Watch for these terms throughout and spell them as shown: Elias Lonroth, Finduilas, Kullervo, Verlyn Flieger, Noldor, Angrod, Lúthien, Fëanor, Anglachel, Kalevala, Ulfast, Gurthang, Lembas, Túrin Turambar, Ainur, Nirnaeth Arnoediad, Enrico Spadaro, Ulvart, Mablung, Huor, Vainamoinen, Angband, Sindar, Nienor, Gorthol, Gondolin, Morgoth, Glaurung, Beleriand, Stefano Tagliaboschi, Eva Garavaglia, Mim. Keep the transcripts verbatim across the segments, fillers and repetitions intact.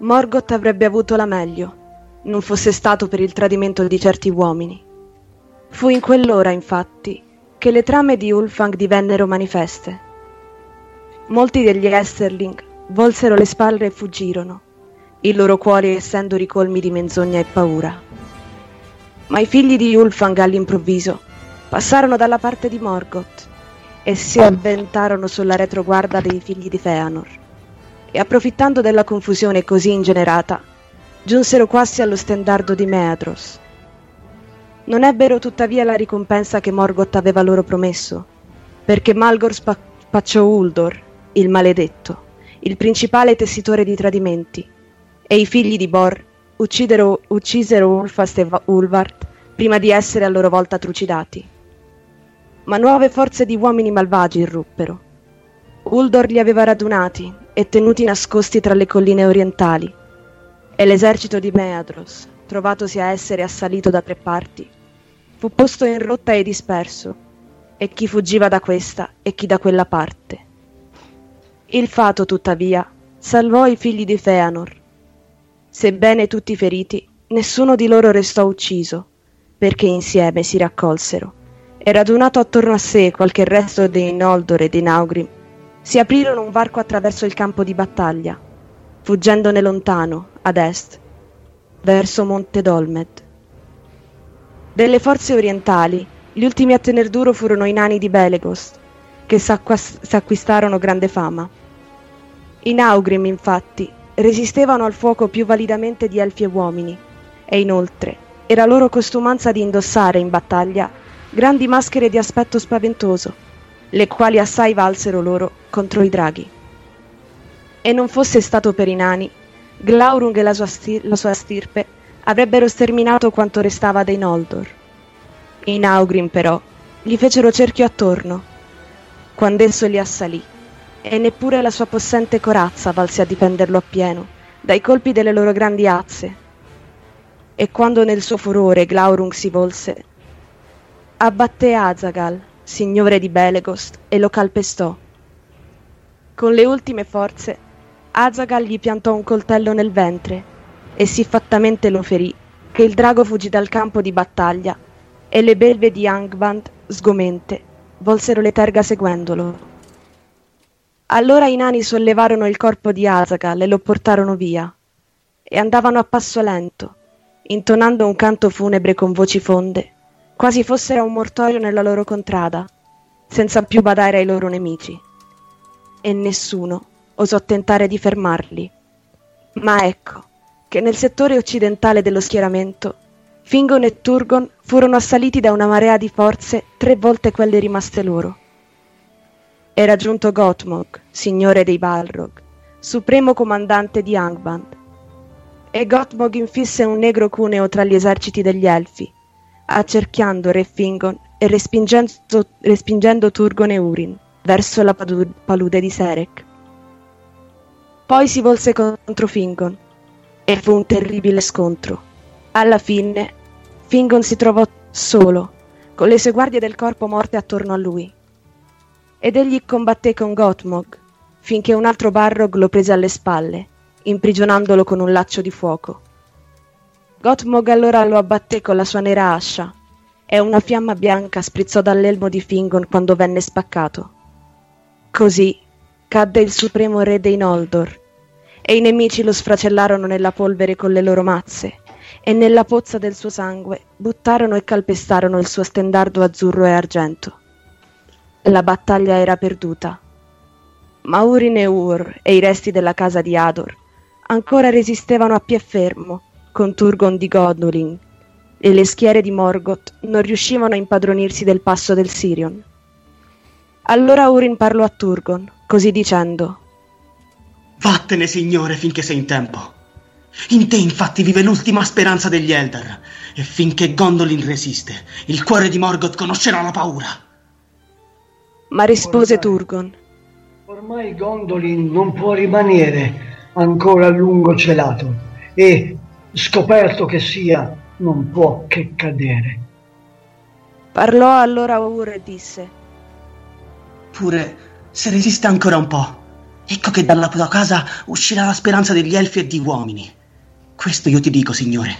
Morgoth avrebbe avuto la meglio, non fosse stato per il tradimento di certi uomini. Fu in quell'ora, infatti, che le trame di Ulfang divennero manifeste. Molti degli Esterling volsero le spalle e fuggirono, i loro cuori essendo ricolmi di menzogna e paura. Ma i figli di Ulfang all'improvviso passarono dalla parte di Morgoth e si avventarono sulla retroguarda dei figli di Feanor, e approfittando della confusione così ingenerata, giunsero quasi allo stendardo di Meadros. Non ebbero tuttavia la ricompensa che Morgoth aveva loro promesso, perché Malgor spacciò Uldor, il maledetto, il principale tessitore di tradimenti, e i figli di Bor uccidero, uccisero Ulfast e Ulvart prima di essere a loro volta trucidati. Ma nuove forze di uomini malvagi irruppero. Uldor li aveva radunati e tenuti nascosti tra le colline orientali, e l'esercito di Meadros, trovatosi a essere assalito da tre parti, fu posto in rotta e disperso, e chi fuggiva da questa e chi da quella parte. Il fato, tuttavia, salvò i figli di Feanor. Sebbene tutti feriti, nessuno di loro restò ucciso, perché insieme si raccolsero. E radunato attorno a sé qualche resto dei Noldor e dei Naugrim, si aprirono un varco attraverso il campo di battaglia, fuggendone lontano, ad est, verso Monte Dolmed. Delle forze orientali, gli ultimi a tener duro furono i nani di Belegost, che s'acquas- s'acquistarono grande fama. I Naugrim, infatti, resistevano al fuoco più validamente di elfi e uomini, e inoltre era loro costumanza di indossare in battaglia grandi maschere di aspetto spaventoso, le quali assai valsero loro contro i draghi. E non fosse stato per i nani, Glaurung e la sua, stir- la sua stirpe avrebbero sterminato quanto restava dei Noldor. I Naugrim, però, gli fecero cerchio attorno, quando esso li assalì, e neppure la sua possente corazza valse a difenderlo appieno dai colpi delle loro grandi azze. E quando nel suo furore Glaurung si volse, abbatté Azaghal, signore di Belegost, e lo calpestò. Con le ultime forze, Azaghal gli piantò un coltello nel ventre e sì fattamente lo ferì che il drago fuggì dal campo di battaglia e le belve di Angband, sgomente, volsero le terga seguendolo. Allora i nani sollevarono il corpo di Azaghal e lo portarono via, e andavano a passo lento, intonando un canto funebre con voci fonde, quasi fossero un mortorio nella loro contrada, senza più badare ai loro nemici. E nessuno osò tentare di fermarli. Ma ecco che nel settore occidentale dello schieramento, Fingon e Turgon furono assaliti da una marea di forze tre volte quelle rimaste loro. Era giunto Gotmog, signore dei Balrog, supremo comandante di Angband. E Gotmog infisse un negro cuneo tra gli eserciti degli Elfi, accerchiando re Fingon e respingendo, respingendo Turgon e Húrin verso la padu- palude di Serec. Poi si volse contro Fingon e fu un terribile scontro. Alla fine Fingon si trovò solo, con le sue guardie del corpo morte attorno a lui, ed egli combatté con Gotmog finché un altro Balrog lo prese alle spalle, imprigionandolo con un laccio di fuoco. Gotmog allora lo abbatté con la sua nera ascia, e una fiamma bianca sprizzò dall'elmo di Fingon quando venne spaccato. Così cadde il supremo re dei Noldor, e i nemici lo sfracellarono nella polvere con le loro mazze, e nella pozza del suo sangue buttarono e calpestarono il suo stendardo azzurro e argento. La battaglia era perduta, ma Húrin e Ur e i resti della casa di Hador ancora resistevano a piè fermo con Turgon di Gondolin, e le schiere di Morgoth non riuscivano a impadronirsi del passo del Sirion. Allora Húrin parlò a Turgon, così dicendo: «Vattene, signore, finché sei in tempo. In te, infatti, vive l'ultima speranza degli Eldar, e finché Gondolin resiste, il cuore di Morgoth conoscerà la paura». Ma rispose ormai, Turgon: «Ormai Gondolin non può rimanere ancora a lungo celato, e, scoperto che sia, non può che cadere». Parlò allora Ur e disse: «Pure se resiste ancora un po', ecco che dalla tua casa uscirà la speranza degli elfi e di uomini. Questo io ti dico, signore,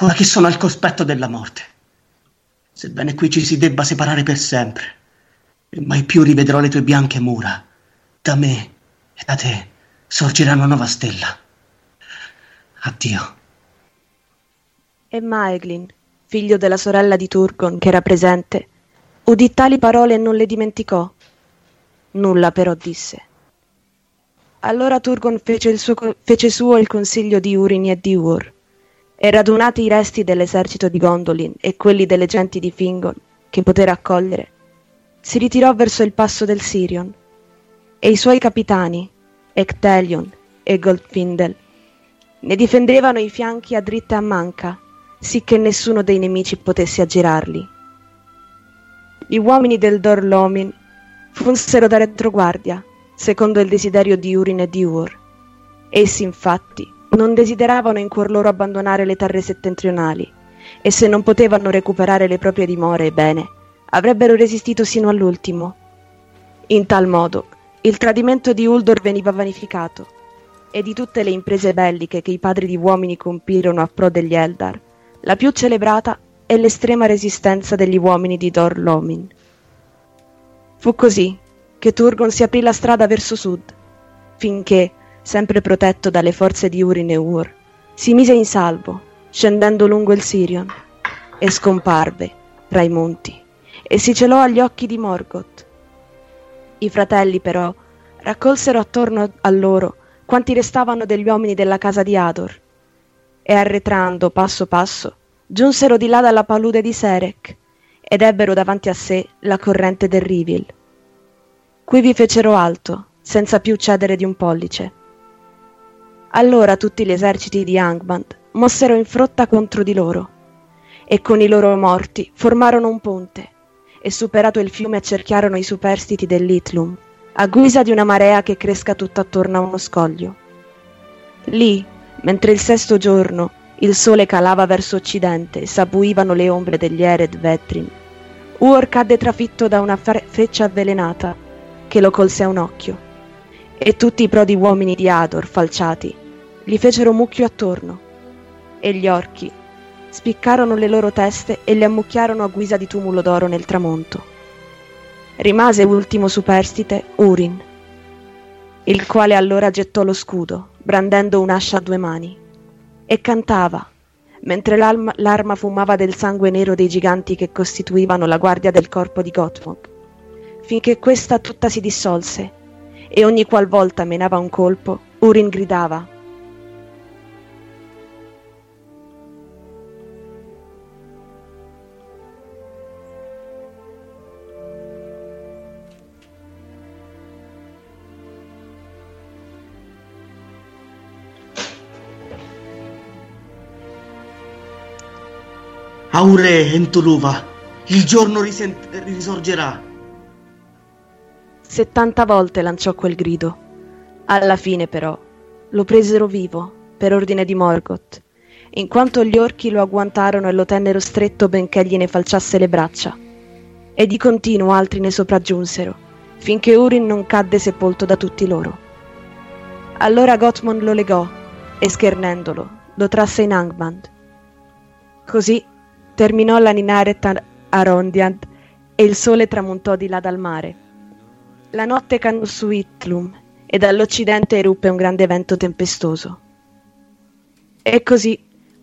ora che sono al cospetto della morte. Sebbene qui ci si debba separare per sempre, e mai più rivedrò le tue bianche mura, da me e da te sorgerà una nuova stella. Addio». E Maeglin, figlio della sorella di Turgon, che era presente, udì tali parole e non le dimenticò. Nulla però disse. Allora Turgon fece, il suo, fece suo il consiglio di Húrin e di Ur, e radunati i resti dell'esercito di Gondolin e quelli delle genti di Thingol che poté raccogliere, si ritirò verso il passo del Sirion, e i suoi capitani, Ectelion e Goldfindel, ne difendevano i fianchi a dritta e a manca, sicché nessuno dei nemici potesse aggirarli. Gli uomini del Dor Lomin funsero da retroguardia, secondo il desiderio di Húrin e di Ur. Essi, infatti, non desideravano in cuor loro abbandonare le terre settentrionali, e se non potevano recuperare le proprie dimore e bene, avrebbero resistito sino all'ultimo. In tal modo, il tradimento di Uldor veniva vanificato, e di tutte le imprese belliche che i padri di uomini compirono a pro degli Eldar, la più celebrata è l'estrema resistenza degli uomini di Dor Lomin. Fu così che Turgon si aprì la strada verso sud, finché, sempre protetto dalle forze di Húrin e Ur, si mise in salvo, scendendo lungo il Sirion, e scomparve tra i monti, e si celò agli occhi di Morgoth. I fratelli, però, raccolsero attorno a loro quanti restavano degli uomini della casa di Hador, e arretrando passo passo, giunsero di là dalla palude di Serec, ed ebbero davanti a sé la corrente del Rivil. Qui vi fecero alto, senza più cedere di un pollice. Allora tutti gli eserciti di Angband mossero in frotta contro di loro, e con i loro morti formarono un ponte, e superato il fiume accerchiarono i superstiti dell'Itlum, a guisa di una marea che cresca tutt'attorno a uno scoglio. Lì, mentre il sesto giorno il sole calava verso occidente e s'abuivano le ombre degli Ered Vetrin, Ur cadde trafitto da una fre- freccia avvelenata che lo colse a un occhio, e tutti i prodi uomini di Hador, falciati, gli fecero mucchio attorno, e gli orchi spiccarono le loro teste e le ammucchiarono a guisa di tumulo d'oro nel tramonto. Rimase ultimo superstite Húrin, il quale allora gettò lo scudo, brandendo un'ascia a due mani, e cantava, mentre l'alma, l'arma fumava del sangue nero dei giganti che costituivano la guardia del corpo di Gotmog, finché questa tutta si dissolse, e ogni qual volta menava un colpo, Húrin gridava: «Aure Entuluva, il giorno risent- risorgerà!» Settanta volte lanciò quel grido. Alla fine, però, lo presero vivo, per ordine di Morgoth, in quanto gli orchi lo agguantarono e lo tennero stretto benché gli ne falciasse le braccia. E di continuo altri ne sopraggiunsero, finché Húrin non cadde sepolto da tutti loro. Allora Gotmond lo legò, e schernendolo, lo trasse in Angband. Così terminò la Ninaret a Rondiand, e il sole tramontò di là dal mare. La notte cannò su Itlum, e dall'occidente eruppe un grande vento tempestoso. E così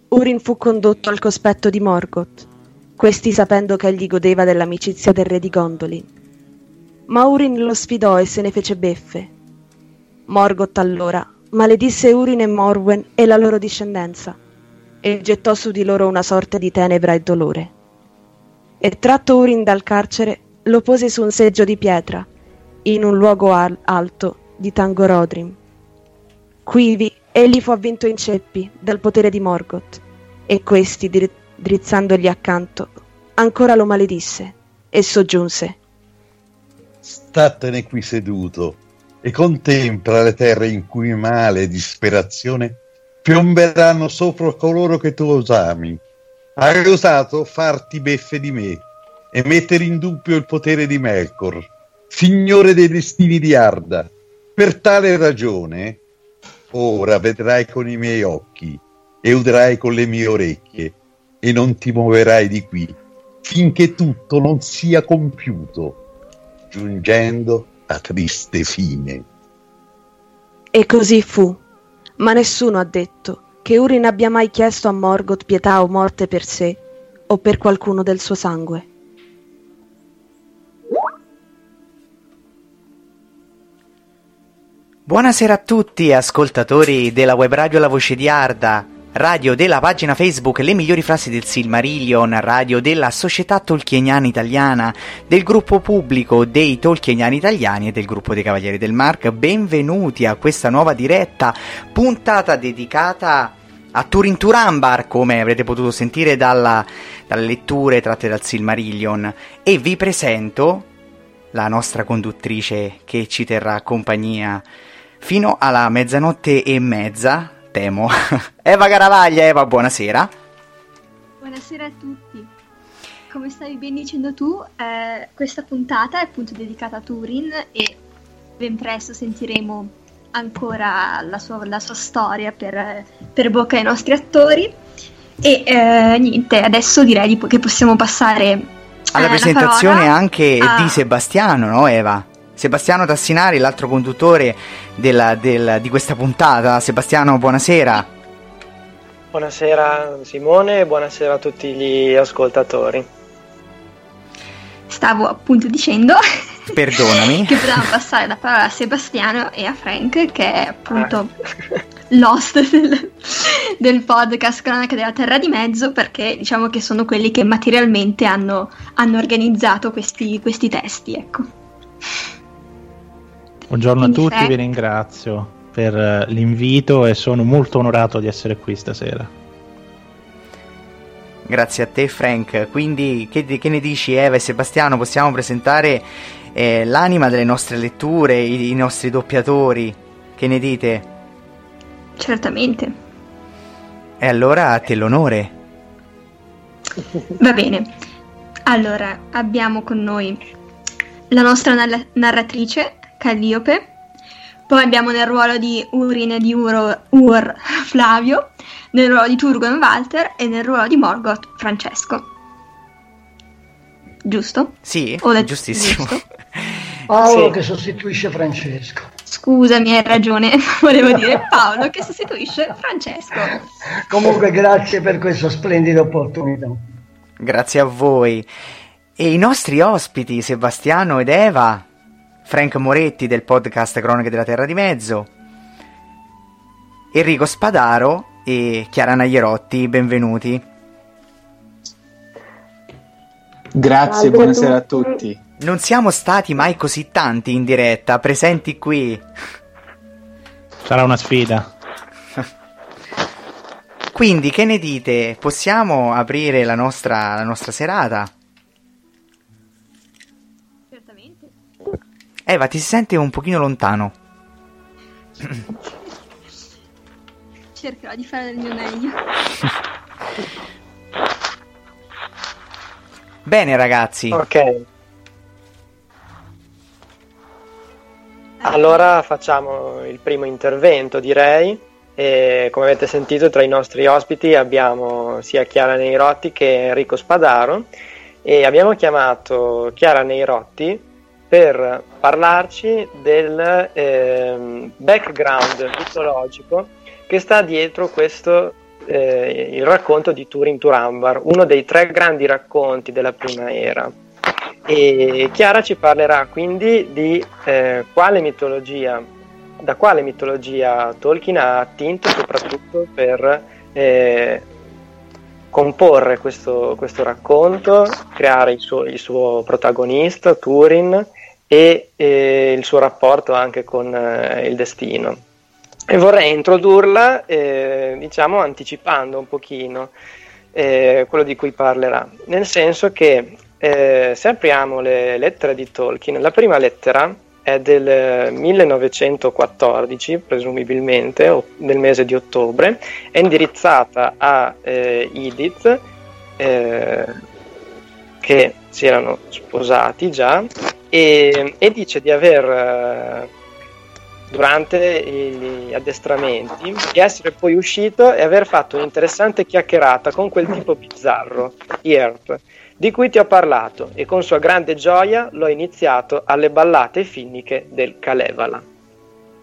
Húrin fu condotto al cospetto di Morgoth, questi sapendo che egli godeva dell'amicizia del re di Gondolin. Ma Húrin lo sfidò e se ne fece beffe. Morgoth allora maledisse Húrin e Morwen e la loro discendenza, e gettò su di loro una sorta di tenebra e dolore. E tratto Húrin dal carcere, lo pose su un seggio di pietra, in un luogo al- alto di Tangorodrim. Quivi egli fu avvinto in ceppi dal potere di Morgoth, e questi, dir- drizzandogli accanto, ancora lo maledisse, e soggiunse: «Statene qui seduto, e contempla le terre in cui male e disperazione piomberanno sopra coloro che tu osami. Hai osato farti beffe di me e mettere in dubbio il potere di Melkor, signore dei destini di Arda. Per tale ragione ora vedrai con i miei occhi e udrai con le mie orecchie, e non ti muoverai di qui finché tutto non sia compiuto, giungendo a triste fine». E così fu, ma nessuno ha detto che Húrin abbia mai chiesto a Morgoth pietà o morte per sé o per qualcuno del suo sangue. Buonasera a tutti, ascoltatori della web radio La Voce di Arda, radio della pagina Facebook Le Migliori Frasi del Silmarillion, radio della Società Tolkieniana Italiana, del gruppo pubblico dei Tolkieniani Italiani e del gruppo dei Cavalieri del Mark. Benvenuti a questa nuova diretta, puntata dedicata a Túrin Turambar, come avrete potuto sentire dalla, dalle letture tratte dal Silmarillion, e vi presento la nostra conduttrice che ci terrà compagnia fino alla mezzanotte e mezza, temo, Eva Garavaglia. Eva, buonasera. Buonasera a tutti. Come stavi ben dicendo tu, eh, questa puntata è appunto dedicata a Túrin e ben presto sentiremo ancora la sua, la sua storia per, per bocca ai nostri attori. E eh, niente, adesso direi che possiamo passare alla eh, presentazione anche ah. di Sebastiano, no Eva? Sebastiano Tassinari, l'altro conduttore della, del, di questa puntata. Sebastiano, buonasera. Buonasera Simone, buonasera a tutti gli ascoltatori. Stavo appunto dicendo, perdonami, che potevamo passare la parola a Sebastiano e a Frank, che è appunto ah. l'host del, del podcast Cronache della Terra di Mezzo, perché diciamo che sono quelli che materialmente hanno, hanno organizzato questi, questi testi, ecco. Buongiorno a tutti, vi ringrazio per l'invito e sono molto onorato di essere qui stasera. Grazie a te Frank. Quindi che, che ne dici Eva e Sebastiano? Possiamo presentare eh, l'anima delle nostre letture, i, i nostri doppiatori, che ne dite? Certamente. E allora a te l'onore. Va bene, allora abbiamo con noi la nostra nar- narratrice Calliope, poi abbiamo nel ruolo di Húrin e di Uro, Ur Flavio, nel ruolo di Turgon Walter e nel ruolo di Morgoth Francesco. Giusto? Sì, o è giustissimo. Giusto? Paolo sì, che sostituisce Francesco. Scusami, hai ragione, volevo dire Paolo che sostituisce Francesco. Comunque grazie per questa splendida opportunità. Grazie a voi. E i nostri ospiti Sebastiano ed Eva, Frank Moretti del podcast Cronache della Terra di Mezzo, Enrico Spadaro e Chiara Naglierotti, benvenuti. Grazie, buonasera a tutti. Non siamo stati mai così tanti in diretta, presenti qui. Sarà una sfida. Quindi, che ne dite? Possiamo aprire la nostra, la nostra serata? Eva, ti si sente un pochino lontano. Cercherò di fare del mio meglio. Bene ragazzi. Ok. Allora facciamo il primo intervento, direi. E come avete sentito, tra i nostri ospiti abbiamo sia Chiara Naglierotti che Enrico Spadaro. E abbiamo chiamato Chiara Naglierotti per parlarci del eh, background mitologico che sta dietro questo eh, il racconto di Túrin Turambar, uno dei tre grandi racconti della prima era. E Chiara ci parlerà quindi di eh, quale mitologia, da quale mitologia Tolkien ha attinto soprattutto per eh, comporre questo, questo racconto, creare il suo, il suo protagonista Túrin e eh, il suo rapporto anche con eh, il destino. E vorrei introdurla eh, diciamo anticipando un pochino eh, quello di cui parlerà, nel senso che Eh, se apriamo le lettere di Tolkien, la prima lettera è del millenovecentoquattordici, presumibilmente, o del mese di ottobre, è indirizzata a eh, Edith, eh, che si erano sposati già, e, e dice di aver, durante gli addestramenti, di essere poi uscito e aver fatto un'interessante chiacchierata con quel tipo bizzarro, Earp, di cui ti ho parlato, e con sua grande gioia l'ho iniziato alle ballate finniche del Kalevala.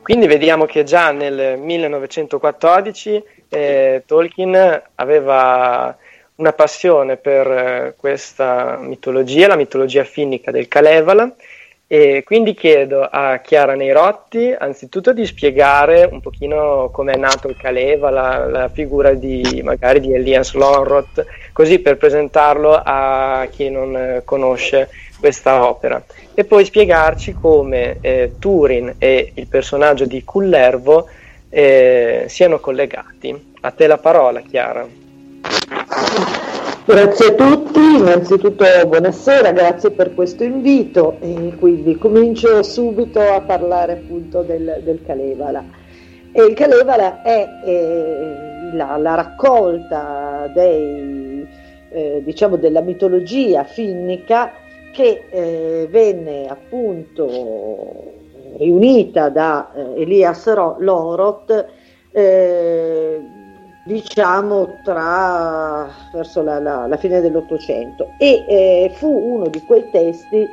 Quindi vediamo che già nel millenovecentoquattordici eh, Tolkien aveva una passione per eh, questa mitologia, la mitologia finnica del Kalevala, e quindi chiedo a Chiara Naglierotti anzitutto di spiegare un pochino come è nato il Kalevala, la, la figura di magari di Elias Lonroth, così per presentarlo a chi non conosce questa opera, e poi spiegarci come eh, Túrin e il personaggio di Kullervo eh, siano collegati. A te la parola, Chiara. Grazie a tutti, innanzitutto buonasera, grazie per questo invito, e quindi comincio subito a parlare appunto del, del Kalevala. E il Kalevala è eh, la, la raccolta dei, eh, diciamo della mitologia finnica che eh, venne appunto riunita da eh, Elias Lonroth, eh, diciamo tra verso la, la, la fine dell'Ottocento, e eh, fu uno di quei testi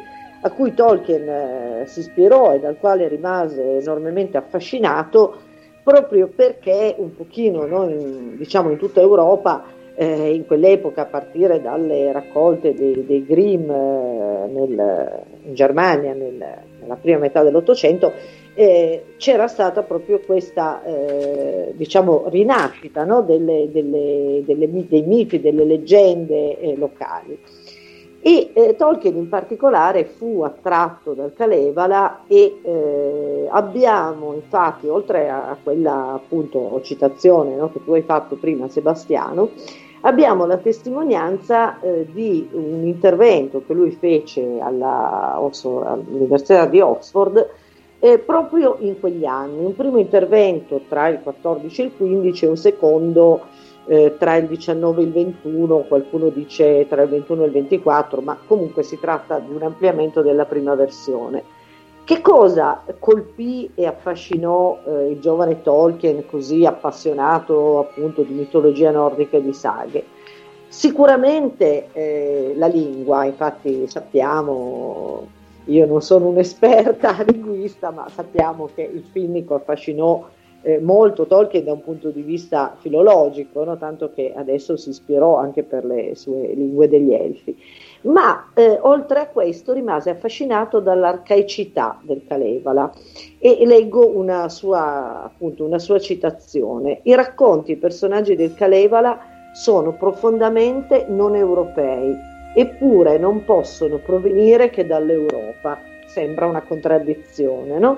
a cui Tolkien eh, si ispirò e dal quale rimase enormemente affascinato, proprio perché un pochino noi, diciamo in tutta Europa eh, in quell'epoca, a partire dalle raccolte dei, dei Grimm eh, nel, in Germania nel, nella prima metà dell'Ottocento, Eh, c'era stata proprio questa eh, diciamo rinascita, no? delle, delle, delle, dei miti, delle leggende eh, locali, e eh, Tolkien in particolare fu attratto dal Kalevala, e eh, abbiamo infatti, oltre a, a quella appunto citazione, no? che tu hai fatto prima, Sebastiano, abbiamo la testimonianza eh, di un intervento che lui fece alla Oxford, all'Università di Oxford, Eh, proprio in quegli anni, un primo intervento tra il quattordici e il quindici e un secondo eh, tra il diciannove e il ventuno, qualcuno dice tra il ventuno e il ventiquattro, ma comunque si tratta di un ampliamento della prima versione. Che cosa colpì e affascinò eh, il giovane Tolkien, così appassionato appunto di mitologia nordica e di saghe? Sicuramente eh, la lingua, infatti sappiamo... Io non sono un'esperta linguista, ma sappiamo che il finnico affascinò eh, molto Tolkien da un punto di vista filologico, no? tanto che adesso si ispirò anche per le sue lingue degli elfi. Ma eh, oltre a questo rimase affascinato dall'arcaicità del Kalevala, e leggo una sua, appunto, una sua citazione. I racconti e i personaggi del Kalevala sono profondamente non europei, eppure non possono provenire che dall'Europa. Sembra una contraddizione, no?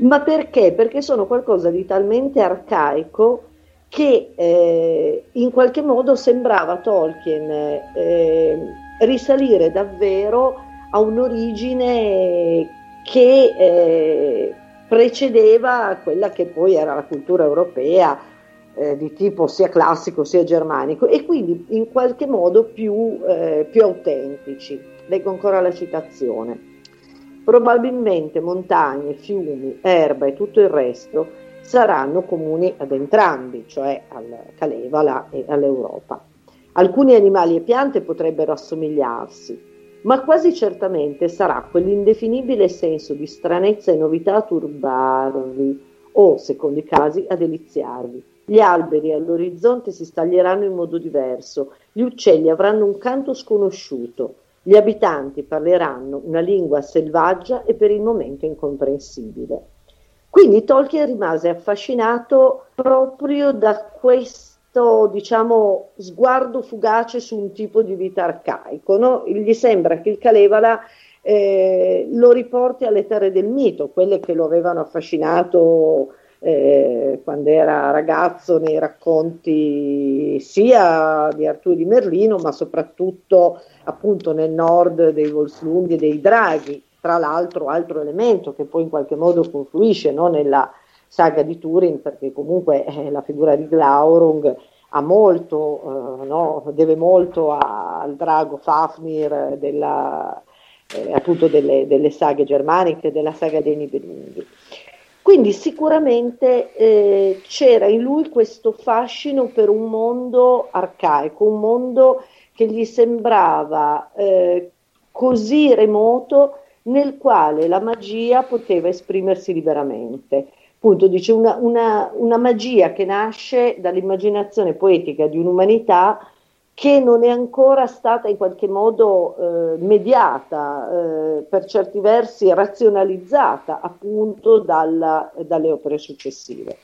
Ma perché? Perché sono qualcosa di talmente arcaico che eh, in qualche modo sembrava a Tolkien eh, risalire davvero a un'origine che eh, precedeva quella che poi era la cultura europea, Eh, di tipo sia classico sia germanico, e quindi in qualche modo più, eh, più autentici. Leggo ancora la citazione. Probabilmente montagne, fiumi, erba e tutto il resto saranno comuni ad entrambi, cioè al Kalevala e all'Europa. Alcuni animali e piante potrebbero assomigliarsi, ma quasi certamente sarà quell'indefinibile senso di stranezza e novità a turbarvi o, secondo i casi, a deliziarvi. Gli alberi all'orizzonte si staglieranno in modo diverso, gli uccelli avranno un canto sconosciuto, gli abitanti parleranno una lingua selvaggia e per il momento incomprensibile. Quindi Tolkien rimase affascinato proprio da questo, diciamo, sguardo fugace su un tipo di vita arcaico, no? Gli sembra che il Kalevala eh, lo riporti alle terre del mito, quelle che lo avevano affascinato Eh, quando era ragazzo nei racconti sia di Arturo di Merlino, ma soprattutto appunto nel nord dei Volsunghi e dei Draghi, tra l'altro altro elemento che poi in qualche modo confluisce, no, nella saga di Túrin, perché comunque eh, la figura di Glaurung ha molto, eh, no, deve molto a, al drago Fafnir della, eh, appunto delle, delle saghe germaniche, della saga dei Nibelunghi. Quindi sicuramente eh, c'era in lui questo fascino per un mondo arcaico, un mondo che gli sembrava eh, così remoto, nel quale la magia poteva esprimersi liberamente. Appunto, dice, una, una, una magia che nasce dall'immaginazione poetica di un'umanità che non è ancora stata in qualche modo eh, mediata, eh, per certi versi razionalizzata appunto dalla, dalle opere successive.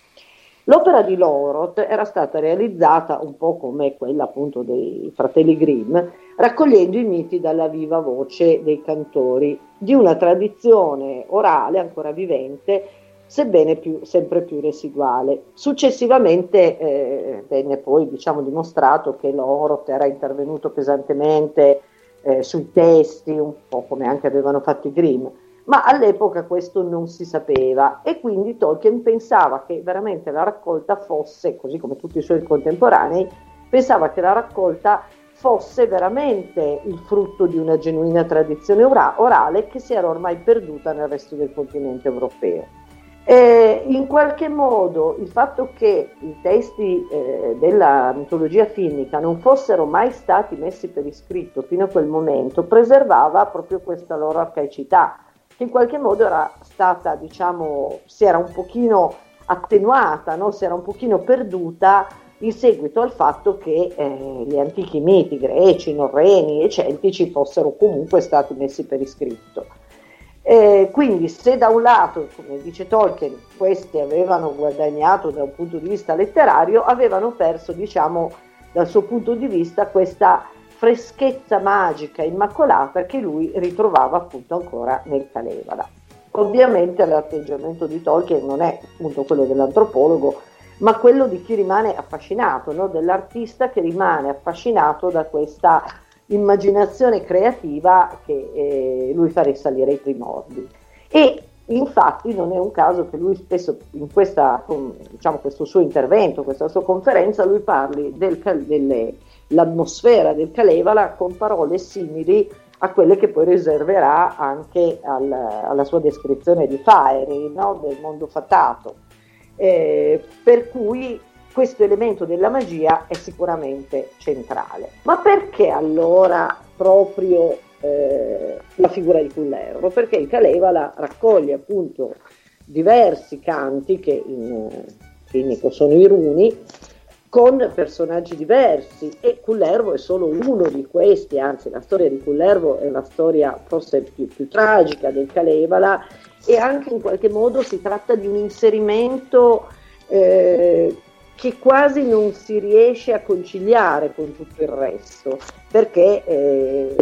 L'opera di Loroth era stata realizzata un po' come quella appunto dei fratelli Grimm, raccogliendo i miti dalla viva voce dei cantori, di una tradizione orale ancora vivente, sebbene più, sempre più residuale. Successivamente eh, venne poi, diciamo, dimostrato che Loroth era intervenuto pesantemente eh, sui testi, un po' come anche avevano fatto i Grimm, ma all'epoca questo non si sapeva e quindi Tolkien pensava che veramente la raccolta fosse, così come tutti i suoi contemporanei, pensava che la raccolta fosse veramente il frutto di una genuina tradizione ora- orale che si era ormai perduta nel resto del continente europeo. Eh, in qualche modo il fatto che i testi eh, della mitologia finnica non fossero mai stati messi per iscritto fino a quel momento preservava proprio questa loro arcaicità, che in qualche modo era stata, diciamo, si era un pochino attenuata, no? Si era un pochino perduta in seguito al fatto che eh, gli antichi miti greci, norreni e celtici fossero comunque stati messi per iscritto. Eh, quindi se da un lato, come dice Tolkien, questi avevano guadagnato da un punto di vista letterario, avevano perso, diciamo, dal suo punto di vista questa freschezza magica immacolata che lui ritrovava appunto ancora nel Kalevala. Ovviamente l'atteggiamento di Tolkien non è appunto quello dell'antropologo, ma quello di chi rimane affascinato, no? Dell'artista che rimane affascinato da questa immaginazione creativa che eh, lui fa risalire ai primordi. E infatti non è un caso che lui spesso in questa, diciamo, questo suo intervento, questa sua conferenza, lui parli del, dell'atmosfera del Kalevala con parole simili a quelle che poi riserverà anche al, alla sua descrizione di Faeri, no? Del mondo fatato, eh, per cui questo elemento della magia è sicuramente centrale. Ma perché allora proprio eh, la figura di Kullervo? Perché il Kalevala raccoglie appunto diversi canti, che in finnico sono i runi, con personaggi diversi, e Kullervo è solo uno di questi. Anzi, la storia di Kullervo è la storia forse più, più tragica del Kalevala, e anche in qualche modo si tratta di un inserimento eh, che quasi non si riesce a conciliare con tutto il resto, perché eh,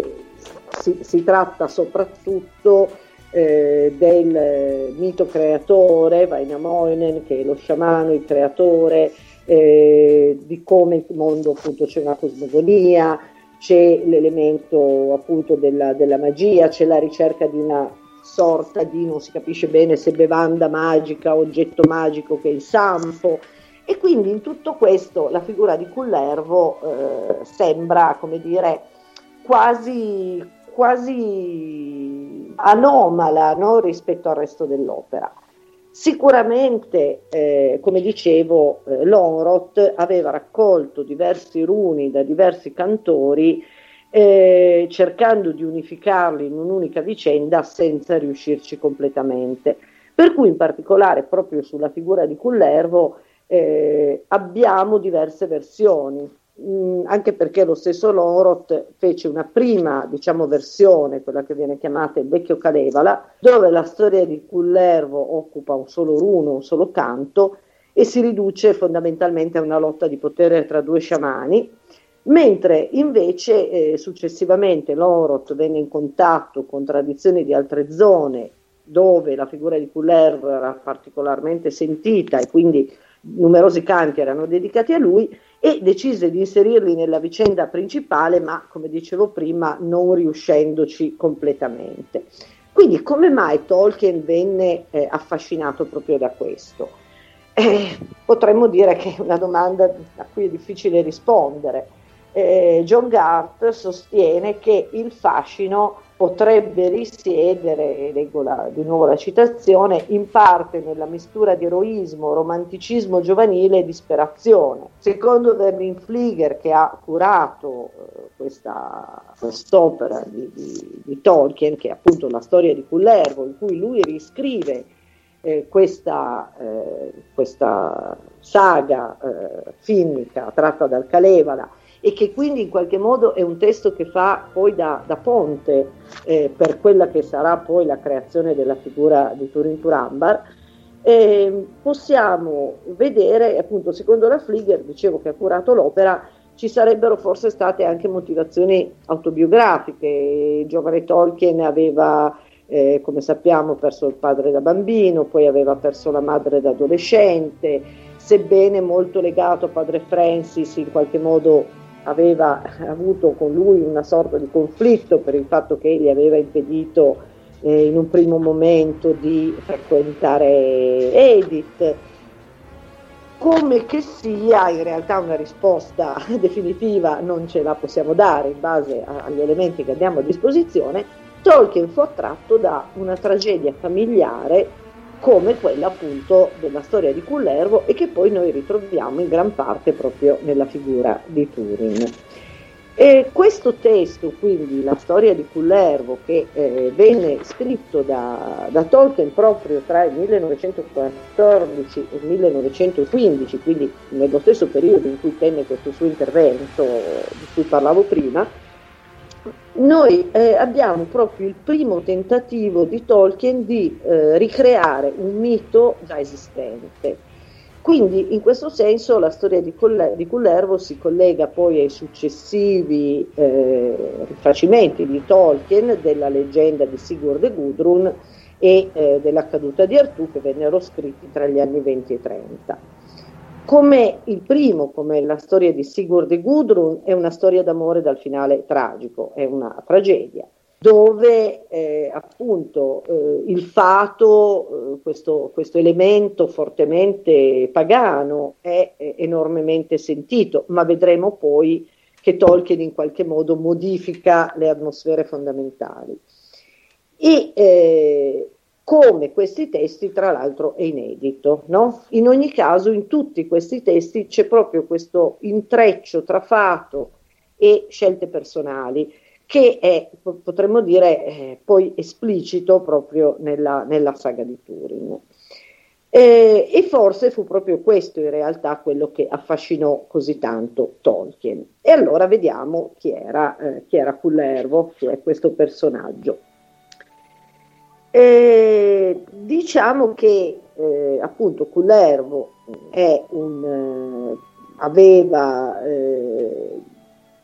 si, si tratta soprattutto eh, del eh, mito creatore, Vainamoinen, che è lo sciamano, il creatore, eh, di come il mondo appunto c'è una cosmogonia, c'è l'elemento appunto della, della magia, c'è la ricerca di una sorta di, non si capisce bene se bevanda magica, oggetto magico che è il sampo. E quindi in tutto questo la figura di Kullervo eh, sembra, come dire, quasi, quasi anomala, no? Rispetto al resto dell'opera. Sicuramente, eh, come dicevo, eh, Loroth aveva raccolto diversi runi da diversi cantori eh, cercando di unificarli in un'unica vicenda senza riuscirci completamente. Per cui in particolare proprio sulla figura di Kullervo eh, abbiamo diverse versioni, mh, anche perché lo stesso Loroth fece una prima, diciamo, versione, quella che viene chiamata il vecchio Kalevala, dove la storia di Kullervo occupa un solo runo, un solo canto, e si riduce fondamentalmente a una lotta di potere tra due sciamani, mentre invece eh, successivamente Loroth venne in contatto con tradizioni di altre zone, dove la figura di Kullervo era particolarmente sentita e quindi numerosi canti erano dedicati a lui, e decise di inserirli nella vicenda principale, ma come dicevo prima non riuscendoci completamente. Quindi come mai Tolkien venne eh, affascinato proprio da questo? Eh, potremmo dire che è una domanda a cui è difficile rispondere. Eh, John Garth sostiene che il fascino potrebbe risiedere, leggo la, di nuovo la citazione, in parte nella mistura di eroismo, romanticismo giovanile e disperazione. Secondo Verlin Flieger, che ha curato eh, questa quest'opera di, di, di Tolkien, che è appunto la storia di Kullervo, in cui lui riscrive eh, questa, eh, questa saga eh, finnica tratta dal Kalevala, e che quindi in qualche modo è un testo che fa poi da, da ponte eh, per quella che sarà poi la creazione della figura di Túrin Turambar, eh, possiamo vedere, appunto, secondo la Flieger, dicevo che ha curato l'opera, ci sarebbero forse state anche motivazioni autobiografiche. Il giovane Tolkien aveva, eh, come sappiamo, perso il padre da bambino, poi aveva perso la madre da adolescente, sebbene molto legato a padre Francis, in qualche modo aveva avuto con lui una sorta di conflitto per il fatto che gli aveva impedito eh, in un primo momento di frequentare Edith. Come che sia, in realtà una risposta definitiva non ce la possiamo dare in base agli elementi che abbiamo a disposizione. Tolkien fu attratto da una tragedia familiare come quella appunto della storia di Kullervo, e che poi noi ritroviamo in gran parte proprio nella figura di Túrin. E questo testo, quindi la storia di Kullervo, che eh, venne scritto da, da Tolkien proprio tra il millenovecentoquattordici e il millenovecentoquindici, quindi nello stesso periodo in cui tenne questo suo intervento di cui parlavo prima, noi eh, abbiamo proprio il primo tentativo di Tolkien di eh, ricreare un mito già esistente. Quindi in questo senso la storia di Kullervo si collega poi ai successivi eh, rifacimenti di Tolkien della leggenda di Sigurd e Gudrun e eh, della caduta di Artù, che vennero scritti tra gli anni venti e trenta. Come il primo, come la storia di Sigurd e Gudrun, è una storia d'amore dal finale tragico, è una tragedia, dove eh, appunto eh, il fato, eh, questo, questo elemento fortemente pagano, è, è enormemente sentito, ma vedremo poi che Tolkien in qualche modo modifica le atmosfere fondamentali. E... Eh, come questi testi, tra l'altro, è inedito, no? In ogni caso, in tutti questi testi c'è proprio questo intreccio tra fato e scelte personali, che è, potremmo dire, eh, poi esplicito proprio nella, nella saga di Túrin. Eh, e forse fu proprio questo, in realtà, quello che affascinò così tanto Tolkien. E allora vediamo chi era, eh, chi era Kullervo, cioè questo personaggio. Eh, diciamo che eh, appunto Kullervo è un, eh, aveva, eh,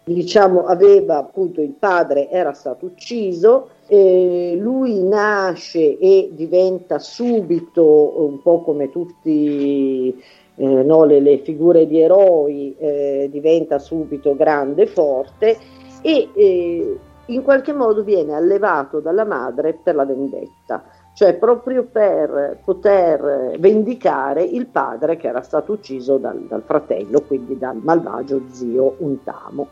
diciamo, aveva appunto il padre era stato ucciso, eh, lui nasce e diventa subito, un po' come tutti eh, no, le, le figure di eroi, eh, diventa subito grande, forte e eh, in qualche modo viene allevato dalla madre per la vendetta, cioè proprio per poter vendicare il padre che era stato ucciso dal, dal fratello, quindi dal malvagio zio Untamo.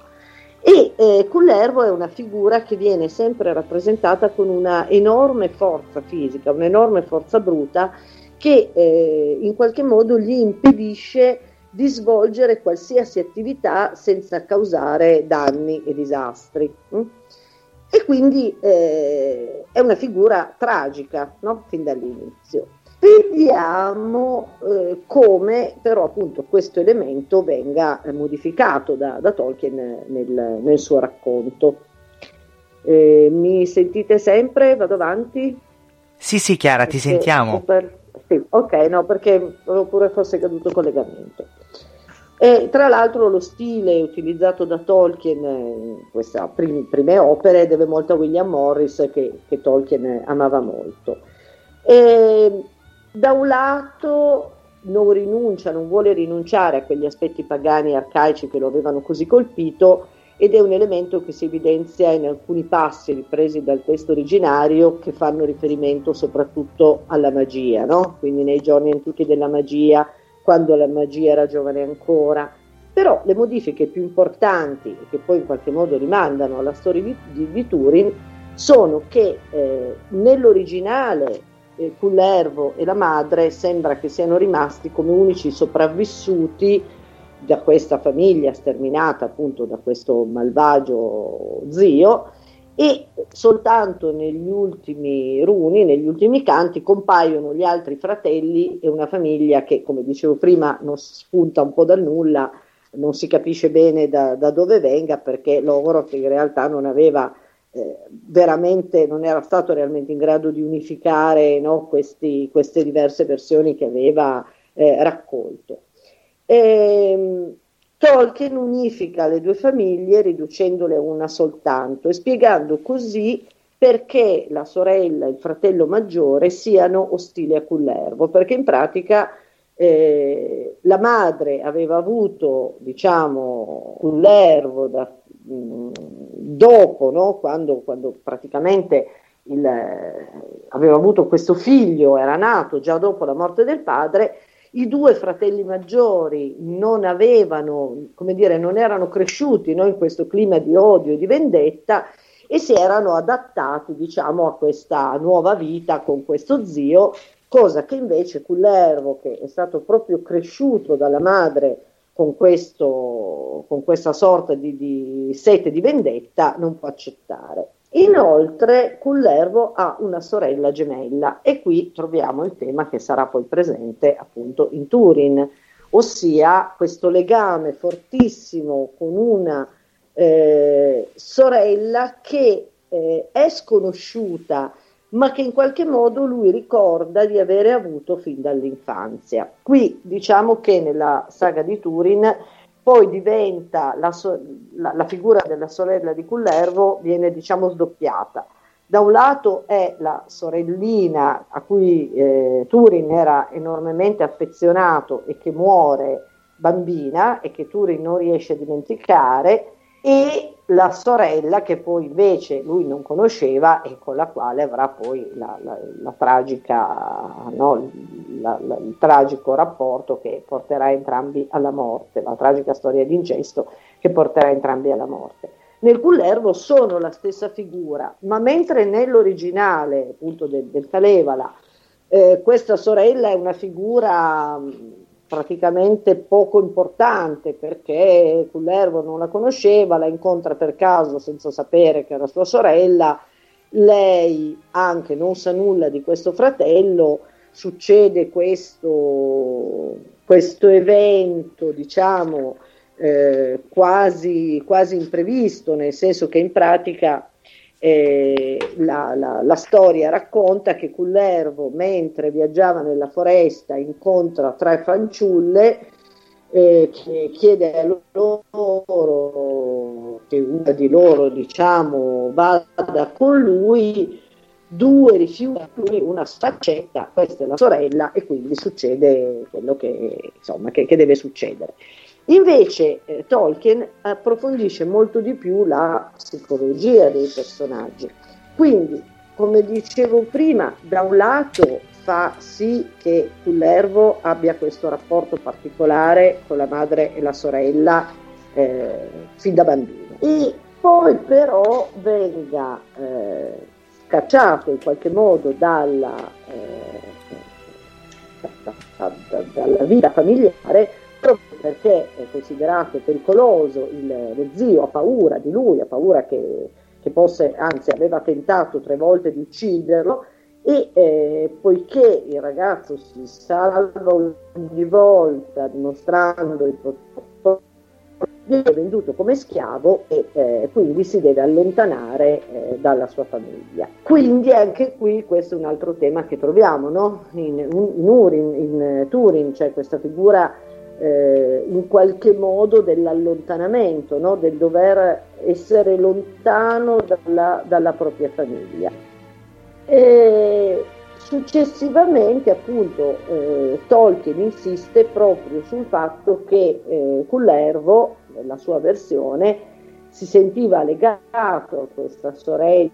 E eh, Kullervo è una figura che viene sempre rappresentata con una enorme forza fisica, un'enorme forza bruta che eh, in qualche modo gli impedisce di svolgere qualsiasi attività senza causare danni e disastri. E quindi eh, è una figura tragica, no? Fin dall'inizio. Vediamo eh, come però appunto questo elemento venga modificato da, da Tolkien nel, nel suo racconto. Eh, mi sentite sempre? Vado avanti? Sì, sì, Chiara, perché, ti sentiamo. Per, sì, ok, no, perché oppure fosse caduto il collegamento. E tra l'altro lo stile utilizzato da Tolkien in queste prim, prime opere deve molto a William Morris, che, che Tolkien amava molto. E, da un lato non rinuncia, non vuole rinunciare a quegli aspetti pagani e arcaici che lo avevano così colpito, ed è un elemento che si evidenzia in alcuni passi ripresi dal testo originario che fanno riferimento soprattutto alla magia, no? Quindi nei giorni antichi della magia, quando la magia era giovane ancora. Però le modifiche più importanti, che poi in qualche modo rimandano alla storia di, di, di Túrin, sono che eh, nell'originale Eh, Kullervo e la madre sembra che siano rimasti come unici sopravvissuti da questa famiglia sterminata appunto da questo malvagio zio, e soltanto negli ultimi runi, negli ultimi canti, compaiono gli altri fratelli e una famiglia che, come dicevo prima, non spunta un po' dal nulla, non si capisce bene da, da dove venga, perché Logoroth in realtà non aveva Eh, veramente non era stato realmente in grado di unificare, no, questi, queste diverse versioni che aveva eh, raccolto. E, Tolkien unifica le due famiglie riducendole a una soltanto e spiegando così perché la sorella e il fratello maggiore siano ostili a Kullervo, perché in pratica eh, la madre aveva avuto, diciamo, Kullervo da dopo, no? quando, quando praticamente il, aveva avuto questo figlio, era nato già dopo la morte del padre. I due fratelli maggiori non avevano, come dire, non erano cresciuti, no? In questo clima di odio e di vendetta, e si erano adattati, diciamo, a questa nuova vita con questo zio, cosa che invece Kullervo, che è stato proprio cresciuto dalla madre Con, questo, con questa sorta di, di sete di vendetta, non può accettare. Inoltre Kullervo ha una sorella gemella, e qui troviamo il tema che sarà poi presente appunto in Túrin, ossia questo legame fortissimo con una eh, sorella che eh, è sconosciuta, ma che in qualche modo lui ricorda di avere avuto fin dall'infanzia. Qui diciamo che nella saga di Túrin poi diventa la, so- la, la figura della sorella di Kullervo, viene diciamo sdoppiata. Da un lato è la sorellina a cui eh, Túrin era enormemente affezionato e che muore bambina e che Túrin non riesce a dimenticare, e la sorella che poi invece lui non conosceva e con la quale avrà poi la, la, la tragica, no, la, la, il tragico rapporto che porterà entrambi alla morte, la tragica storia d'incesto che porterà entrambi alla morte. Nel Kullervo sono la stessa figura, ma mentre nell'originale appunto del, del Kalevala eh, questa sorella è una figura praticamente poco importante, perché Kullervo non la conosceva, la incontra per caso senza sapere che era sua sorella, lei anche non sa nulla di questo fratello, succede questo, questo evento, diciamo, eh, quasi, quasi imprevisto, nel senso che in pratica eh, la, la, la storia racconta che Kullervo, mentre viaggiava nella foresta, incontra tre fanciulle eh, che chiede a loro che una di loro, diciamo, vada con lui, due rifiuta, una accetta, questa è la sorella, e quindi succede quello che, insomma, che, che deve succedere. Invece eh, Tolkien approfondisce molto di più la psicologia dei personaggi, quindi, come dicevo prima, da un lato fa sì che Kullervo abbia questo rapporto particolare con la madre e la sorella eh, fin da bambino, e poi però venga eh, scacciato in qualche modo dalla, eh, da, da, da, dalla vita familiare proprio perché è considerato pericoloso, il, lo zio ha paura di lui, ha paura che, che possa, anzi aveva tentato tre volte di ucciderlo, e eh, poiché il ragazzo si salva ogni volta dimostrando il protocollo, viene venduto come schiavo e eh, quindi si deve allontanare eh, dalla sua famiglia. Quindi anche qui questo è un altro tema che troviamo, no? In, in, Húrin, in Túrin c'è questa figura eh, in qualche modo dell'allontanamento, no? Del dover essere lontano dalla, dalla propria famiglia. E successivamente appunto eh, Tolkien insiste proprio sul fatto che eh, Kullervo, nella sua versione, si sentiva legato a questa sorella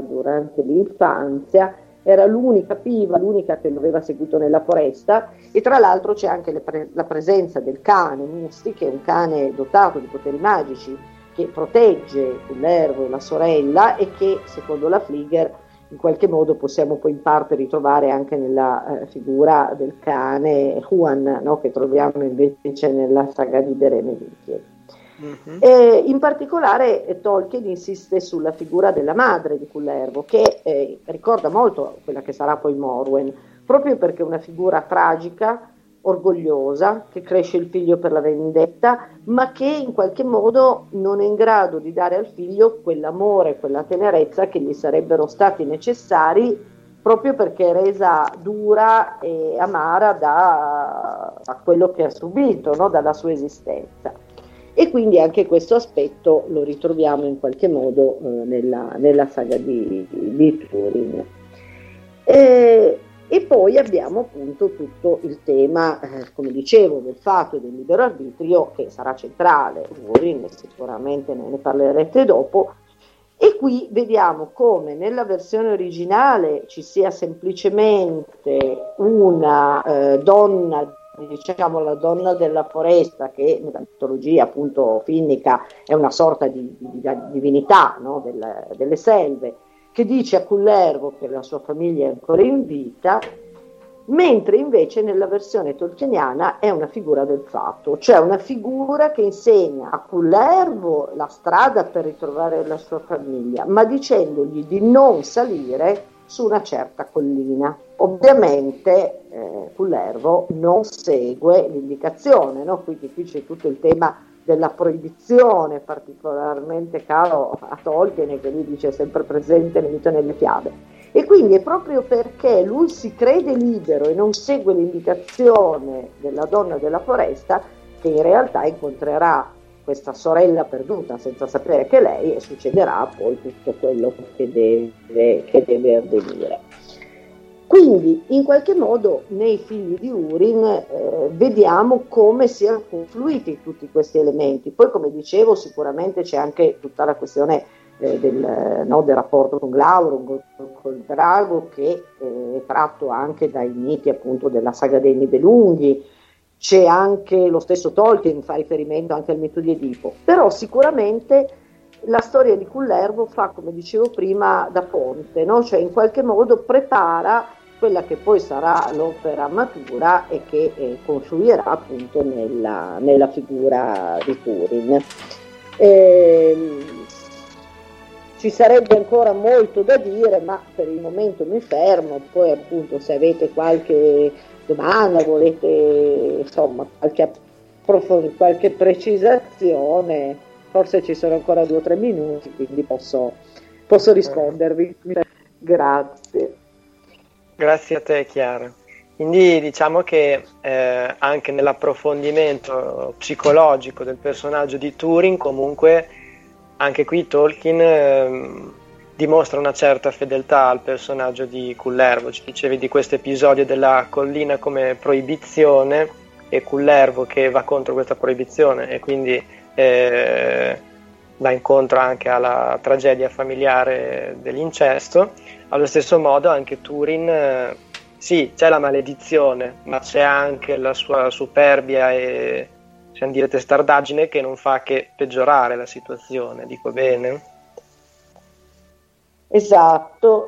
durante l'infanzia, era l'unica viva, l'unica che lo aveva seguito nella foresta, e tra l'altro c'è anche le pre- la presenza del cane Musti, che è un cane dotato di poteri magici, che protegge Kullervo e la sorella, e che secondo la Fligger in qualche modo possiamo poi in parte ritrovare anche nella eh, figura del cane Juan, no? Che troviamo invece nella saga di Berenike. Mm-hmm. E in particolare eh, Tolkien insiste sulla figura della madre di Kullervo, che eh, ricorda molto quella che sarà poi Morwen, proprio perché è una figura tragica, orgogliosa, che cresce il figlio per la vendetta, ma che in qualche modo non è in grado di dare al figlio quell'amore, quella tenerezza che gli sarebbero stati necessari, proprio perché è resa dura e amara da, da quello che ha subito, no? Dalla sua esistenza. E quindi anche questo aspetto lo ritroviamo in qualche modo eh, nella, nella saga di, di Túrin. E E poi abbiamo appunto tutto il tema, eh, come dicevo, del fatto e del libero arbitrio, che sarà centrale, Húrin, sicuramente ne, ne parlerete dopo, e qui vediamo come nella versione originale ci sia semplicemente una eh, donna, diciamo la donna della foresta, che nella mitologia appunto finnica è una sorta di, di, di divinità, no? Del, delle selve, che dice a Kullervo che la sua famiglia è ancora in vita, mentre invece nella versione tolkieniana è una figura del fato, cioè una figura che insegna a Kullervo la strada per ritrovare la sua famiglia, ma dicendogli di non salire su una certa collina. Ovviamente eh, Kullervo non segue l'indicazione, no? Quindi qui c'è tutto il tema della proibizione, particolarmente caro a Tolkien, che lui dice sempre presente nel mito e nelle fiabe. E quindi è proprio perché lui si crede libero e non segue l'indicazione della donna della foresta che in realtà incontrerà questa sorella perduta senza sapere che lei, e succederà poi tutto quello che deve, che deve avvenire. Quindi in qualche modo nei figli di Húrin eh, vediamo come siano confluiti tutti questi elementi. Poi, come dicevo, sicuramente c'è anche tutta la questione eh, del, no, del rapporto con Glaurung, col drago, che eh, è tratto anche dai miti appunto della saga dei Nibelunghi. C'è anche lo stesso Tolkien fa riferimento anche al mito di Edipo, però sicuramente la storia di Kullervo fa, come dicevo prima, da ponte, no? Cioè in qualche modo prepara quella che poi sarà l'opera matura e che eh, confluirà appunto nella, nella figura di Túrin. Ehm, ci sarebbe ancora molto da dire, ma per il momento mi fermo. Poi appunto, se avete qualche domanda, volete insomma qualche, approf- qualche precisazione, forse ci sono ancora due o tre minuti, quindi posso, posso rispondervi. Grazie. Grazie a te, Chiara. Quindi diciamo che eh, anche nell'approfondimento psicologico del personaggio di Túrin, comunque anche qui Tolkien eh, dimostra una certa fedeltà al personaggio di Kullervo. Ci dicevi di questo episodio della collina come proibizione, e Kullervo che va contro questa proibizione e quindi eh, va incontro anche alla tragedia familiare dell'incesto. Allo stesso modo anche Túrin, eh, sì, c'è la maledizione, ma c'è anche la sua superbia e, possiamo dire, testardaggine, che non fa che peggiorare la situazione, dico bene? Esatto,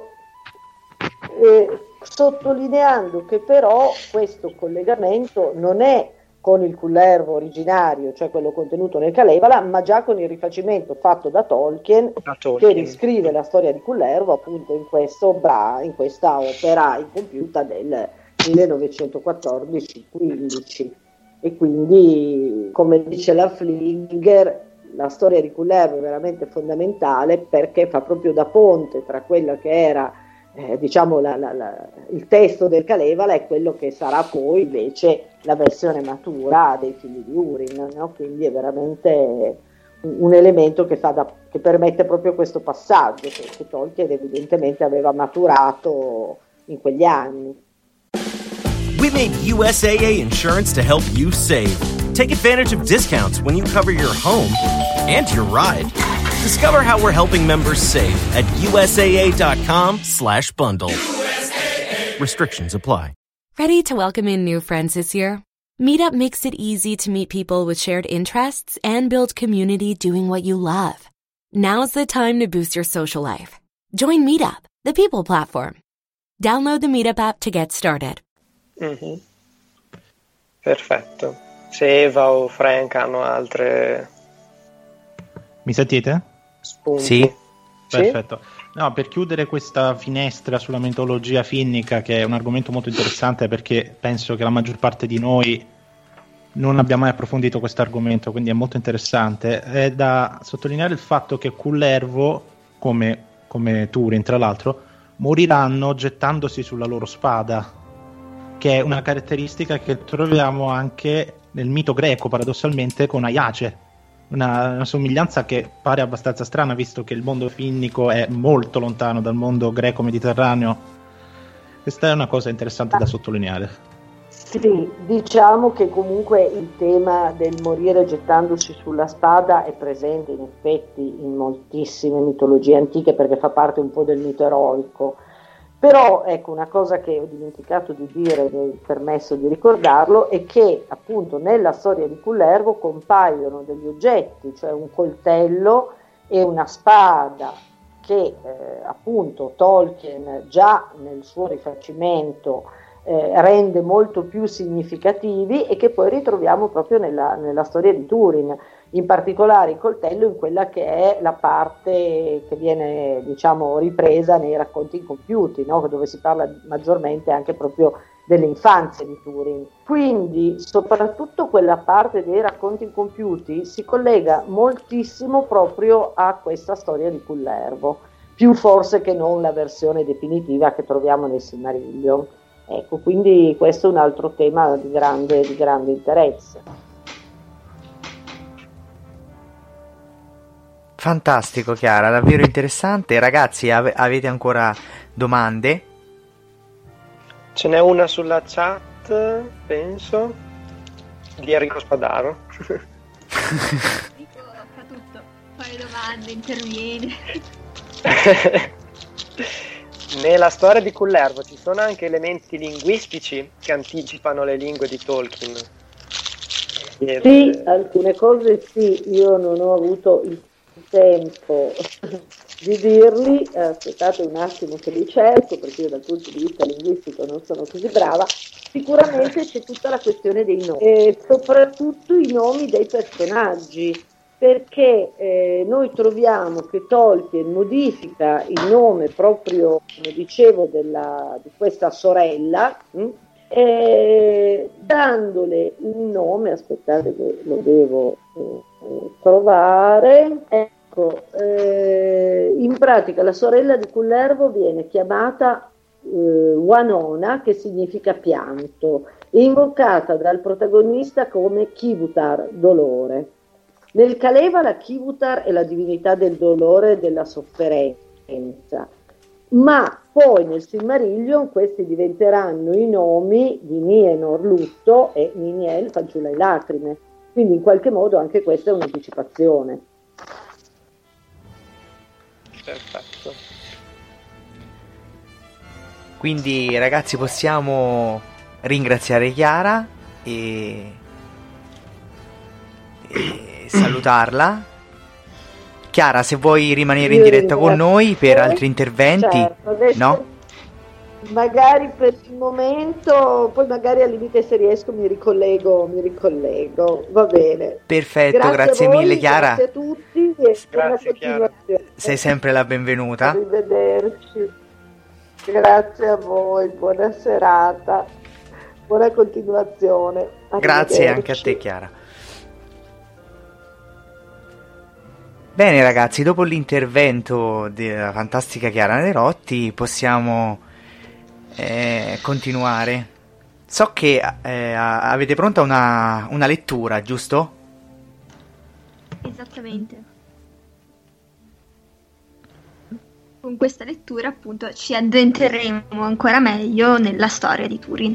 eh, sottolineando che però questo collegamento non è con il Kullervo originario, cioè quello contenuto nel Kalevala, ma già con il rifacimento fatto da Tolkien, da Tolkien. che riscrive la storia di Kullervo appunto in, questo bra, in questa opera incompiuta del millenovecentoquattordici quindici. E quindi, come dice la Flinger, la storia di Kullervo è veramente fondamentale perché fa proprio da ponte tra quella che era Eh, diciamo la, la, la, il testo del Kalevala è quello che sarà poi invece la versione matura dei figli di Húrin, no? Quindi è veramente un, un elemento che, fa da, che permette proprio questo passaggio che, che Tolkien evidentemente aveva maturato in quegli anni. We made U S A A insurance to help you save. Take advantage of discounts when you cover your home and your ride. Discover how we're helping members save at U S A A dot com slash bundle. U S A A. Restrictions apply. Ready to welcome in new friends this year? Meetup makes it easy to meet people with shared interests and build community doing what you love. Now's the time to boost your social life. Join Meetup, the people platform. Download the Meetup app to get started. Mm-hmm. Perfetto. Se Eva o Frank hanno altre... Mi sentite? Spunti. Sì, perfetto. No, per chiudere questa finestra sulla mitologia finnica, che è un argomento molto interessante perché penso che la maggior parte di noi non abbia mai approfondito questo argomento, quindi è molto interessante, è da sottolineare il fatto che Kullervo, come, come Túrin tra l'altro, moriranno gettandosi sulla loro spada, che è una caratteristica che troviamo anche nel mito greco, paradossalmente, con Aiace. Una, una somiglianza che pare abbastanza strana, visto che il mondo finnico è molto lontano dal mondo greco-mediterraneo. Questa è una cosa interessante da sottolineare. Sì, diciamo che comunque il tema del morire gettandosi sulla spada è presente in effetti in moltissime mitologie antiche, perché fa parte un po' del mito eroico. Però ecco, una cosa che ho dimenticato di dire, mi ho permesso di ricordarlo, è che appunto nella storia di Kullervo compaiono degli oggetti, cioè un coltello e una spada che eh, appunto Tolkien già nel suo rifacimento eh, rende molto più significativi e che poi ritroviamo proprio nella, nella storia di Túrin, in particolare il coltello in quella che è la parte che viene diciamo ripresa nei racconti incompiuti, no? Dove si parla maggiormente anche proprio delle infanzie di Túrin. Quindi soprattutto quella parte dei racconti incompiuti si collega moltissimo proprio a questa storia di Kullervo, più forse che non la versione definitiva che troviamo nel Silmarillion. Ecco, quindi questo è un altro tema di grande, di grande interesse. Fantastico Chiara, davvero interessante. Ragazzi, ave- avete ancora domande? Ce n'è una sulla chat, penso, di Enrico Spadaro. Enrico fa tutto, fa le domande, interviene. Nella storia di Kullervo ci sono anche elementi linguistici che anticipano le lingue di Tolkien. Sì, alcune cose sì, io non ho avuto il tempo di dirli, aspettate un attimo che li cerco, perché io dal punto di vista linguistico non sono così brava. Sicuramente c'è tutta la questione dei nomi, e soprattutto i nomi dei personaggi, perché eh, noi troviamo che Tolkien modifica il nome proprio, come dicevo, della, di questa sorella, mh, e dandole un nome, aspettate che lo devo eh, trovare, ecco, eh, in pratica la sorella di Kullervo viene chiamata eh, Wanona, che significa pianto, e invocata dal protagonista come Kivutar, dolore. Nel Kalevala Kivutar è la divinità del dolore e della sofferenza, ma poi nel Silmarillion questi diventeranno i nomi di Nienor, lutto, e Niniel, fanciulla e lacrime, quindi in qualche modo anche questa è un'anticipazione. Perfetto. Quindi ragazzi, possiamo ringraziare Chiara e, e salutarla. Chiara, se vuoi rimanere in diretta con noi per altri interventi, certo, no? magari per il momento, poi magari al limite se riesco mi ricollego, mi ricollego, va bene. Perfetto, grazie, grazie a voi, mille Chiara. Grazie a tutti e grazie Chiara. Sei sempre la benvenuta. Arrivederci. Grazie a voi, buona serata. Buona continuazione. Grazie anche a te Chiara. Bene ragazzi, dopo l'intervento della fantastica Chiara Naglierotti possiamo eh, continuare. So che eh, avete pronta una, una lettura, giusto? Esattamente. Con questa lettura appunto ci addentreremo ancora meglio nella storia di Túrin.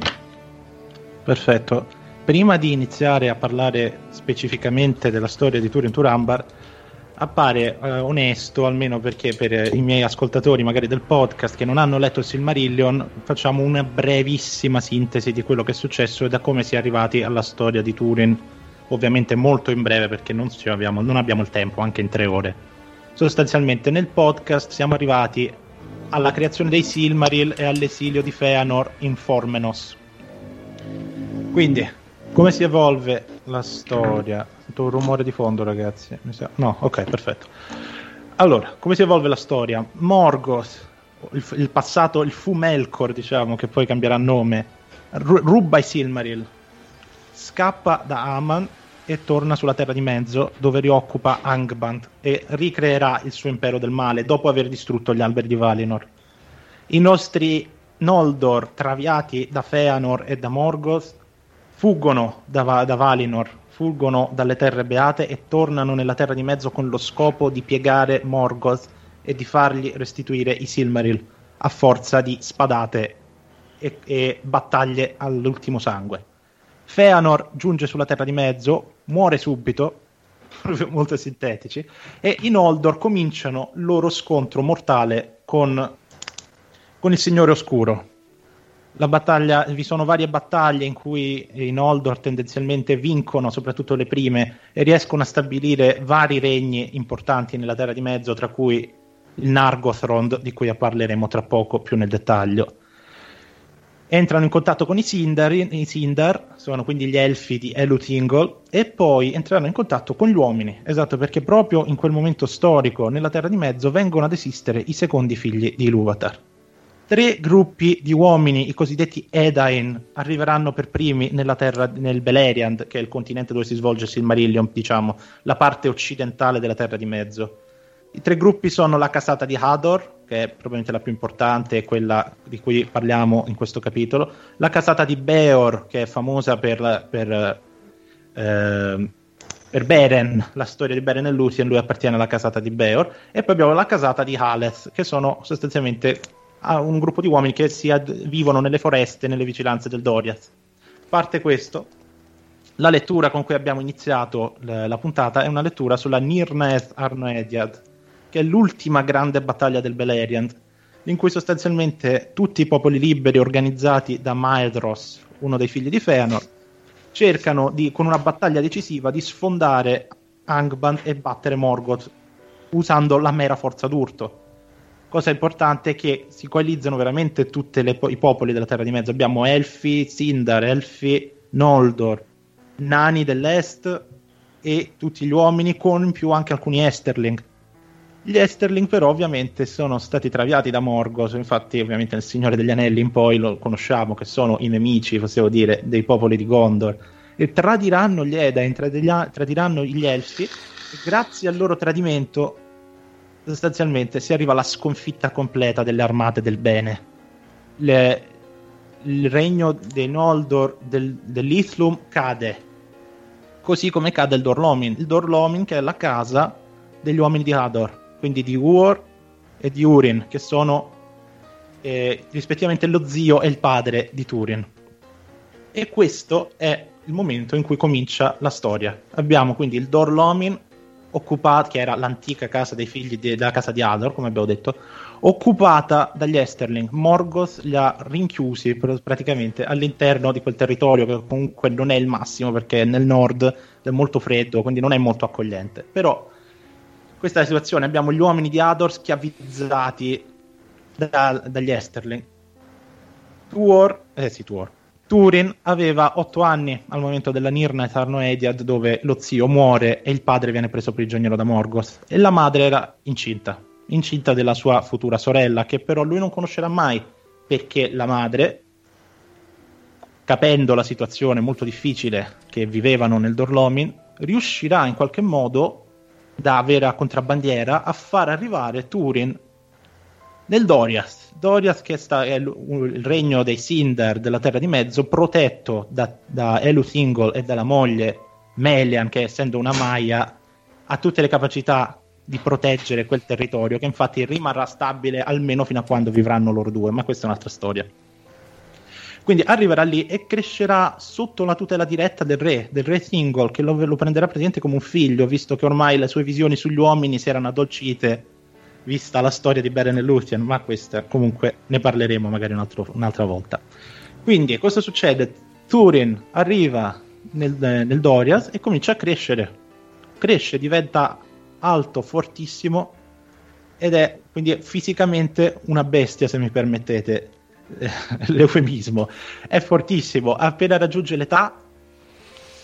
Perfetto. Prima di iniziare a parlare specificamente della storia di Túrin Turambar, appare eh, onesto, almeno perché per eh, i miei ascoltatori magari del podcast che non hanno letto il Silmarillion, facciamo una brevissima sintesi di quello che è successo e da come si è arrivati alla storia di Túrin, ovviamente molto in breve perché non, ci abbiamo, non abbiamo il tempo, anche in tre ore. Sostanzialmente nel podcast siamo arrivati alla creazione dei Silmaril e all'esilio di Fëanor in Formenos. Quindi, come si evolve la storia? Sento un rumore di fondo ragazzi, mi sa... no, ok, perfetto. Allora, come si evolve la storia? Morgoth, il, il passato, il Fumelcor diciamo, che poi cambierà nome, r- ruba i Silmaril, scappa da Aman e torna sulla terra di mezzo, dove rioccupa Angband e ricreerà il suo impero del male dopo aver distrutto gli alberi di Valinor. I nostri Noldor, traviati da Fëanor e da Morgoth, fuggono da, da Valinor, fuggono dalle terre beate e tornano nella terra di mezzo con lo scopo di piegare Morgoth e di fargli restituire i Silmaril a forza di spadate e, e battaglie all'ultimo sangue. Fëanor giunge sulla terra di mezzo, muore subito, molto sintetici, e i Noldor cominciano il loro scontro mortale con, con il Signore Oscuro. La battaglia, vi sono varie battaglie in cui i Noldor tendenzialmente vincono, soprattutto le prime, e riescono a stabilire vari regni importanti nella terra di mezzo, tra cui il Nargothrond, di cui parleremo tra poco più nel dettaglio. Entrano in contatto con i Sindar, i Sindar sono quindi gli elfi di Elu Thingol, e poi entreranno in contatto con gli uomini, esatto, perché proprio in quel momento storico nella terra di mezzo vengono ad esistere i secondi figli di Ilúvatar. Tre gruppi di uomini, i cosiddetti Edain, arriveranno per primi nella terra, nel Beleriand, che è il continente dove si svolge il Silmarillion, diciamo, la parte occidentale della terra di mezzo. I tre gruppi sono la casata di Hador, che è probabilmente la più importante e quella di cui parliamo in questo capitolo, la casata di Beor, che è famosa per, per, eh, per Beren, la storia di Beren e Lúthien, lui appartiene alla casata di Beor, e poi abbiamo la casata di Haleth, che sono sostanzialmente... a un gruppo di uomini che si ad- vivono nelle foreste, nelle vicinanze del Doriath. Parte questo, la lettura con cui abbiamo iniziato l- la puntata è una lettura sulla Nirnaeth Arnoediad, che è l'ultima grande battaglia del Beleriand, in cui sostanzialmente tutti i popoli liberi organizzati da Maedhros, uno dei figli di Fëanor, cercano di, con una battaglia decisiva di sfondare Angband e battere Morgoth usando la mera forza d'urto. Cosa importante è che si coalizzano veramente tutti po- i popoli della terra di mezzo. Abbiamo Elfi, Sindar, Elfi, Noldor, Nani dell'Est e tutti gli uomini, con in più anche alcuni Esterling. Gli Esterling però ovviamente sono stati traviati da Morgoth, infatti ovviamente nel Signore degli Anelli in poi lo conosciamo, che sono i nemici, possiamo dire, dei popoli di Gondor. E tradiranno gli Edain, tradila- tradiranno gli Elfi, e grazie al loro tradimento sostanzialmente si arriva alla sconfitta completa delle armate del bene. Le, il regno dei Noldor del, dell'Ithlum cade, così come cade il Dor Lomin, il Dor Lomin che è la casa degli uomini di Hador, quindi di Uor e di Húrin, che sono eh, rispettivamente lo zio e il padre di Túrin. E questo è il momento in cui comincia la storia. Abbiamo quindi il Dor Lomin occupata, che era l'antica casa dei figli de- della casa di Hador, come abbiamo detto, occupata dagli Esterling. Morgoth li ha rinchiusi pr- praticamente all'interno di quel territorio, che comunque non è il massimo perché nel nord è molto freddo, quindi non è molto accogliente. Però questa è la situazione, abbiamo gli uomini di Hador schiavizzati da- dagli Esterling. Tuor, eh sì, Tuor. Túrin aveva otto anni al momento della Nirna Eterno Ediad, dove lo zio muore e il padre viene preso prigioniero da Morgoth, e la madre era incinta, incinta della sua futura sorella, che però lui non conoscerà mai, perché la madre, capendo la situazione molto difficile che vivevano nel Dor Lomin, riuscirà in qualche modo, da vera contrabbandiera, a far arrivare Túrin nel Doriath, Doriath che sta, è il regno dei Sindar della Terra di Mezzo, protetto da, da Elu Thingol e dalla moglie Melian, che essendo una Maia ha tutte le capacità di proteggere quel territorio, che infatti rimarrà stabile almeno fino a quando vivranno loro due, ma questa è un'altra storia. Quindi arriverà lì e crescerà sotto la tutela diretta del re, del re Thingol, che lo, lo prenderà praticamente come un figlio, visto che ormai le sue visioni sugli uomini si erano addolcite, vista la storia di Beren e Lúthien, ma questa comunque ne parleremo magari un altro, un'altra volta. Quindi cosa succede? Túrin arriva nel, nel Doriath e comincia a crescere, cresce, diventa alto, fortissimo, ed è quindi fisicamente una bestia, se mi permettete l'eufemismo, è fortissimo. Appena raggiunge l'età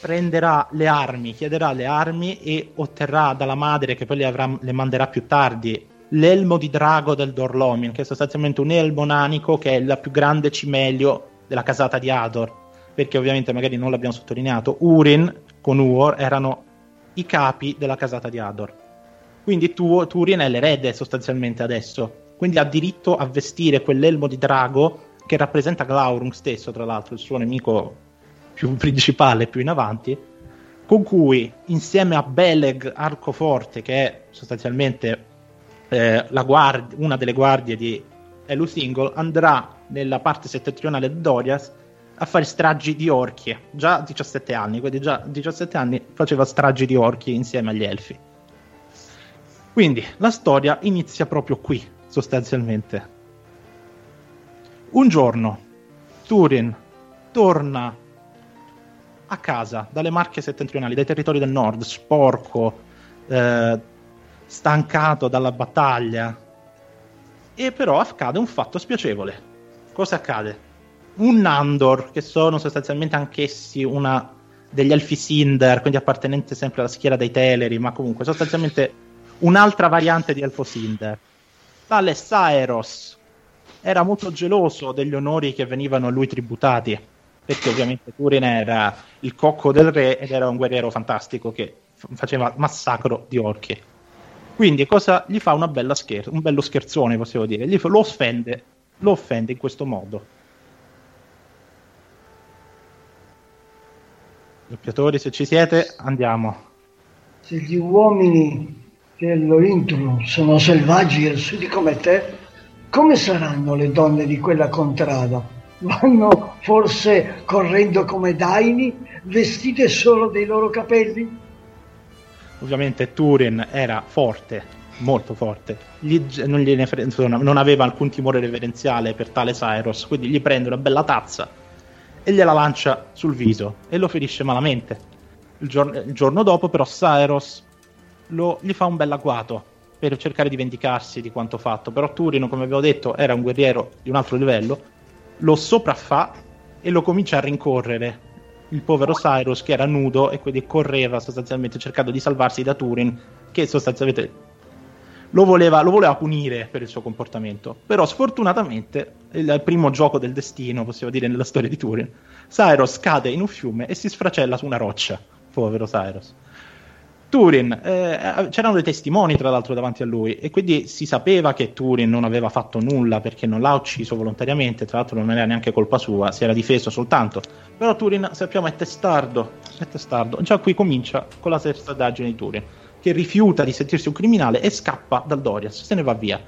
prenderà le armi, chiederà le armi e otterrà dalla madre, che poi le, avrà, le manderà più tardi, l'elmo di drago del Dor Lomin, che è sostanzialmente un elmo nanico, che è la più grande cimelio della casata di Hador, perché ovviamente magari non l'abbiamo sottolineato, Húrin con Uor erano i capi della casata di Hador, quindi Túrin è l'erede sostanzialmente adesso, quindi ha diritto a vestire quell'elmo di drago che rappresenta Glaurung stesso, tra l'altro il suo nemico più principale più in avanti, con cui insieme a Beleg Arcoforte, che è sostanzialmente eh, la guard- una delle guardie di Elu Thingol, andrà nella parte settentrionale di Doriath a fare stragi di orchi, già a diciassette anni, quindi già a diciassette anni faceva stragi di orchi insieme agli elfi. Quindi la storia inizia proprio qui, sostanzialmente. Un giorno Túrin torna a casa dalle Marche settentrionali, dai territori del nord, sporco, eh, stancato dalla battaglia, e però accade un fatto spiacevole. Cosa accade? Un Nandor, che sono sostanzialmente anch'essi una degli elfi Sindar, quindi appartenente sempre alla schiera dei Teleri, ma comunque sostanzialmente un'altra variante di elfo Sindar, tale Saeros, era molto geloso degli onori che venivano a lui tributati, perché ovviamente Túrin era il cocco del re ed era un guerriero fantastico che f- faceva massacro di orchi. Quindi cosa gli fa? Una bella scher- un bello scherzone, possiamo dire, gli fa- lo offende, lo offende in questo modo. Doppiatori, se ci siete, andiamo. Se gli uomini che lo introducono sono selvaggi e assurdi come te, come saranno le donne di quella contrada? Vanno forse correndo come daini, vestite solo dei loro capelli? Ovviamente Túrin era forte, molto forte, gli, non, gliene, non aveva alcun timore reverenziale per tale Saeros, quindi gli prende una bella tazza e gliela lancia sul viso e lo ferisce malamente. Il giorno, il giorno dopo però Saeros lo, gli fa un bel agguato per cercare di vendicarsi di quanto fatto, però Túrin, come abbiamo detto, era un guerriero di un altro livello, lo sopraffà e lo comincia a rincorrere, il povero Saeros, che era nudo e quindi correva sostanzialmente cercando di salvarsi da Túrin, che sostanzialmente lo voleva, lo voleva punire per il suo comportamento. Però sfortunatamente, il primo gioco del destino, possiamo dire, nella storia di Túrin, Saeros cade in un fiume e si sfracella su una roccia, povero Saeros. Túrin, eh, c'erano dei testimoni tra l'altro davanti a lui, e quindi si sapeva che Túrin non aveva fatto nulla, perché non l'ha ucciso volontariamente, tra l'altro non era neanche colpa sua, si era difeso soltanto. Però Túrin, sappiamo, è testardo, è testardo. Già qui comincia con la testardaggine di Túrin, che rifiuta di sentirsi un criminale e scappa dal Doriath, se ne va via,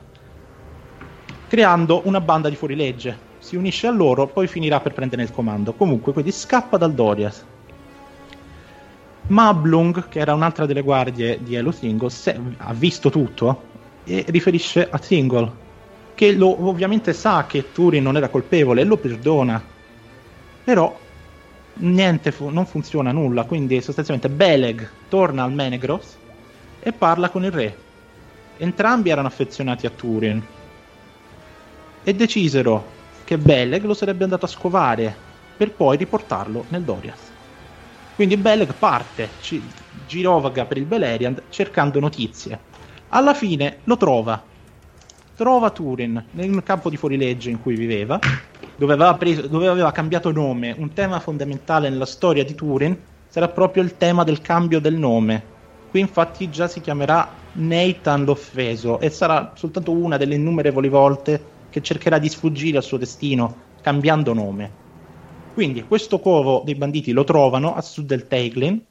creando una banda di fuorilegge. Si unisce a loro, poi finirà per prendere il comando. Comunque, quindi scappa dal Doriath. Mablung, che era un'altra delle guardie di Elu Thingol, ha visto tutto e riferisce a Thingol, che lo, ovviamente sa che Túrin non era colpevole e lo perdona. Però niente, fu- non funziona nulla, quindi sostanzialmente Beleg torna al Menegroth e parla con il re. Entrambi erano affezionati a Túrin e decisero che Beleg lo sarebbe andato a scovare per poi riportarlo nel Doriath. Quindi Beleg parte, ci, girovaga per il Beleriand cercando notizie. Alla fine lo trova, trova Túrin nel campo di fuorilegge in cui viveva, dove aveva, preso, dove aveva cambiato nome. Un tema fondamentale nella storia di Túrin sarà proprio il tema del cambio del nome. Qui infatti già si chiamerà Nathan l'Offeso e sarà soltanto una delle innumerevoli volte che cercherà di sfuggire al suo destino cambiando nome. Quindi questo covo dei banditi lo trovano a sud del Teiglin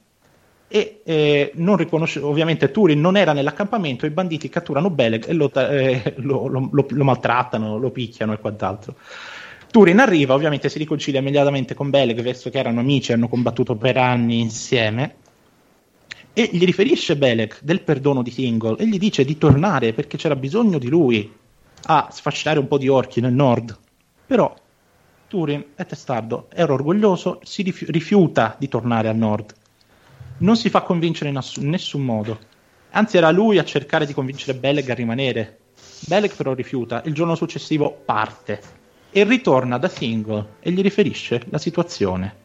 e eh, non riconosce, ovviamente Túrin non era nell'accampamento, i banditi catturano Beleg e lo, eh, lo, lo, lo, lo maltrattano, lo picchiano e quant'altro. Túrin arriva, ovviamente si riconcilia immediatamente con Beleg, visto che erano amici e hanno combattuto per anni insieme, e gli riferisce Beleg del perdono di Thingol e gli dice di tornare perché c'era bisogno di lui a sfasciare un po' di orchi nel nord. Però Túrin è testardo, era orgoglioso, si rifi- rifiuta di tornare al nord, non si fa convincere in ass- nessun modo, anzi era lui a cercare di convincere Beleg a rimanere. Beleg però rifiuta, il giorno successivo parte e ritorna da Thingol e gli riferisce la situazione.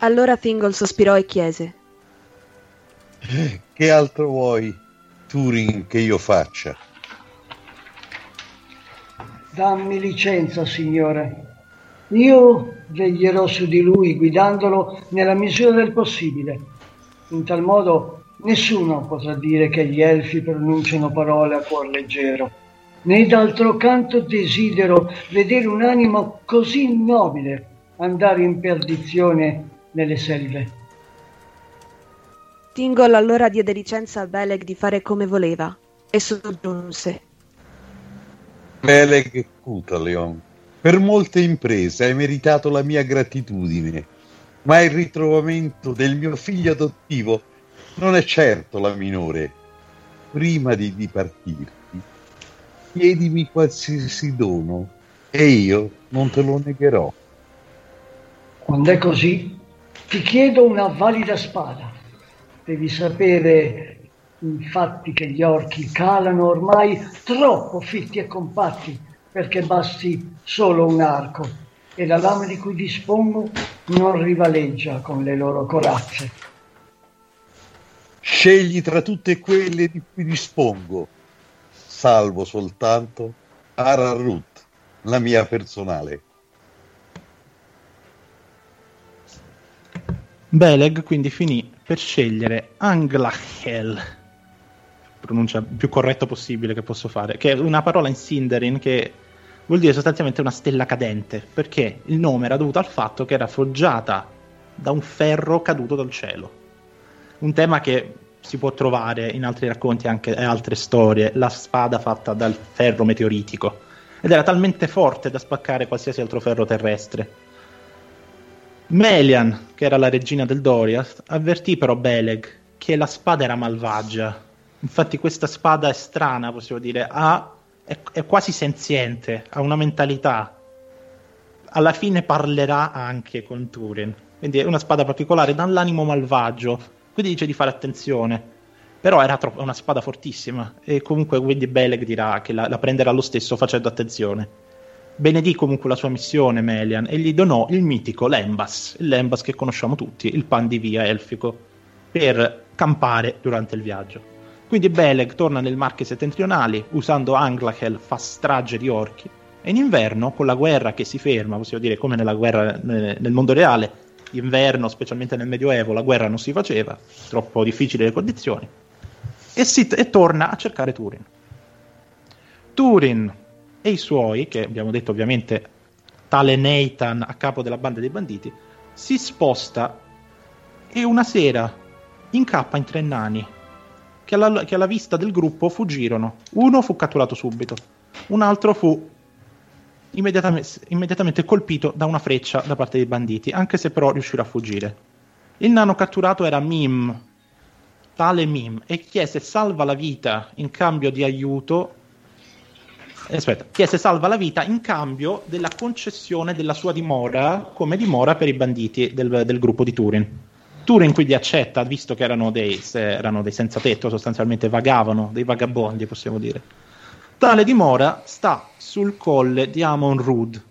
Allora Thingol sospirò e chiese: che altro vuoi, Túrin, che io faccia? Dammi licenza, signore. Io veglierò su di lui, guidandolo nella misura del possibile. In tal modo nessuno potrà dire che gli elfi pronunciano parole a cuor leggero. Né d'altro canto desidero vedere un animo così nobile andare in perdizione nelle selve. Thingol allora diede licenza a Beleg di fare come voleva e soggiunse: Beleg Cutaleon, per molte imprese hai meritato la mia gratitudine, ma il ritrovamento del mio figlio adottivo non è certo la minore. Prima di dipartirti, chiedimi qualsiasi dono e io non te lo negherò. Quando è così, ti chiedo una valida spada. Devi sapere, infatti, che gli orchi calano ormai troppo fitti e compatti perché basti solo un arco e la lama di cui dispongo non rivaleggia con le loro corazze. Scegli tra tutte quelle di cui dispongo, salvo soltanto Ararut, la mia personale. Beleg quindi finì per scegliere Anglachel, pronuncia più corretta possibile che posso fare, che è una parola in Sindarin che vuol dire sostanzialmente una stella cadente, perché il nome era dovuto al fatto che era forgiata da un ferro caduto dal cielo. Un tema che si può trovare in altri racconti e anche in altre storie, la spada fatta dal ferro meteoritico, ed era talmente forte da spaccare qualsiasi altro ferro terrestre. Melian, che era la regina del Doriath, avvertì però Beleg che la spada era malvagia. Infatti questa spada è strana, possiamo dire, ha, è, è quasi senziente, ha una mentalità. Alla fine parlerà anche con Túrin, quindi è una spada particolare, dall'animo malvagio, quindi dice di fare attenzione. Però era tro- una spada fortissima e comunque quindi Beleg dirà che la, la prenderà lo stesso facendo attenzione. Benedì comunque la sua missione Melian e gli donò il mitico Lembas, il Lembas che conosciamo tutti, il pan di via elfico, per campare durante il viaggio. Quindi Beleg torna nel Marche Settentrionali, usando Anglachel fa strage di orchi, e in inverno, con la guerra che si ferma, possiamo dire come nella guerra nel mondo reale, inverno, specialmente nel Medioevo, la guerra non si faceva, troppo difficili le condizioni, e, si, e torna a cercare Túrin. Túrin e i suoi, che abbiamo detto ovviamente tale Nathan a capo della banda dei banditi, si sposta e una sera incappa in tre nani che alla, che alla vista del gruppo fuggirono. Uno fu catturato subito, un altro fu immediatamente, immediatamente colpito da una freccia da parte dei banditi, anche se però riuscirà a fuggire. Il nano catturato era Mim, tale Mim, e chiese salva la vita in cambio di aiuto Aspetta, chiese salva la vita in cambio della concessione della sua dimora come dimora per i banditi del, del gruppo di Túrin. Túrin quindi accetta, visto che erano dei, erano dei senza tetto, sostanzialmente vagavano, dei vagabondi possiamo dire. Tale dimora sta sul colle di Amonrud.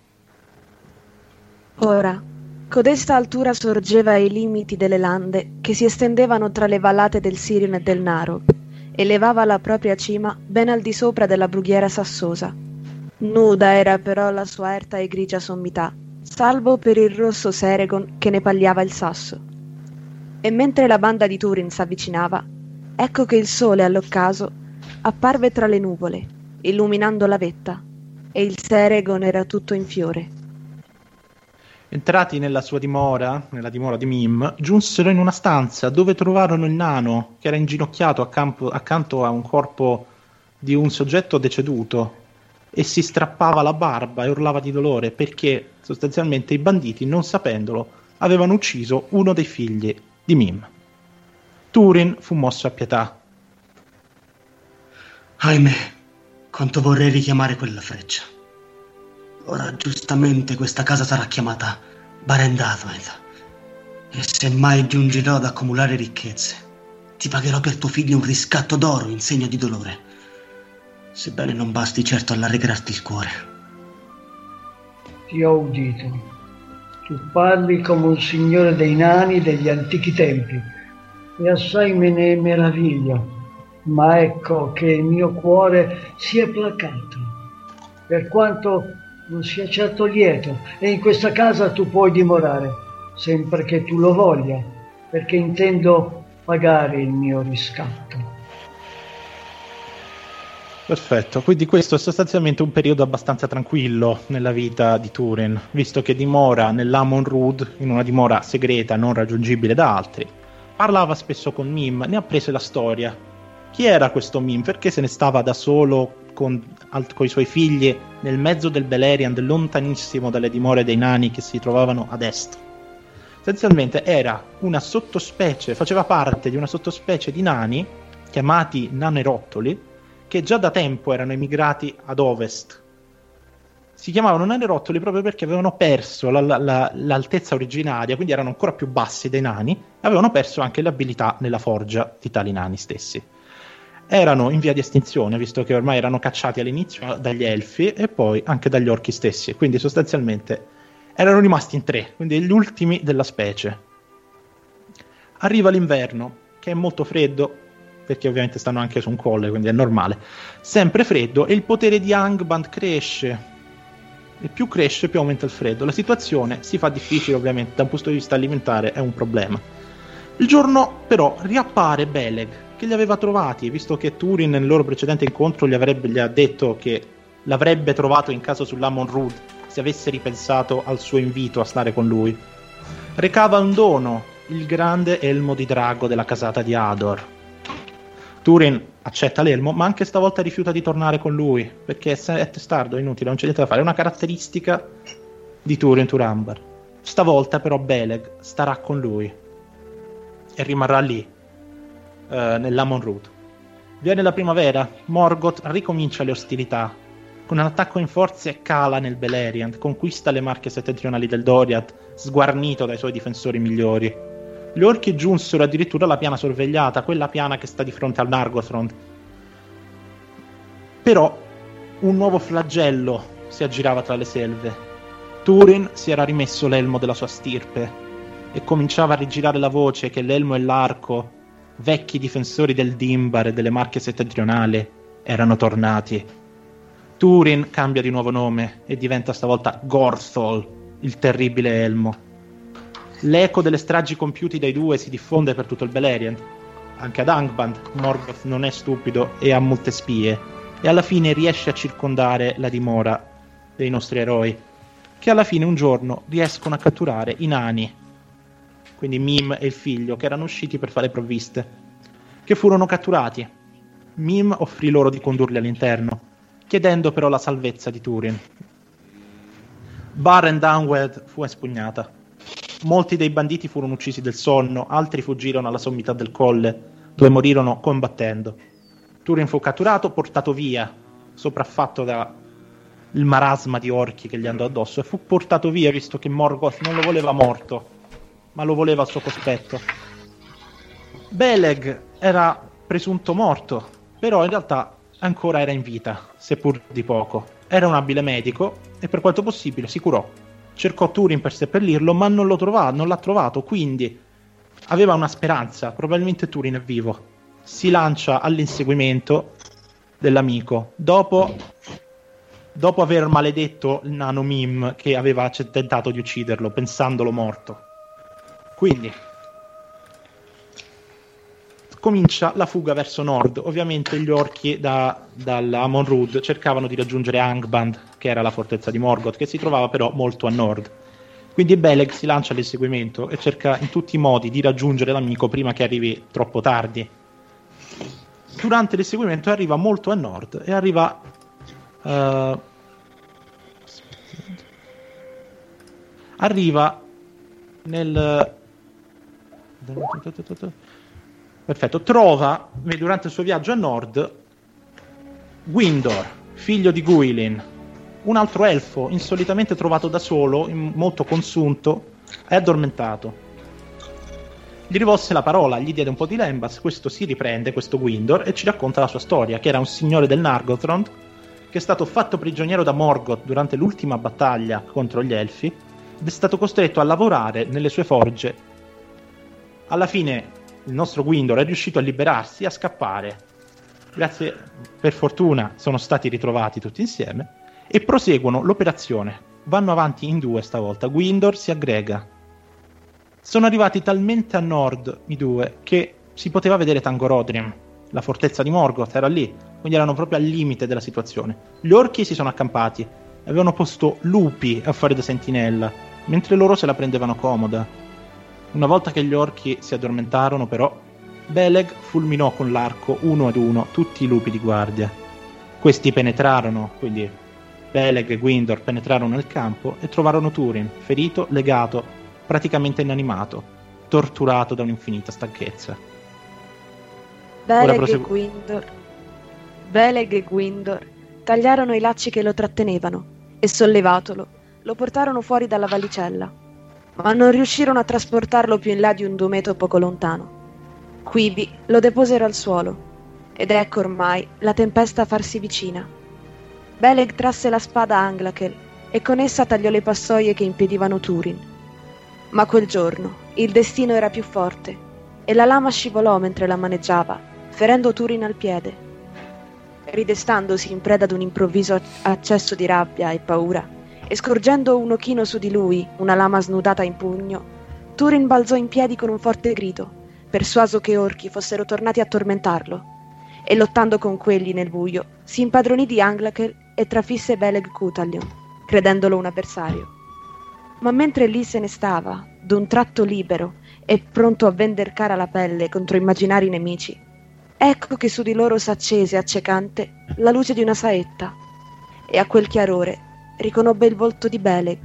Ora, codesta altura sorgeva ai limiti delle lande che si estendevano tra le vallate del Sirion e del Narog, elevava la propria cima ben al di sopra della brughiera sassosa. Nuda era però la sua erta e grigia sommità, salvo per il rosso Seregon che ne pagliava il sasso. E mentre la banda di Túrin s'avvicinava, ecco che il sole all'occaso apparve tra le nuvole, illuminando la vetta, e il Seregon era tutto in fiore. Entrati nella sua dimora, nella dimora di Mim, giunsero in una stanza dove trovarono il nano che era inginocchiato accanto, accanto a un corpo di un soggetto deceduto e si strappava la barba e urlava di dolore perché sostanzialmente i banditi, non sapendolo, avevano ucciso uno dei figli di Mim. Túrin fu mosso a pietà. Ahimè, quanto vorrei richiamare quella freccia. Ora giustamente questa casa sarà chiamata Barendathmet e se mai giungerò ad accumulare ricchezze ti pagherò per tuo figlio un riscatto d'oro in segno di dolore, sebbene non basti certo all'arregrarti il cuore. Ti ho udito, tu parli come un signore dei nani degli antichi tempi e assai me ne meraviglio. Ma ecco che il mio cuore si è placato, per quanto non sia certo lieto, e in questa casa tu puoi dimorare, sempre che tu lo voglia, perché intendo pagare il mio riscatto. Perfetto, quindi questo è sostanzialmente un periodo abbastanza tranquillo nella vita di Túrin, visto che dimora nell'Amonrud, in una dimora segreta non raggiungibile da altri. Parlava spesso con Mim, ne ha preso la storia. Chi era questo Mim? Perché se ne stava da solo con, alt- con i suoi figli nel mezzo del Beleriand, lontanissimo dalle dimore dei nani che si trovavano ad est? Essenzialmente era una sottospecie, faceva parte di una sottospecie di nani, chiamati nanerottoli, che già da tempo erano emigrati ad ovest. Si chiamavano nanerottoli proprio perché avevano perso la, la, la, l'altezza originaria, quindi erano ancora più bassi dei nani, e avevano perso anche l'abilità nella forgia di tali nani stessi. Erano in via di estinzione, visto che ormai erano cacciati all'inizio dagli elfi e poi anche dagli orchi stessi, quindi sostanzialmente erano rimasti in tre, quindi gli ultimi della specie. Arriva l'inverno, che è molto freddo, perché ovviamente stanno anche su un colle, quindi è normale, sempre freddo, e il potere di Angband cresce, e più cresce più aumenta il freddo. La situazione si fa difficile, ovviamente, da un punto di vista alimentare è un problema. Il giorno però riappare Beleg, che li aveva trovati, visto che Túrin nel loro precedente incontro gli, avrebbe, gli ha detto che l'avrebbe trovato in casa sull'Amonrud se avesse ripensato al suo invito a stare con lui. Recava un dono, il grande elmo di drago della casata di Hador. Túrin accetta l'elmo, ma anche stavolta rifiuta di tornare con lui, perché è testardo, è inutile, non c'è niente da fare, è una caratteristica di Túrin Turambar. Stavolta però Beleg starà con lui e rimarrà lì, eh, nell'Amonrud. Viene la primavera, Morgoth ricomincia le ostilità, con un attacco in forze cala nel Beleriand, conquista le marche settentrionali del Doriath, sguarnito dai suoi difensori migliori. Gli orchi giunsero addirittura alla piana sorvegliata, quella piana che sta di fronte al Nargothrond. Però un nuovo flagello si aggirava tra le selve. Túrin si era rimesso l'elmo della sua stirpe e cominciava a rigirare la voce che l'elmo e l'arco, vecchi difensori del Dimbar e delle Marche settentrionali, erano tornati. Túrin cambia di nuovo nome e diventa stavolta Gorthol, il terribile elmo. L'eco delle stragi compiute dai due si diffonde per tutto il Beleriand, anche ad Angband. Morgoth non è stupido e ha molte spie, e alla fine riesce a circondare la dimora dei nostri eroi, che alla fine un giorno riescono a catturare i nani, quindi Mim e il figlio, che erano usciti per fare provviste, che furono catturati. Mim offrì loro di condurli all'interno, chiedendo però la salvezza di Túrin. Barendathmet fu espugnata. Molti dei banditi furono uccisi del sonno, altri fuggirono alla sommità del colle, dove morirono combattendo. Túrin fu catturato, portato via, sopraffatto da il marasma di orchi che gli andò addosso, e fu portato via, visto che Morgoth non lo voleva morto, ma lo voleva al suo cospetto. Beleg era presunto morto, però in realtà ancora era in vita, seppur di poco. Era un abile medico e per quanto possibile si curò. Cercò Túrin per seppellirlo, ma non lo trovò, non l'ha trovato, quindi aveva una speranza, probabilmente Túrin è vivo. Si lancia all'inseguimento dell'amico. Dopo, dopo aver maledetto il nano Mim che aveva tentato di ucciderlo, pensandolo morto. Quindi comincia la fuga verso nord. Ovviamente gli orchi da, dalla Monrud cercavano di raggiungere Angband, che era la fortezza di Morgoth, che si trovava però molto a nord. Quindi Beleg si lancia all'inseguimento e cerca in tutti i modi di raggiungere l'amico prima che arrivi troppo tardi. Durante l'inseguimento arriva molto a nord e arriva uh, arriva nel perfetto, trova durante il suo viaggio a nord Gwindor, figlio di Guilin, un altro elfo insolitamente trovato da solo, molto consunto e addormentato. Gli rivolse la parola, gli diede un po' di lembas, questo si riprende, questo Gwindor, e ci racconta la sua storia, che era un signore del Nargothrond, che è stato fatto prigioniero da Morgoth durante l'ultima battaglia contro gli elfi, ed è stato costretto a lavorare nelle sue forge. Alla fine il nostro Gwindor è riuscito a liberarsi e a scappare. Grazie, per fortuna, sono stati ritrovati tutti insieme, e proseguono l'operazione. Vanno avanti in due stavolta, Gwindor si aggrega. Sono arrivati talmente a nord i due che si poteva vedere Tangorodrim, la fortezza di Morgoth era lì, quindi erano proprio al limite della situazione. Gli orchi si sono accampati, avevano posto lupi a fare da sentinella, mentre loro se la prendevano comoda. Una volta che gli orchi si addormentarono però, Beleg fulminò con l'arco uno ad uno tutti i lupi di guardia. Questi penetrarono, quindi Beleg e Gwindor penetrarono nel campo e trovarono Túrin, ferito, legato, praticamente inanimato, torturato da un'infinita stanchezza. Beleg, prosegu- e Gwindor, Beleg e Gwindor tagliarono i lacci che lo trattenevano e, sollevatolo, lo portarono fuori dalla valicella, ma non riuscirono a trasportarlo più in là di un dumeto poco lontano. Quivi lo deposero al suolo, ed ecco ormai la tempesta a farsi vicina. Beleg trasse la spada Anglachel e con essa tagliò le passoie che impedivano Túrin. Ma quel giorno il destino era più forte e la lama scivolò mentre la maneggiava, ferendo Túrin al piede. Ridestandosi in preda ad un improvviso accesso di rabbia e paura e scorgendo un ochino su di lui, una lama snudata in pugno, Túrin balzò in piedi con un forte grido, persuaso che orchi fossero tornati a tormentarlo, e lottando con quelli nel buio si impadronì di Anglachel e trafisse Beleg Cutalion, credendolo un avversario. Ma mentre lì se ne stava, d'un tratto libero e pronto a vender cara la pelle contro immaginari nemici, ecco che su di loro s'accese accecante la luce di una saetta, e a quel chiarore riconobbe il volto di Beleg.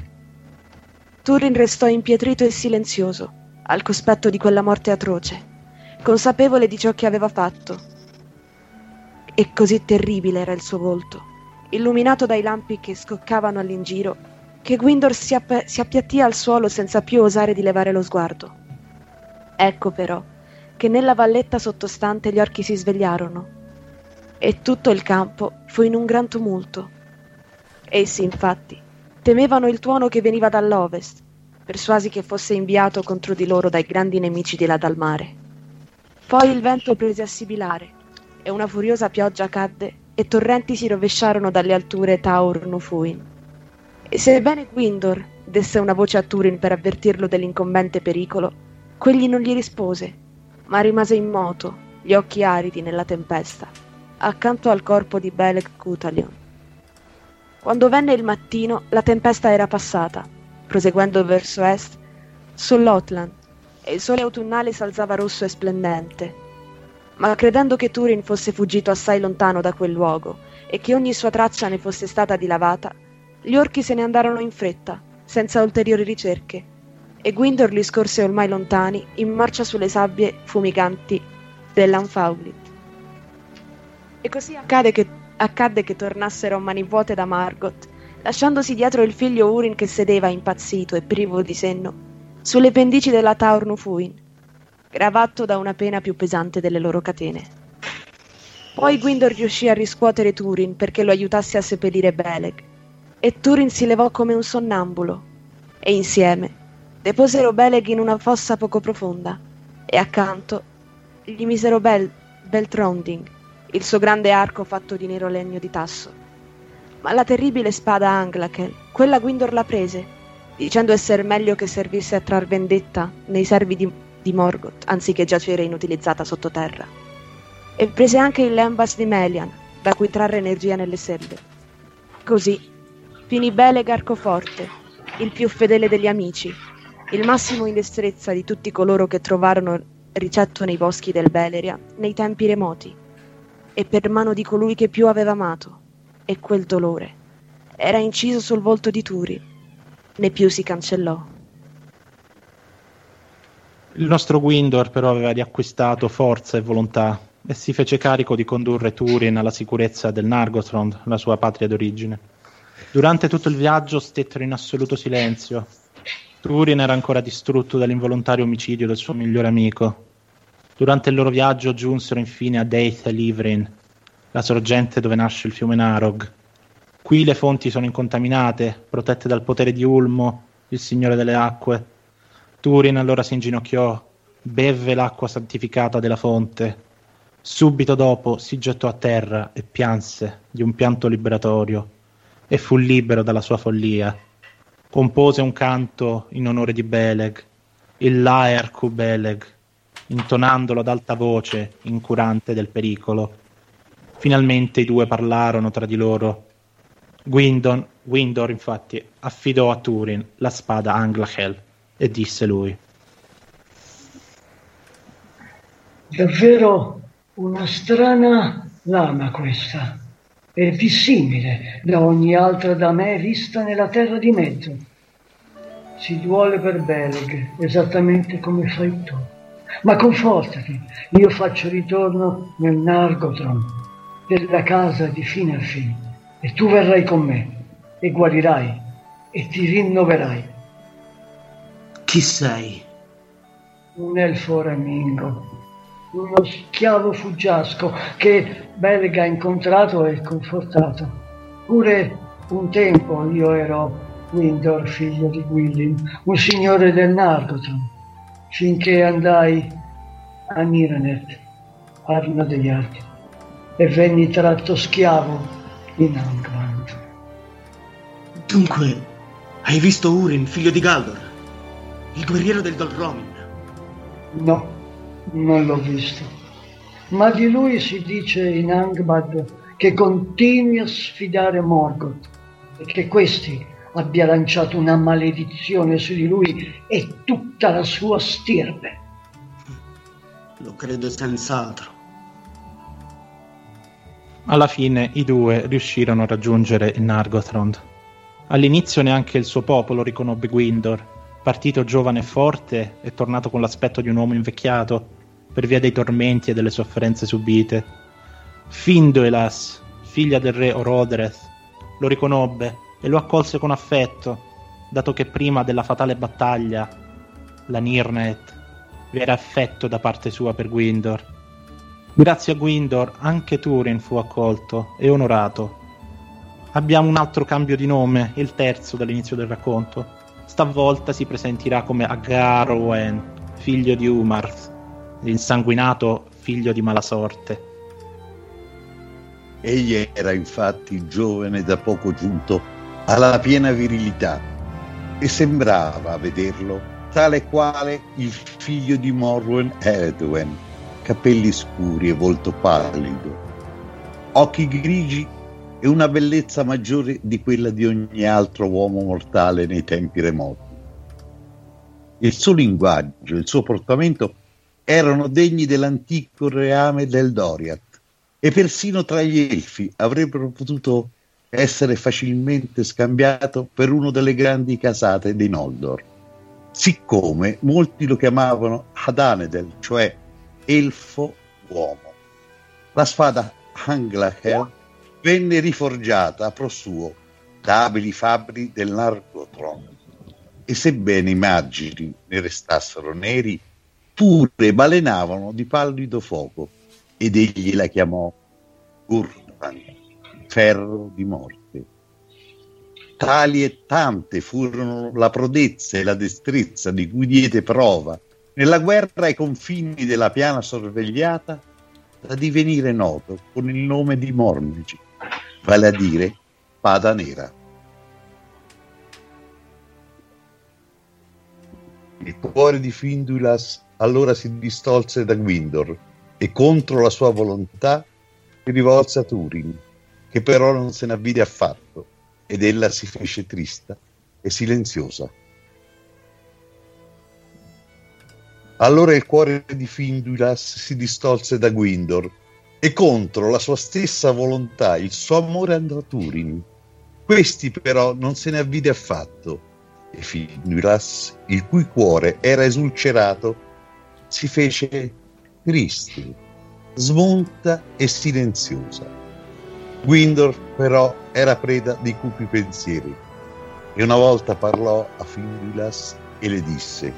Túrin restò impietrito e silenzioso al cospetto di quella morte atroce, consapevole di ciò che aveva fatto. E così terribile era il suo volto, illuminato dai lampi che scoccavano all'ingiro, che Gwindor si, app- si appiattì al suolo senza più osare di levare lo sguardo. Ecco però che nella valletta sottostante gli orchi si svegliarono e tutto il campo fu in un gran tumulto. Essi infatti temevano il tuono che veniva dall'ovest, persuasi che fosse inviato contro di loro dai grandi nemici di là dal mare. Poi il vento prese a sibilare e una furiosa pioggia cadde e torrenti si rovesciarono dalle alture Taur Nufuin. E sebbene Gwindor desse una voce a Túrin per avvertirlo dell'incombente pericolo, quegli non gli rispose, ma rimase immoto, gli occhi aridi nella tempesta, accanto al corpo di Beleg Cutalion. Quando venne il mattino, la tempesta era passata, proseguendo verso est, sull'Otland, e il sole autunnale s'alzava rosso e splendente. Ma credendo che Túrin fosse fuggito assai lontano da quel luogo e che ogni sua traccia ne fosse stata dilavata, gli orchi se ne andarono in fretta, senza ulteriori ricerche, e Gwindor li scorse ormai lontani, in marcia sulle sabbie fumiganti dell'Anfaulit. E così accade che, accadde che tornassero a mani vuote da Morgoth, lasciandosi dietro il figlio Húrin che sedeva impazzito e privo di senno sulle pendici della Taur Nufuin, gravato da una pena più pesante delle loro catene. Poi Gwindor riuscì a riscuotere Túrin perché lo aiutasse a seppellire Beleg, e Túrin si levò come un sonnambulo, e insieme deposero Beleg in una fossa poco profonda, e accanto gli misero Bel- Beltronding, il suo grande arco fatto di nero legno di tasso. Ma la terribile spada Anglachel, quella Gwindor la prese, dicendo esser meglio che servisse a trar vendetta nei servi di, di Morgoth, anziché giacere inutilizzata sottoterra. E prese anche il Lembas di Melian, da cui trarre energia nelle serbe. Così finì Beleg Arcoforte, il più fedele degli amici, il massimo in destrezza di tutti coloro che trovarono ricetto nei boschi del Beleria nei tempi remoti, e per mano di colui che più aveva amato, e quel dolore era inciso sul volto di Túrin, né più si cancellò. Il nostro Gwindor però aveva riacquistato forza e volontà, e si fece carico di condurre Túrin alla sicurezza del Nargothrond, la sua patria d'origine. Durante tutto il viaggio stettero in assoluto silenzio. Túrin era ancora distrutto dall'involontario omicidio del suo migliore amico. Durante il loro viaggio giunsero infine a Deith Elivrin, la sorgente dove nasce il fiume Narog. Qui le fonti sono incontaminate, protette dal potere di Ulmo, il signore delle acque. Túrin allora si inginocchiò, bevve l'acqua santificata della fonte. Subito dopo si gettò a terra e pianse di un pianto liberatorio, e fu libero dalla sua follia. Compose un canto in onore di Beleg, il Laercu Beleg, intonandolo ad alta voce, incurante del pericolo. Finalmente i due parlarono tra di loro. Gwindor, Gwindor infatti affidò a Túrin la spada Anglachel e disse lui: davvero una strana lama questa, e dissimile da ogni altra da me vista nella terra di mezzo. Si duole per Beleg, esattamente come fai tu. Ma confortati, io faccio ritorno nel Nargothrond, della casa di fine a fine, e tu verrai con me, e guarirai, e ti rinnoverai. Chi sei? Un elfo ramingo, uno schiavo fuggiasco che Beleg ha incontrato e confortato. Pure un tempo io ero Gwindor, figlio di Gwilym, un signore del Nargothrond, finché andai a Niranet, Arna degli Archi, e venni tratto schiavo in Angband. Dunque, hai visto Húrin, figlio di Galdor, il guerriero del Dor Lomin? No. Non l'ho visto, ma di lui si dice in Angband che continui a sfidare Morgoth, e che questi abbia lanciato una maledizione su di lui e tutta la sua stirpe. Lo credo senz'altro. Alla fine i due riuscirono a raggiungere il Nargothrond. All'inizio neanche il suo popolo riconobbe Gwindor, partito giovane e forte e tornato con l'aspetto di un uomo invecchiato per via dei tormenti e delle sofferenze subite. Finduilas, figlia del re Orodereth, lo riconobbe e lo accolse con affetto, dato che prima della fatale battaglia, la Nirnet, vi era affetto da parte sua per Gwindor. Grazie a Gwindor anche Túrin fu accolto e onorato. Abbiamo un altro cambio di nome, il terzo dall'inizio del racconto. Stavolta si presenterà come Agarwen, figlio di Umarth, l'insanguinato figlio di Malasorte. Egli era infatti giovane, da poco giunto alla piena virilità, e sembrava, a vederlo, tale quale il figlio di Morwen Eredwen, capelli scuri e volto pallido, occhi grigi e una bellezza maggiore di quella di ogni altro uomo mortale nei tempi remoti. Il suo linguaggio e il suo portamento erano degni dell'antico reame del Doriath, e persino tra gli elfi avrebbero potuto essere facilmente scambiato per uno delle grandi casate dei Noldor, siccome molti lo chiamavano Hadanedel, cioè elfo-uomo. La spada Anglachel venne riforgiata a pro suo da abili fabbri del Nargothrond, e sebbene i margini ne restassero neri, pure balenavano di pallido fuoco, ed egli la chiamò Gurthang, ferro di morte. Tali e tante furono la prodezza e la destrezza di cui diede prova nella guerra ai confini della piana sorvegliata, da divenire noto con il nome di Mormegi, vale a dire Spada Nera. Il cuore di Finduilas allora si distolse da Gwindor e, contro la sua volontà, si rivolse a Túrin, che però non se ne avvide affatto, ed ella si fece trista e silenziosa. Allora il cuore di Finduilas si distolse da Gwindor e, contro la sua stessa volontà, il suo amore andò a Túrin. Questi però non se ne avvide affatto e Finduilas, il cui cuore era esulcerato, si fece triste, smunta e silenziosa. Gwindor però era preda di cupi pensieri e una volta parlò a Finduilas e le disse: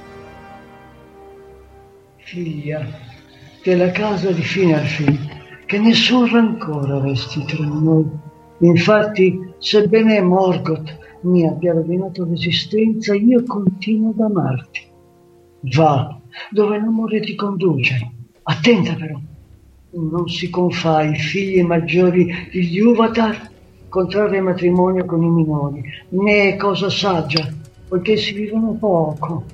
figlia della casa di Finarfin, che nessun rancore resti tra noi. Infatti, sebbene Morgoth mi abbia rovinato l'esistenza, io continuo ad amarti. Va dove l'amore ti conduce, attenta però, non si confà ai figli maggiori degli Uvatar contrarre matrimonio con i minori, né è cosa saggia, poiché si vivono poco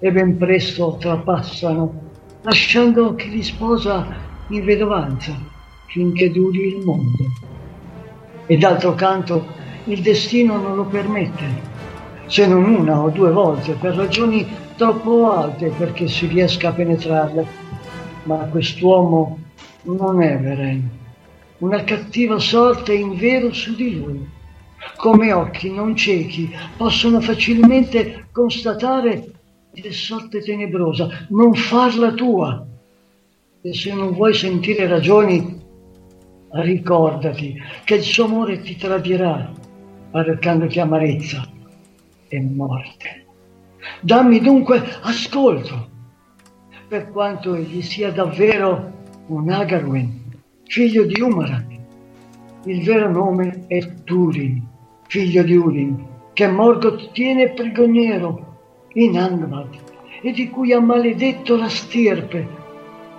e ben presto trapassano, lasciando chi li sposa in vedovanza finché duri il mondo. E d'altro canto il destino non lo permette, se non una o due volte, per ragioni troppo alte perché si riesca a penetrarle. Ma quest'uomo non è Veren, una cattiva sorte in vero su di lui, come occhi non ciechi possono facilmente constatare che sorte tenebrosa, non farla tua. E se non vuoi sentire ragioni, ricordati che il suo amore ti tradirà, arrecandoti amarezza e morte. Dammi dunque ascolto, per quanto egli sia davvero un Agarwen, figlio di Umaran. Il vero nome è Túrin, figlio di Húrin, che Morgoth tiene prigioniero in Angbad e di cui ha maledetto la stirpe.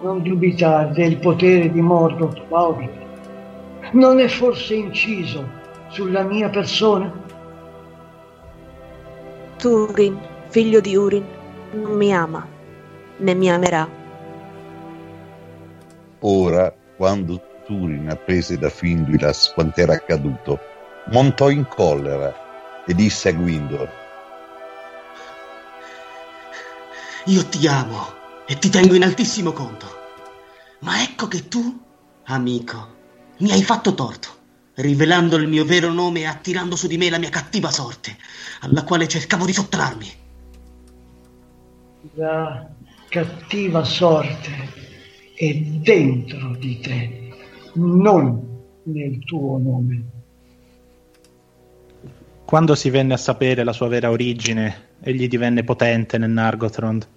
Non dubitare del potere di Morgoth, Maud. Non è forse inciso sulla mia persona? Túrin, figlio di Húrin, non mi ama, né mi amerà. Ora, quando Túrin apprese da Finduilas quant'era accaduto, montò in collera e disse a Gwindor: io ti amo e ti tengo in altissimo conto, ma ecco che tu, amico, mi hai fatto torto, rivelando il mio vero nome e attirando su di me la mia cattiva sorte, alla quale cercavo di sottrarmi. La cattiva sorte è dentro di te, non nel tuo nome. Quando si venne a sapere la sua vera origine, egli divenne potente nel Nargothrond.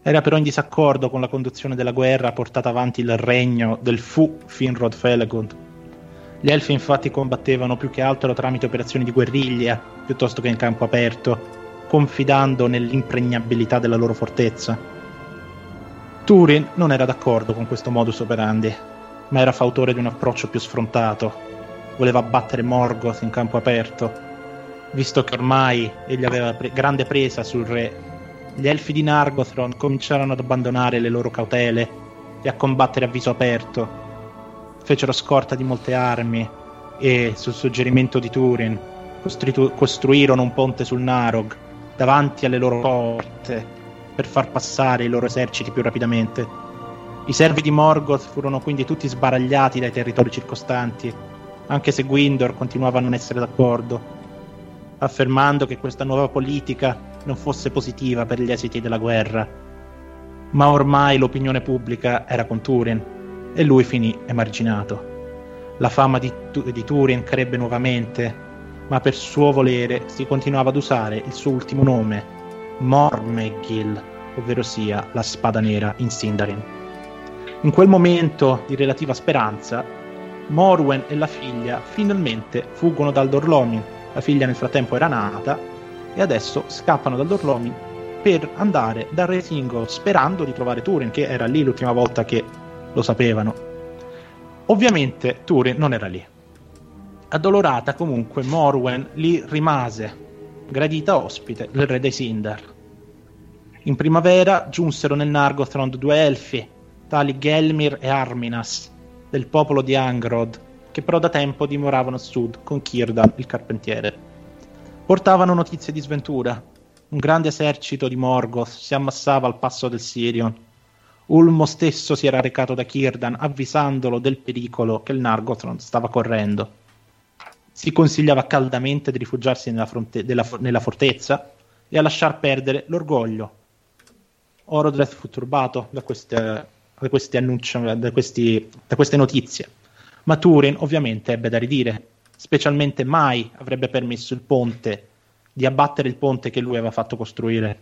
Era però in disaccordo con la conduzione della guerra portata avanti il regno del Fu Finrod Felagund. Gli elfi infatti combattevano più che altro tramite operazioni di guerriglia piuttosto che in campo aperto, confidando nell'impregnabilità della loro fortezza. Túrin non era d'accordo con questo modus operandi, ma era fautore di un approccio più sfrontato. Voleva abbattere Morgoth in campo aperto, visto che ormai egli aveva pre- grande presa sul re. Gli elfi di Nargothrond cominciarono ad abbandonare le loro cautele e a combattere a viso aperto. Fecero scorta di molte armi e, sul suggerimento di Túrin, costritu- costruirono un ponte sul Narog davanti alle loro porte per far passare i loro eserciti più rapidamente. I servi di Morgoth furono quindi tutti sbaragliati dai territori circostanti, anche se Gwindor continuava a non essere d'accordo, affermando che questa nuova politica non fosse positiva per gli esiti della guerra. Ma ormai l'opinione pubblica era con Túrin e lui finì emarginato. La fama di, di Túrin crebbe nuovamente, ma per suo volere si continuava ad usare il suo ultimo nome, Mormegil, ovvero sia la Spada Nera in Sindarin. In quel momento di relativa speranza, Morwen e la figlia finalmente fuggono dal Dor Lomin. La figlia nel frattempo era nata e adesso scappano dal Dor Lomin per andare dal Re Thingol, sperando di trovare Túrin, che era lì l'ultima volta che lo sapevano. Ovviamente Túrin non era lì. Addolorata comunque, Morwen lì rimase, gradita ospite del re dei Sindar. In primavera giunsero nel Nargothrond due elfi, tali Gelmir e Arminas, del popolo di Angrod, che però da tempo dimoravano a sud con Círdan il carpentiere. Portavano notizie di sventura. Un grande esercito di Morgoth si ammassava al passo del Sirion. Ulmo stesso si era recato da Círdan avvisandolo del pericolo che il Nargothrond stava correndo. Si consigliava caldamente di rifugiarsi nella, fronte- della for- nella fortezza e a lasciar perdere l'orgoglio. Orodreth fu turbato da queste, da questi annunci, da, questi, da queste notizie, ma Túrin ovviamente ebbe da ridire. Specialmente mai avrebbe permesso il ponte, di abbattere il ponte che lui aveva fatto costruire.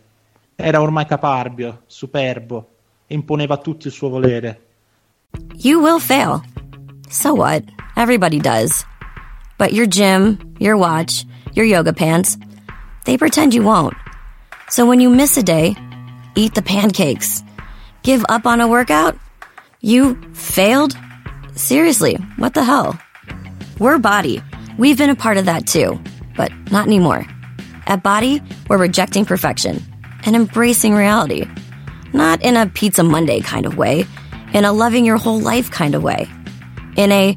Era ormai caparbio, superbo, e imponeva a tutti il suo volere. You will fail. So what? Everybody does. But your gym, your watch, your yoga pants, they pretend you won't. So when you miss a day, eat the pancakes. Give up on a workout? You failed? Seriously, what the hell? We're Body. We've been a part of that too, but not anymore. At Body, we're rejecting perfection and embracing reality. Not in a Pizza Monday kind of way, in a loving your whole life kind of way. In a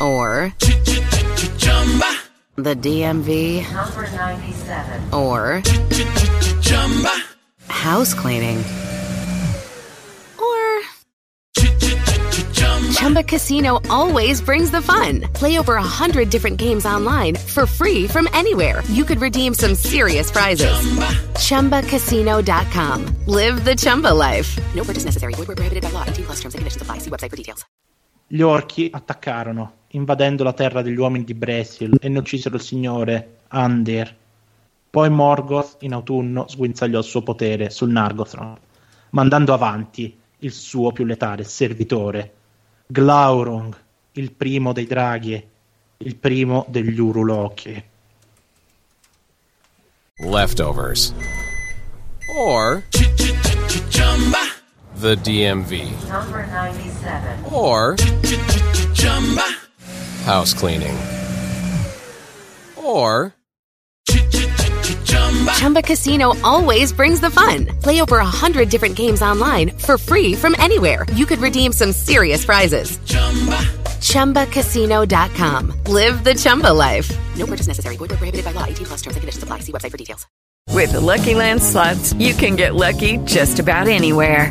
Or the D M V, number ninety-seven, or house cleaning, or Chumba Casino always brings the fun. Play over a hundred different games online for free from anywhere. You could redeem some serious prizes. Chumba Casino dot com. Live the Chumba life. No purchase necessary. Void where prohibited by law. eighteen plus terms and conditions apply. See website for details. Gli orchi attaccarono, invadendo la terra degli uomini di Brethil, e ne uccisero il signore Andir. Poi Morgoth in autunno sguinzagliò il suo potere sul Nargothrond, mandando avanti il suo più letale servitore, Glaurung, il primo dei draghi, il primo degli Urulochi. Leftovers. Or the D M V, number ninety-seven, or house cleaning, or Chumba Casino always brings the fun. Play over a hundred different games online for free from anywhere. You could redeem some serious prizes. Chumba Casino dot com. Live the Chumba life. No purchase necessary. Void where prohibited by law. eighteen plus terms and conditions apply. See website for details. With the Lucky Land Slots, you can get lucky just about anywhere.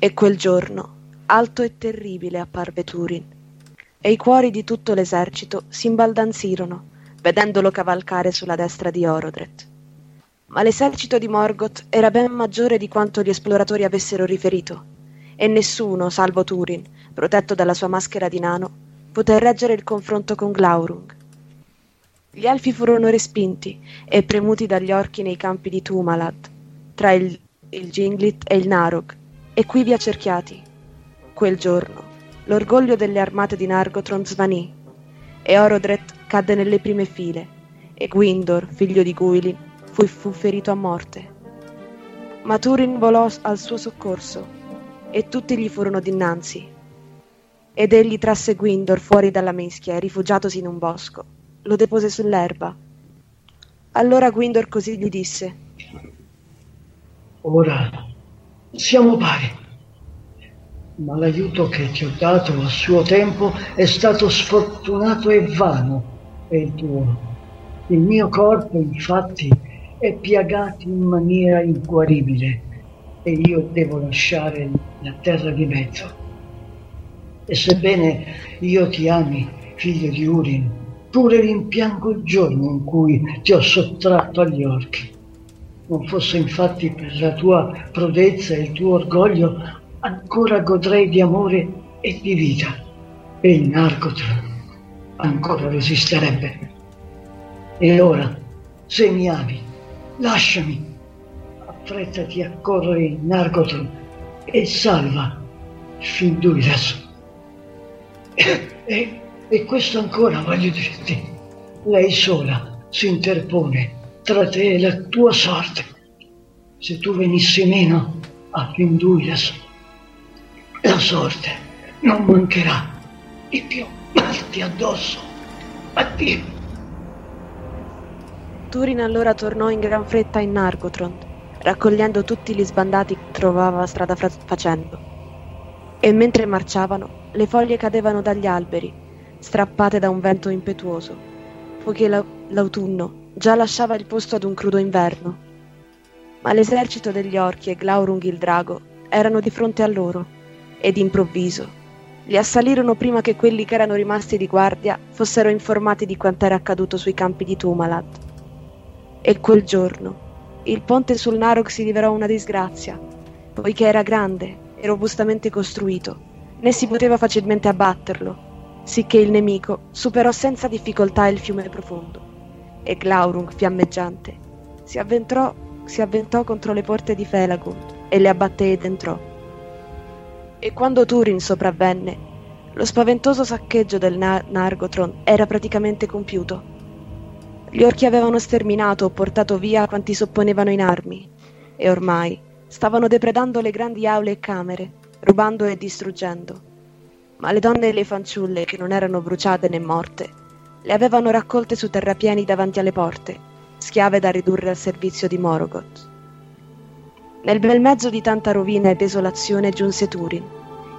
E quel giorno, alto e terribile, apparve Túrin, e i cuori di tutto l'esercito si imbaldanzirono, vedendolo cavalcare sulla destra di Orodreth. Ma l'esercito di Morgoth era ben maggiore di quanto gli esploratori avessero riferito, e nessuno, salvo Túrin, protetto dalla sua maschera di nano, poté reggere il confronto con Glaurung. Gli elfi furono respinti e premuti dagli orchi nei campi di Tumalad, tra il, il Ginglit e il Narog, e quivi accerchiati. Quel giorno l'orgoglio delle armate di Nargothrond svanì, e Orodreth cadde nelle prime file, e Gwindor, figlio di Guilin, fu, fu ferito a morte. Ma Túrin volò al suo soccorso, e tutti gli furono dinanzi. ed egli trasse Gwindor fuori dalla mischia, rifugiatosi in un bosco. Lo depose sull'erba. Allora Gwindor così gli disse: Ora siamo pari, ma l'aiuto che ti ho dato a suo tempo è stato sfortunato e vano, è il tuo. Il mio corpo, infatti, è piagato in maniera inguaribile e io devo lasciare la terra di mezzo. E sebbene io ti ami, figlio di Húrin, pure rimpiango il giorno in cui ti ho sottratto agli orchi. Non fosse infatti per la tua prodezza e il tuo orgoglio, ancora godrei di amore e di vita, e il Nargothrond ancora resisterebbe. E ora, se mi ami, lasciami, affrettati a correre in Nargothrond e salva Finduilas. E, e, e questo ancora voglio dirti, lei sola si interpone tra te e la tua sorte. Se tu venissi meno a Finduilas, la sorte non mancherà di piombarti addosso. Addio. Túrin allora tornò in gran fretta in Nargothrond, raccogliendo tutti gli sbandati che trovava strada fra- facendo. E mentre marciavano, le foglie cadevano dagli alberi, strappate da un vento impetuoso, poiché la- l'autunno già lasciava il posto ad un crudo inverno. Ma l'esercito degli orchi e Glaurung il drago erano di fronte a loro, e d'improvviso li assalirono prima che quelli che erano rimasti di guardia fossero informati di quant'era accaduto sui campi di Tumalad. E quel giorno il ponte sul Narog si rivelò una disgrazia, poiché era grande e robustamente costruito, né si poteva facilmente abbatterlo, sicché il nemico superò senza difficoltà il fiume profondo, e Glaurung, fiammeggiante, si avventrò, si avventò contro le porte di Felagund e le abbatté ed entrò. E quando Túrin sopravvenne, lo spaventoso saccheggio del Na- Nargothrond era praticamente compiuto. Gli orchi avevano sterminato o portato via quanti s'opponevano in armi, e ormai stavano depredando le grandi aule e camere, rubando e distruggendo. Ma le donne e le fanciulle, che non erano bruciate né morte, le avevano raccolte su terrapieni davanti alle porte, schiave da ridurre al servizio di Morgoth. Nel bel mezzo di tanta rovina e desolazione giunse Túrin,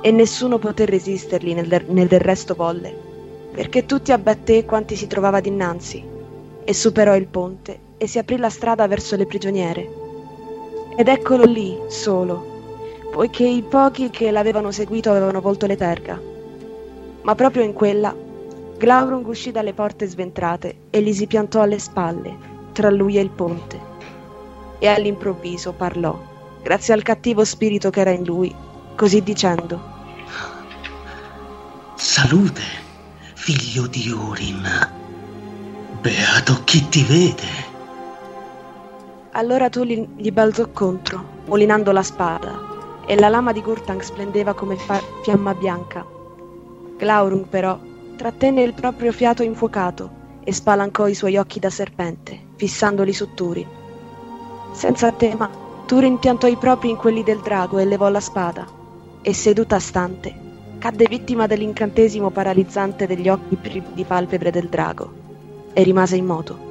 e nessuno poté resistergli nel, der- nel del resto volle, perché tutti abbatté quanti si trovava dinanzi, e superò il ponte e si aprì la strada verso le prigioniere. Ed eccolo lì, solo, poiché i pochi che l'avevano seguito avevano volto le terga. Ma proprio in quella, Glaurung uscì dalle porte sventrate e gli si piantò alle spalle, tra lui e il ponte. E all'improvviso parlò, grazie al cattivo spirito che era in lui, così dicendo: Salute, figlio di Húrin. Beato chi ti vede. Allora Túrin gli balzò contro, mulinando la spada, e la lama di Gurthang splendeva come fa- fiamma bianca. Glaurung, però, trattenne il proprio fiato infuocato e spalancò i suoi occhi da serpente, fissandoli su Túrin. Senza tema, Túrin piantò i propri in quelli del drago e levò la spada, e seduta stante, cadde vittima dell'incantesimo paralizzante degli occhi privi di palpebre del drago, e rimase immoto.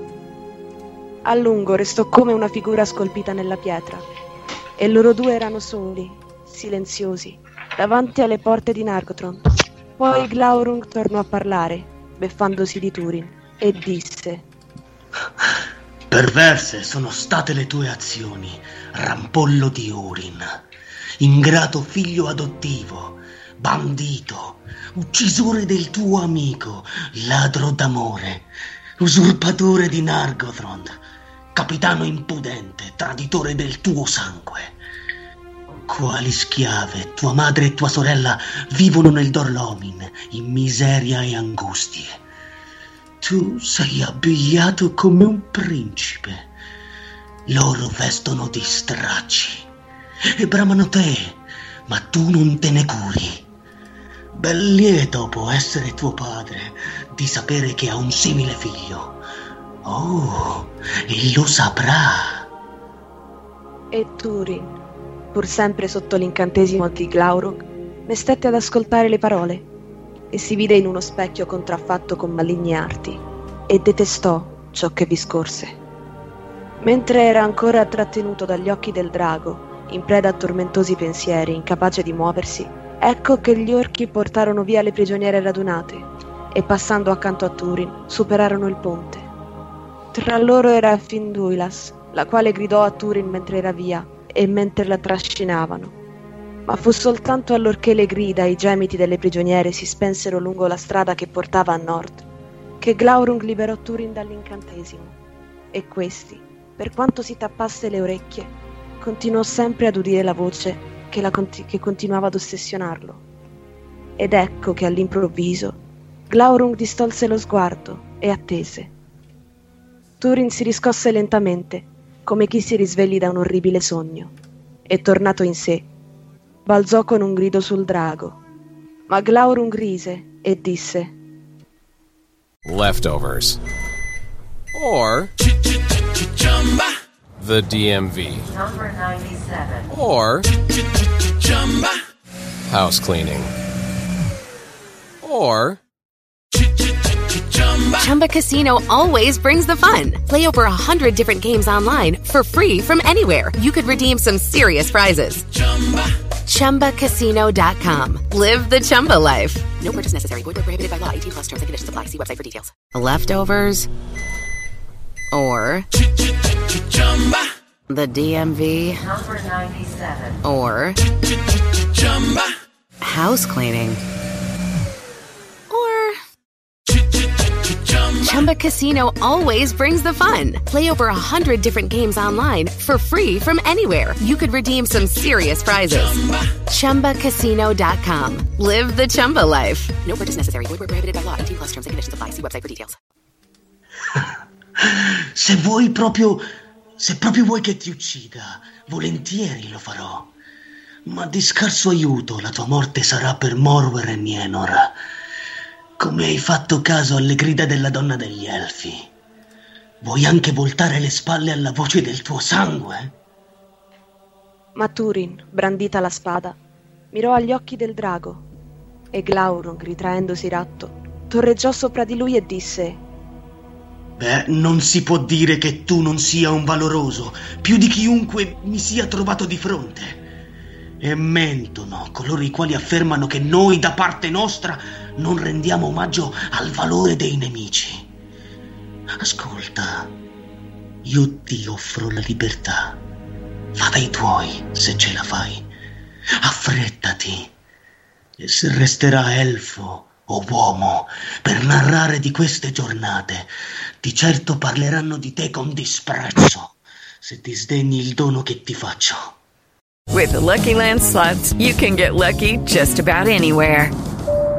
A lungo restò come una figura scolpita nella pietra, e loro due erano soli, silenziosi, davanti alle porte di Nargothrond. Poi Glaurung tornò a parlare, beffandosi di Túrin, e disse: Perverse sono state le tue azioni, rampollo di Húrin, ingrato figlio adottivo, bandito, uccisore del tuo amico, ladro d'amore, usurpatore di Nargothrond, capitano impudente, traditore del tuo sangue. Quali schiave tua madre e tua sorella vivono nel Dor Lomin, in miseria e angustie. Tu sei abbigliato come un principe, loro vestono di stracci e bramano te, ma tu non te ne curi. Ben lieto può essere tuo padre di sapere che ha un simile figlio. Oh, e lo saprà. E Túrin, pur sempre sotto l'incantesimo di Glaurung, ne stette ad ascoltare le parole, e si vide in uno specchio contraffatto con maligni arti, e detestò ciò che vi scorse. Mentre era ancora trattenuto dagli occhi del drago, in preda a tormentosi pensieri, incapace di muoversi, ecco che gli orchi portarono via le prigioniere radunate e, passando accanto a Túrin, superarono il ponte. Tra loro era Finduilas, la quale gridò a Túrin mentre era via e mentre la trascinavano. Ma fu soltanto allorché le grida e i gemiti delle prigioniere si spensero lungo la strada che portava a nord che Glaurung liberò Túrin dall'incantesimo, e questi, per quanto si tappasse le orecchie, continuò sempre ad udire la voce che, la conti- che continuava ad ossessionarlo. Ed ecco che all'improvviso Glaurung distolse lo sguardo e attese. Túrin si riscosse lentamente, come chi si risvegli da un orribile sogno, e tornato in sé, balzò con un grido sul drago. Ma Glaurung rise e disse: Leftovers or the D M V number ninety-seven or house cleaning or Chumba Casino always brings the fun. Play over a hundred different games online for free from anywhere. You could redeem some serious prizes. Chumba Casino dot com. Live the Chumba life. No purchase necessary. Void where prohibited by law. eighteen plus terms and conditions apply. See website for details. Leftovers or the D M V number ninety-seven or house cleaning. Chumba Casino always brings the fun. Play over a hundred different games online for free from anywhere. You could redeem some serious prizes. Chumba Casino dot com. Live the Chumba life. No purchase necessary. Void where prohibited by law. eighteen plus terms and conditions apply. See website for details. Se vuoi proprio, se proprio vuoi che ti uccida, volentieri lo farò. Ma di scarso aiuto la tua morte sarà per Morwen e Nienor. Come hai fatto caso alle grida della donna degli elfi, vuoi anche voltare le spalle alla voce del tuo sangue? Ma Túrin, brandita la spada, mirò agli occhi del drago, e Glaurung, ritraendosi ratto, torreggiò sopra di lui e disse: Beh, non si può dire che tu non sia un valoroso, più di chiunque mi sia trovato di fronte. E mentono coloro i quali affermano che noi da parte nostra non rendiamo omaggio al valore dei nemici. Ascolta, io ti offro la libertà. Va dai tuoi se ce la fai. Affrettati. E se resterà elfo o uomo per narrare di queste giornate, di certo parleranno di te con disprezzo se disdegni il dono che ti faccio. With the Lucky Land Slots, you can get lucky just about anywhere.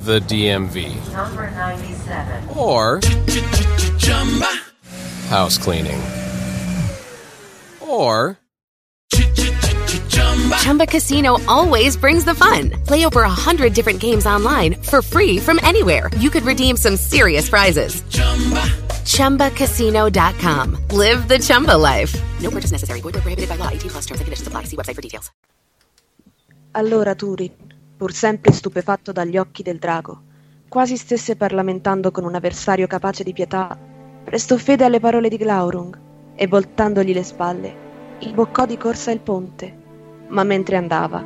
the D M V. Number ninety-seven. Or house cleaning. Or Chumba Casino always brings the fun. Play over a hundred different games online for free from anywhere. You could redeem some serious prizes. Chumba Casino dot com. Live the Chumba life. No purchase necessary. Void where prohibited by law. eighteen plus terms and conditions apply. See website for details. Allora Túrin, pur sempre stupefatto dagli occhi del drago, quasi stesse parlamentando con un avversario capace di pietà, prestò fede alle parole di Glaurung e, voltandogli le spalle, imboccò di corsa il ponte. Ma mentre andava,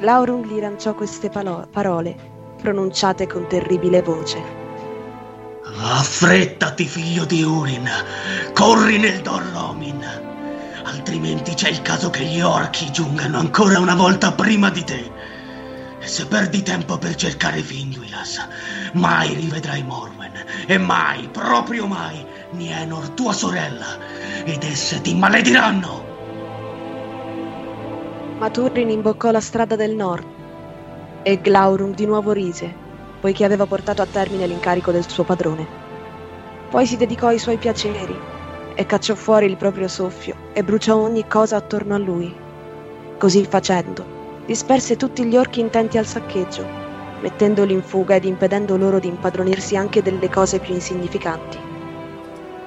Glaurung gli lanciò queste palo- parole, pronunciate con terribile voce: Affrettati, figlio di Húrin, corri nel Dor Lomin, altrimenti c'è il caso che gli orchi giungano ancora una volta prima di te. E se perdi tempo per cercare Finduilas, mai rivedrai Morwen e mai, proprio mai, Nienor, tua sorella, ed esse ti malediranno. Ma Túrin imboccò la strada del nord e Glaurung di nuovo rise, poiché aveva portato a termine l'incarico del suo padrone. Poi si dedicò ai suoi piaceri e cacciò fuori il proprio soffio e bruciò ogni cosa attorno a lui. Così facendo, disperse tutti gli orchi intenti al saccheggio, mettendoli in fuga ed impedendo loro di impadronirsi anche delle cose più insignificanti.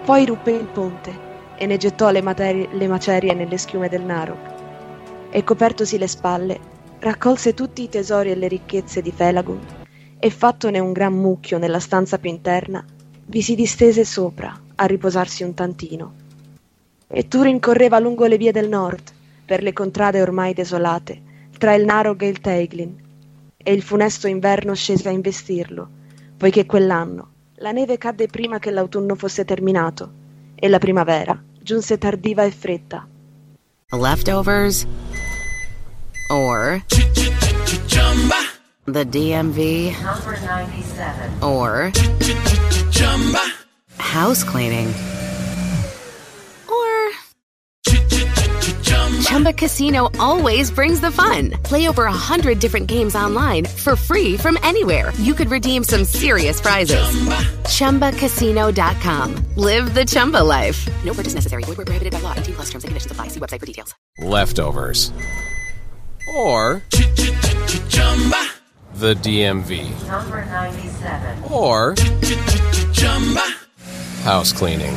Poi ruppe il ponte e ne gettò le, materie, le macerie nelle schiume del Narog, e copertosi le spalle, raccolse tutti i tesori e le ricchezze di Felagund, e fattone un gran mucchio nella stanza più interna, vi si distese sopra, a riposarsi un tantino. E Túrin correva lungo le vie del nord, per le contrade ormai desolate, tra il Narog e il Teiglin, e il funesto inverno scese a investirlo, poiché quell'anno la neve cadde prima che l'autunno fosse terminato, e la primavera giunse tardiva e fredda. Leftovers or the D M V number ninety-seven or house cleaning or Chumba Casino always brings the fun. Play over a hundred different games online for free from anywhere. You could redeem some serious prizes. Chumba Casino dot com. Live the Chumba life. No purchase necessary. Void where prohibited by law. eighteen plus terms and conditions apply. See website for details. Leftovers. Or the D M V. Number ninety-seven. Or house cleaning.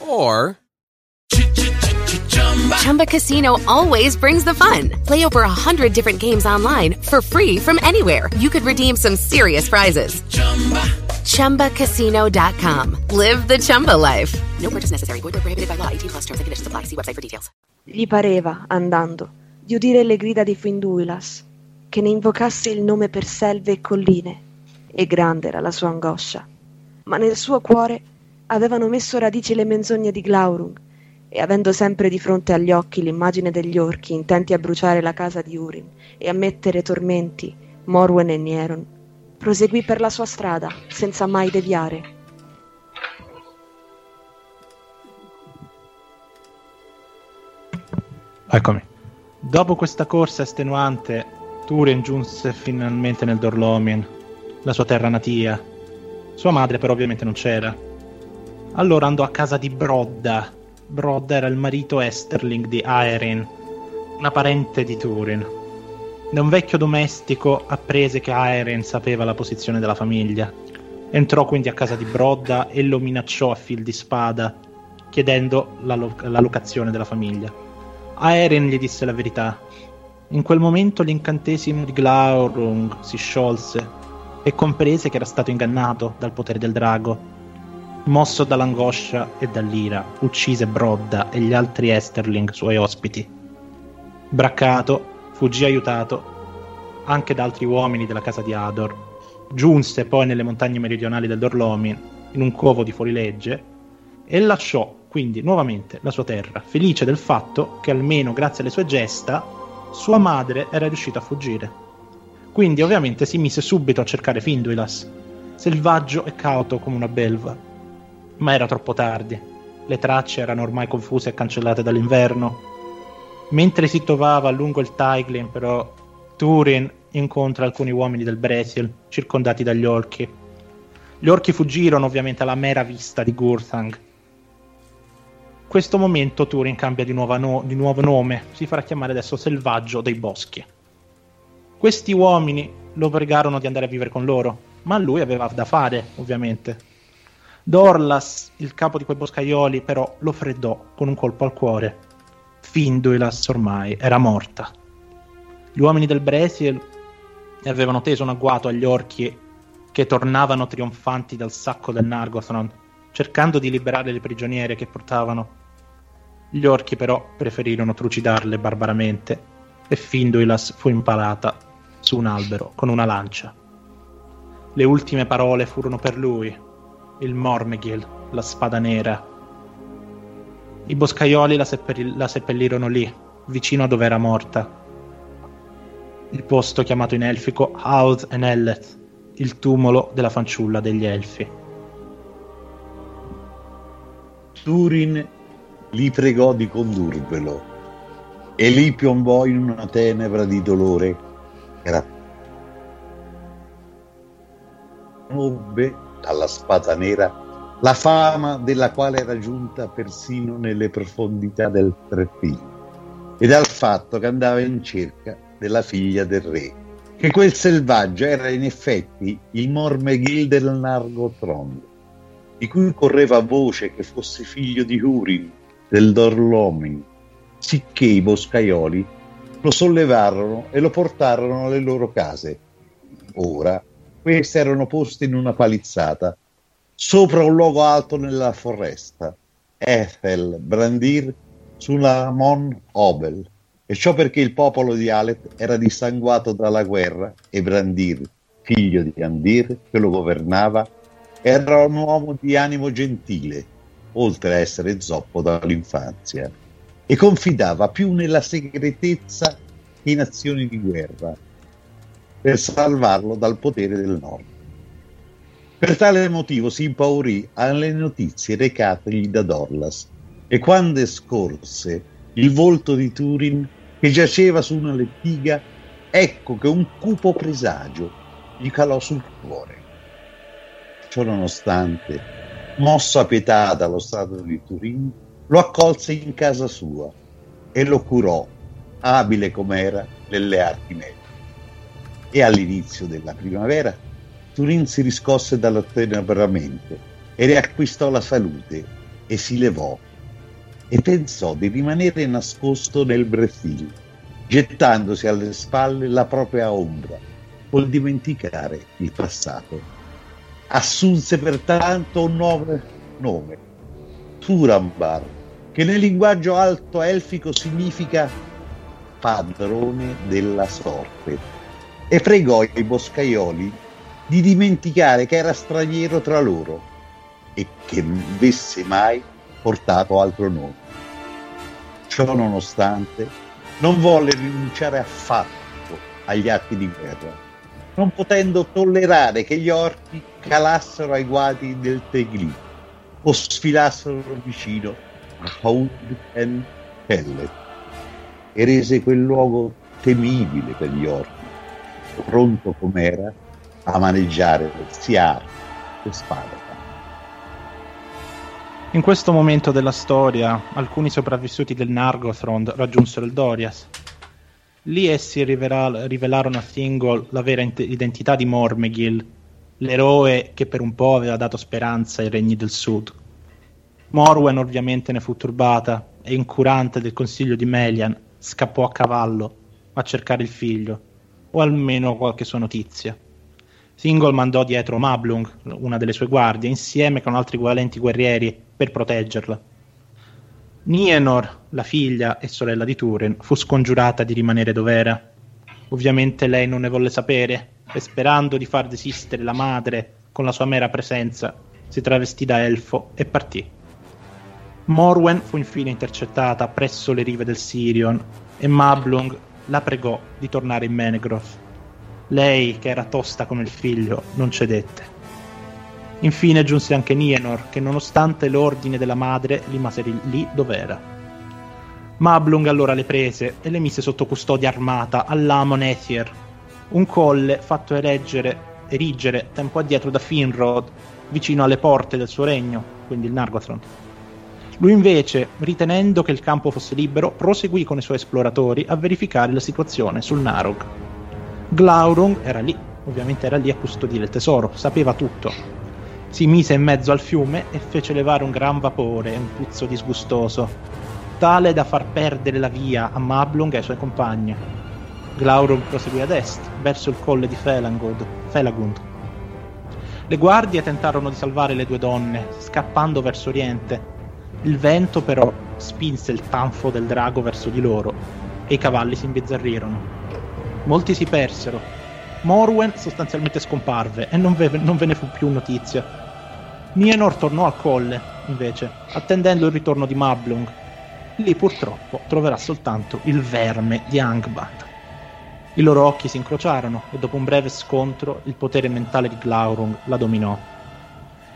Or Chumba Casino always brings the fun. Play over a hundred different games online for free from anywhere. You could redeem some serious prizes. Chumba Casino dot com. Live the Chumba life. No purchase necessary. Void where prohibited by law. eighteen plus terms and conditions apply. See website for details. Gli pareva, andando, di udire le grida di Finduilas, che ne invocasse il nome per selve e colline, e grande era la sua angoscia. Ma nel suo cuore avevano messo radici le menzogne di Glaurung, e avendo sempre di fronte agli occhi l'immagine degli orchi intenti a bruciare la casa di Húrin e a mettere tormenti Morwen e Nienor, proseguì per la sua strada senza mai deviare. Eccomi. Dopo questa corsa estenuante, Túrin giunse finalmente nel Dor Lomin, la sua terra natia. Sua madre però ovviamente non c'era. Allora andò a casa di Brodda. Brodda era il marito Esterling di Aerin, una parente di Túrin. Da un vecchio domestico apprese che Aerin sapeva la posizione della famiglia. Entrò quindi a casa di Brodda e lo minacciò a fil di spada, chiedendo la, lo- la locazione della famiglia. Aerin gli disse la verità. In quel momento l'incantesimo di Glaurung si sciolse e comprese che era stato ingannato dal potere del drago. Mosso dall'angoscia e dall'ira, uccise Brodda e gli altri Esterling, suoi ospiti. Braccato, fuggì aiutato anche da altri uomini della casa di Hador. Giunse poi nelle montagne meridionali del Dor Lomin, in un covo di fuorilegge, e lasciò quindi nuovamente la sua terra, felice del fatto che almeno grazie alle sue gesta sua madre era riuscita a fuggire. Quindi ovviamente si mise subito a cercare Finduilas, selvaggio e cauto come una belva. Ma era troppo tardi, le tracce erano ormai confuse e cancellate dall'inverno. Mentre si trovava lungo il Teiglin, però, Túrin incontra alcuni uomini del Brethil, circondati dagli orchi. Gli orchi fuggirono ovviamente alla mera vista di Gurthang. In questo momento Túrin cambia di nuovo, no- di nuovo nome, si farà chiamare adesso Selvaggio dei Boschi. Questi uomini lo pregarono di andare a vivere con loro, ma lui aveva da fare, ovviamente. Dorlas, il capo di quei boscaioli, però lo freddò con un colpo al cuore. Finduilas ormai era morta. Gli uomini del Brethil avevano teso un agguato agli orchi che tornavano trionfanti dal sacco del Nargothrond, cercando di liberare le prigioniere che portavano. Gli orchi però preferirono trucidarle barbaramente e Finduilas fu impalata su un albero con una lancia. Le ultime parole furono per lui. Il Mormegil, la spada nera. I boscaioli la, seppell- la seppellirono lì, vicino a dove era morta. Il posto chiamato in elfico Hauth Enelleth, il tumulo della fanciulla degli elfi. Túrin li pregò di condurvelo e lì piombò in una tenebra di dolore. Era Conobbe dalla Spada Nera la fama della quale era giunta persino nelle profondità del Trepino e dal fatto che andava in cerca della figlia del re, che quel selvaggio era in effetti il Mormeghil del Nargothrond, di cui correva voce che fosse figlio di Húrin, del Dor Lomin, sicché i boscaioli lo sollevarono e lo portarono alle loro case. Ora, queste erano poste in una palizzata, sopra un luogo alto nella foresta, Ethel, Brandir, sulla Mon Obel, e ciò perché il popolo di Alet era dissanguato dalla guerra e Brandir, figlio di Andir, che lo governava, era un uomo di animo gentile, oltre a essere zoppo dall'infanzia, e confidava più nella segretezza che in azioni di guerra, per salvarlo dal potere del nord. Per tale motivo si impaurì alle notizie recategli da Dorlas, e quando scorse il volto di Túrin che giaceva su una lettiga, ecco che un cupo presagio gli calò sul cuore. Ciononostante, mosso a pietà dallo stato di Túrin, lo accolse in casa sua e lo curò, abile com'era nelle arti mediche. E all'inizio della primavera Túrin si riscosse dall'attenebramento e riacquistò la salute e si levò, e pensò di rimanere nascosto nel Brethil, gettandosi alle spalle la propria ombra, col dimenticare il passato. Assunse pertanto un nuovo nome, Turambar, che nel linguaggio alto elfico significa padrone della sorte, e pregò i boscaioli di dimenticare che era straniero tra loro e che non avesse mai portato altro nome. Ciò nonostante, non volle rinunciare affatto agli atti di guerra, non potendo tollerare che gli orchi calassero ai guati del Tegli o sfilassero vicino a Anglachel, e rese quel luogo temibile per gli orchi, pronto com'era a maneggiare sia armi che spada. In questo momento della storia, alcuni sopravvissuti del Nargothrond raggiunsero il Doriath. Lì essi rivela- rivelarono a Thingol la vera in- identità di Mormeghil, l'eroe che per un po' aveva dato speranza ai regni del sud. Morwen ovviamente ne fu turbata e, incurante del consiglio di Melian, scappò a cavallo a cercare il figlio, o almeno qualche sua notizia. Thingol mandò dietro Mablung, una delle sue guardie, insieme con altri valenti guerrieri per proteggerla. Nienor, la figlia e sorella di Túrin, fu scongiurata di rimanere dov'era. Ovviamente lei non ne volle sapere e, sperando di far desistere la madre con la sua mera presenza, si travestì da elfo e partì. Morwen fu infine intercettata presso le rive del Sirion e Mablung la pregò di tornare in Menegroth. Lei, che era tosta come il figlio, non cedette. Infine giunse anche Nienor, che nonostante l'ordine della madre rimase lì dov'era. Mablung allora le prese e le mise sotto custodia armata all'Amon Ethier, un colle fatto erigere, erigere tempo addietro da Finrod, vicino alle porte del suo regno, quindi il Nargothrond. Lui invece, ritenendo che il campo fosse libero, proseguì con i suoi esploratori a verificare la situazione sul Narog. Glaurung era lì, ovviamente era lì a custodire il tesoro, sapeva tutto. Si mise in mezzo al fiume e fece levare un gran vapore e un puzzo disgustoso, tale da far perdere la via a Mablung e ai suoi compagni. Glaurung proseguì ad est, verso il colle di Felagund. Felagund. Le guardie tentarono di salvare le due donne, scappando verso oriente. Il vento però spinse il tanfo del drago verso di loro e i cavalli si imbizzarrirono. Molti si persero. Morwen sostanzialmente scomparve e non ve, non ve ne fu più notizia. Nienor tornò al colle, invece, attendendo il ritorno di Mablung. Lì purtroppo troverà soltanto il verme di Angband. I loro occhi si incrociarono e dopo un breve scontro il potere mentale di Glaurung la dominò.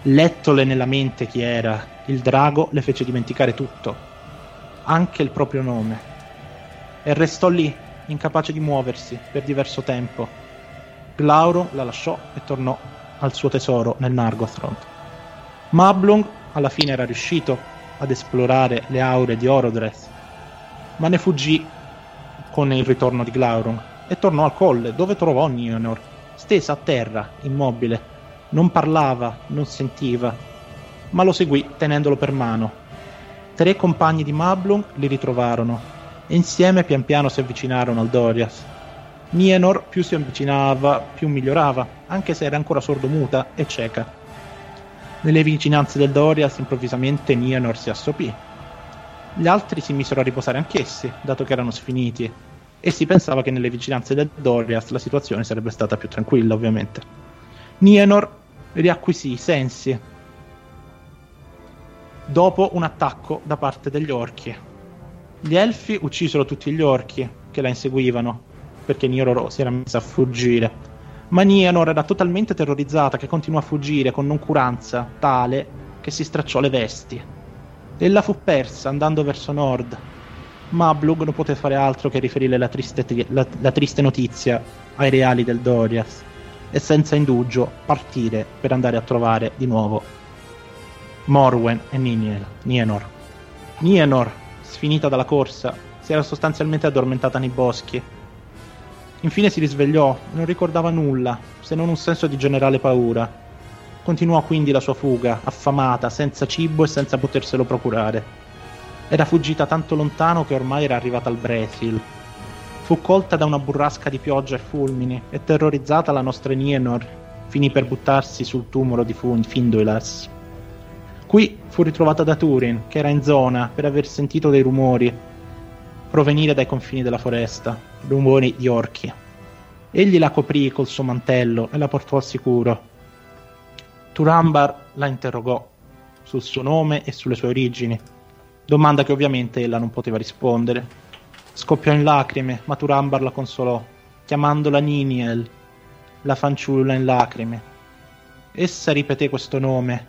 Lettole nella mente chi era, il drago le fece dimenticare tutto, anche il proprio nome, e restò lì, incapace di muoversi, per diverso tempo. Glaurung la lasciò e tornò al suo tesoro nel Nargothrond. Mablung alla fine era riuscito ad esplorare le aure di Orodreth, ma ne fuggì con il ritorno di Glaurung e tornò al colle, dove trovò Nienor, stesa a terra, immobile. Non parlava, non sentiva, ma lo seguì tenendolo per mano. Tre compagni di Mablung li ritrovarono e insieme pian piano si avvicinarono al Doriath. Nienor più si avvicinava, più migliorava, anche se era ancora sordomuta e cieca. Nelle vicinanze del Doriath improvvisamente Nienor si assopì. Gli altri si misero a riposare anch'essi, dato che erano sfiniti, e si pensava che nelle vicinanze del Doriath la situazione sarebbe stata più tranquilla, ovviamente. Nienor riacquisì i sensi dopo un attacco da parte degli orchi. Gli elfi uccisero tutti gli orchi che la inseguivano, perché Nienor si era messa a fuggire, ma Nienor era totalmente terrorizzata, che continuò a fuggire con noncuranza tale che si stracciò le vesti. Ella fu persa andando verso nord. Mablung non poté fare altro che riferire la triste, tri- la, la triste notizia ai reali del Doriath e senza indugio partire per andare a trovare di nuovo Morwen e Nienor. Nienor, sfinita dalla corsa, si era sostanzialmente addormentata nei boschi. Infine si risvegliò, non ricordava nulla, se non un senso di generale paura. Continuò quindi la sua fuga, affamata, senza cibo e senza poterselo procurare. Era fuggita tanto lontano che ormai era arrivata al Brethil. Fu colta da una burrasca di pioggia e fulmini, e terrorizzata la nostra Nienor finì per buttarsi sul tumulo di Finduilas. Qui fu ritrovata da Túrin, che era in zona per aver sentito dei rumori provenire dai confini della foresta, rumori di orchi. Egli la coprì col suo mantello e la portò al sicuro. Turambar la interrogò sul suo nome e sulle sue origini, domanda che ovviamente ella non poteva rispondere. Scoppiò in lacrime, ma Turambar la consolò, chiamandola Niniel, la fanciulla in lacrime. Essa ripeté questo nome,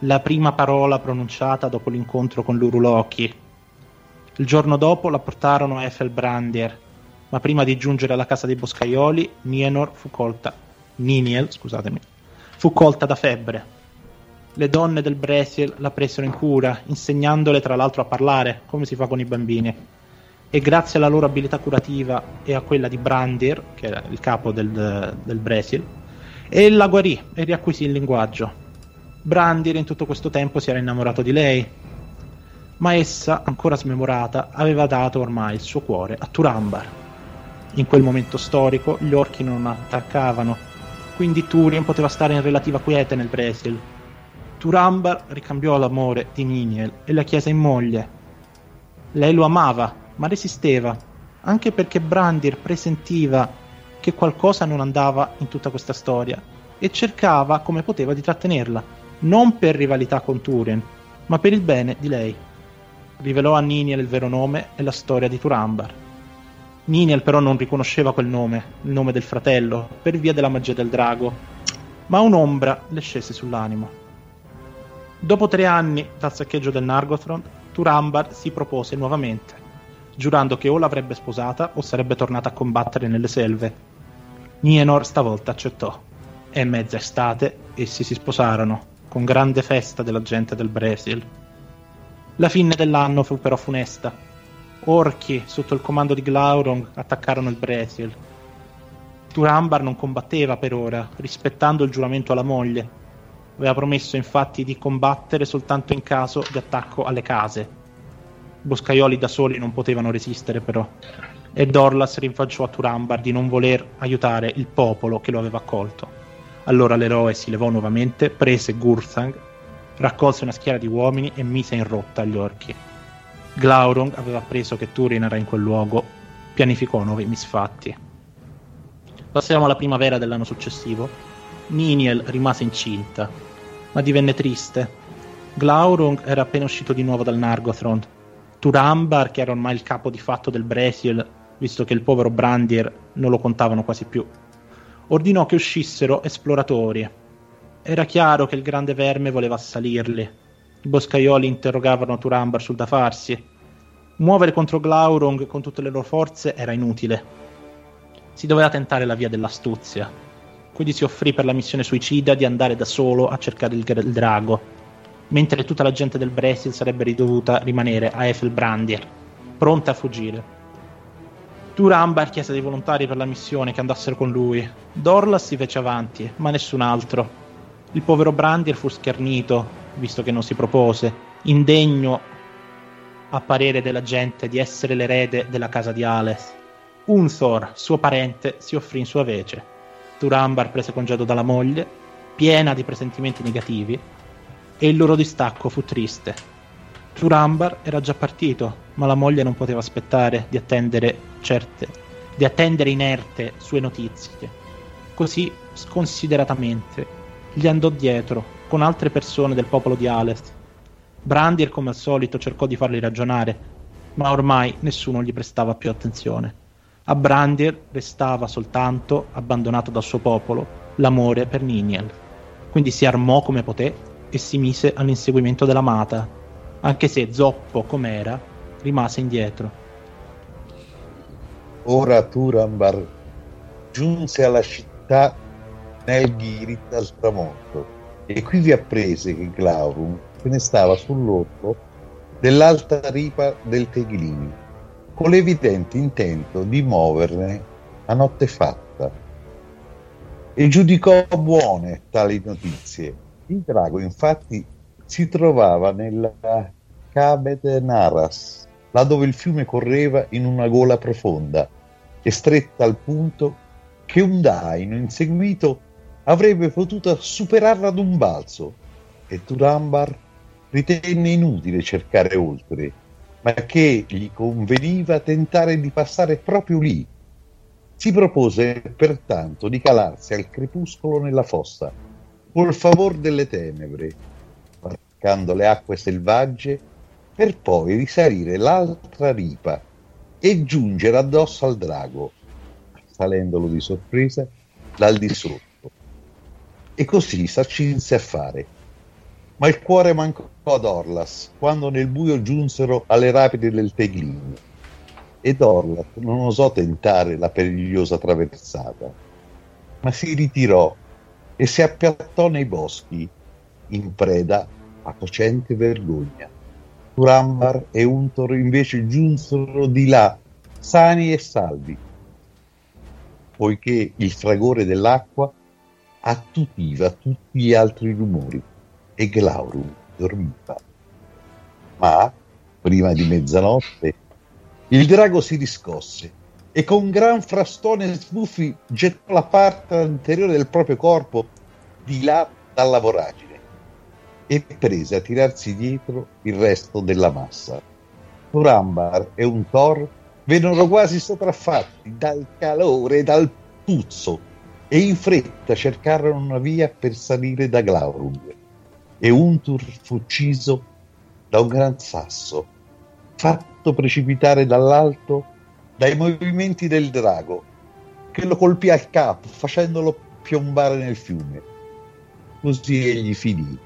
la prima parola pronunciata dopo l'incontro con l'Uruloki. Il giorno dopo la portarono a Efel Brandir, ma prima di giungere alla casa dei boscaioli, Nienor fu colta. Niniel, scusatemi, fu colta da febbre. Le donne del Brethil la presero in cura, insegnandole tra l'altro a parlare, come si fa con i bambini. E grazie alla loro abilità curativa e a quella di Brandir, che era il capo del, del Brethil, ella guarì e riacquisì il linguaggio. Brandir in tutto questo tempo si era innamorato di lei, ma essa, ancora smemorata, aveva dato ormai il suo cuore a Turambar. In quel momento storico gli orchi non attaccavano, quindi Túrin poteva stare in relativa quiete nel Brethil. Turambar ricambiò l'amore di Niniel e la chiese in moglie. Lei lo amava, ma resisteva, anche perché Brandir presentiva che qualcosa non andava in tutta questa storia e cercava come poteva di trattenerla, non per rivalità con Túrin, ma per il bene di lei. Rivelò a Niniel il vero nome e la storia di Turambar. Niniel però non riconosceva quel nome, il nome del fratello, per via della magia del drago, ma un'ombra le scese sull'animo. Dopo tre anni dal saccheggio del Nargothrond, Turambar si propose nuovamente, giurando che o l'avrebbe sposata o sarebbe tornata a combattere nelle selve. Nienor stavolta accettò, e a mezza estate essi si sposarono, con grande festa della gente del Brethil. La fine dell'anno fu però funesta. Orchi, sotto il comando di Glaurung, attaccarono il Brethil. Turambar non combatteva per ora, rispettando il giuramento alla moglie. Aveva promesso infatti di combattere soltanto in caso di attacco alle case. I boscaioli da soli non potevano resistere però, e Dorlas rinfacciò a Turambar di non voler aiutare il popolo che lo aveva accolto. Allora l'eroe si levò nuovamente, prese Gurthang, raccolse una schiera di uomini e mise in rotta gli orchi. Glaurung aveva appreso che Túrin era in quel luogo, pianificò nuovi misfatti. Passiamo alla primavera dell'anno successivo. Niniel rimase incinta, ma divenne triste. Glaurung era appena uscito di nuovo dal Nargothrond. Turambar, che era ormai il capo di fatto del Brethil, visto che il povero Brandir non lo contavano quasi più, ordinò che uscissero esploratori. Era chiaro che il grande verme voleva assalirli. I boscaioli interrogavano Turambar sul da farsi. Muovere contro Glaurung con tutte le loro forze era inutile. Si doveva tentare la via dell'astuzia. quindi si offrì per la missione suicida di andare da solo a cercare il, il drago, mentre tutta la gente del Brethil sarebbe dovuta rimanere a Efel Brandir, pronta a fuggire. Turambar chiese dei volontari per la missione che andassero con lui. Dorlas si fece avanti, ma nessun altro. Il povero Brandir fu schernito, visto che non si propose, indegno a parere della gente di essere l'erede della casa di Ales. Unthor, suo parente, si offrì in sua vece. Turambar prese congedo dalla moglie, piena di presentimenti negativi, e il loro distacco fu triste. Turambar era già partito, ma la moglie non poteva aspettare di attendere certe, di attendere inerte sue notizie. Così, sconsideratamente, gli andò dietro con altre persone del popolo di Alest. Brandir, come al solito, cercò di farli ragionare, ma ormai nessuno gli prestava più attenzione. A Brandir restava soltanto, abbandonato dal suo popolo, l'amore per Niniel. Quindi si armò come poté e si mise all'inseguimento dell'amata, anche se zoppo com'era rimase indietro. Ora Turambar giunse alla città nel ghirith al tramonto e qui vi apprese che Glaurung se ne stava sull'orlo dell'alta ripa del Teglini con l'evidente intento di muoverne a notte fatta, e giudicò buone tali notizie. Il drago infatti si trovava nella Cabet Naras, là dove il fiume correva in una gola profonda e stretta al punto che un daino inseguito avrebbe potuto superarla ad un balzo, e Turambar ritenne inutile cercare oltre, ma che gli conveniva tentare di passare proprio lì. Si propose pertanto di calarsi al crepuscolo nella fossa, col favor delle tenebre, le acque selvagge, per poi risalire l'altra ripa e giungere addosso al drago, salendolo di sorpresa dal di sotto. E così s'accinse a fare. Ma il cuore mancò ad Orlas quando nel buio giunsero alle rapide del Teglin, ed Orlas non osò tentare la perigliosa traversata, ma si ritirò e si appiattò nei boschi in preda a cocente vergogna. Turambar e Unthor invece giunsero di là sani e salvi, poiché il fragore dell'acqua attutiva tutti gli altri rumori e Glaurung dormiva. Ma prima di mezzanotte il drago si riscosse e con gran frastone e sbuffi gettò la parte anteriore del proprio corpo di là dalla voragine e prese a tirarsi dietro il resto della massa. Turambar e Unthor vennero quasi sopraffatti dal calore e dal puzzo e in fretta cercarono una via per salire da Glaurung, e Unthor fu ucciso da un gran sasso fatto precipitare dall'alto dai movimenti del drago, che lo colpì al capo facendolo piombare nel fiume. Così egli finì,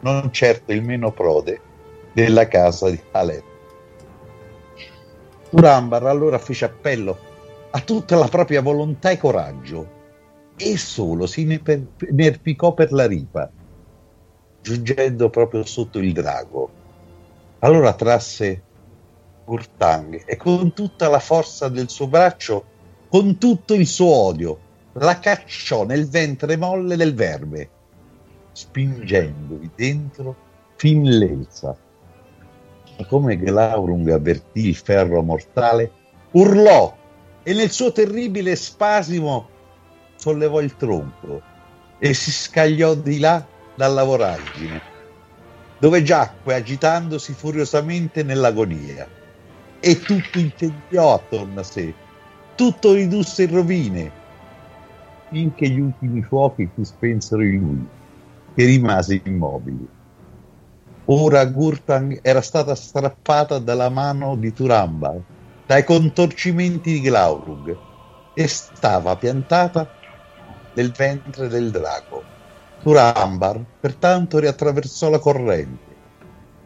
non certo il meno prode, della casa di Alet. Turambar allora fece appello a tutta la propria volontà e coraggio, e solo si inerpicò per la ripa, giungendo proprio sotto il drago. Allora trasse Gurthang e con tutta la forza del suo braccio, con tutto il suo odio, la cacciò nel ventre molle del verme, spingendovi dentro fin l'elsa. Ma come Glaurung avvertì il ferro mortale, urlò e nel suo terribile spasimo sollevò il tronco e si scagliò di là dalla voragine, dove giacque agitandosi furiosamente nell'agonia, e tutto incendiò attorno a sé, tutto ridusse in rovine, finché gli ultimi fuochi si spensero in lui, che rimase immobile. Ora Gurthang era stata strappata dalla mano di Turambar, dai contorcimenti di Glaurung, e stava piantata nel ventre del drago. Turambar pertanto riattraversò la corrente,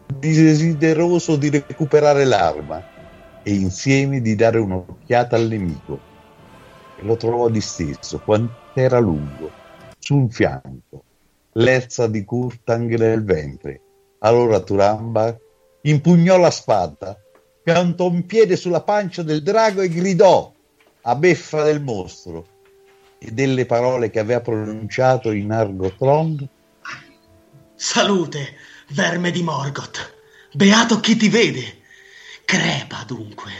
desideroso di recuperare l'arma e insieme di dare un'occhiata al nemico, e lo trovò disteso, quanto era lungo, su un fianco, l'erza di Gurthang nel ventre. Allora Turambar impugnò la spada, piantò un piede sulla pancia del drago e gridò a beffa del mostro, e delle parole che aveva pronunciato in Nargothrond: "Salute, verme di Morgoth, beato chi ti vede, crepa dunque,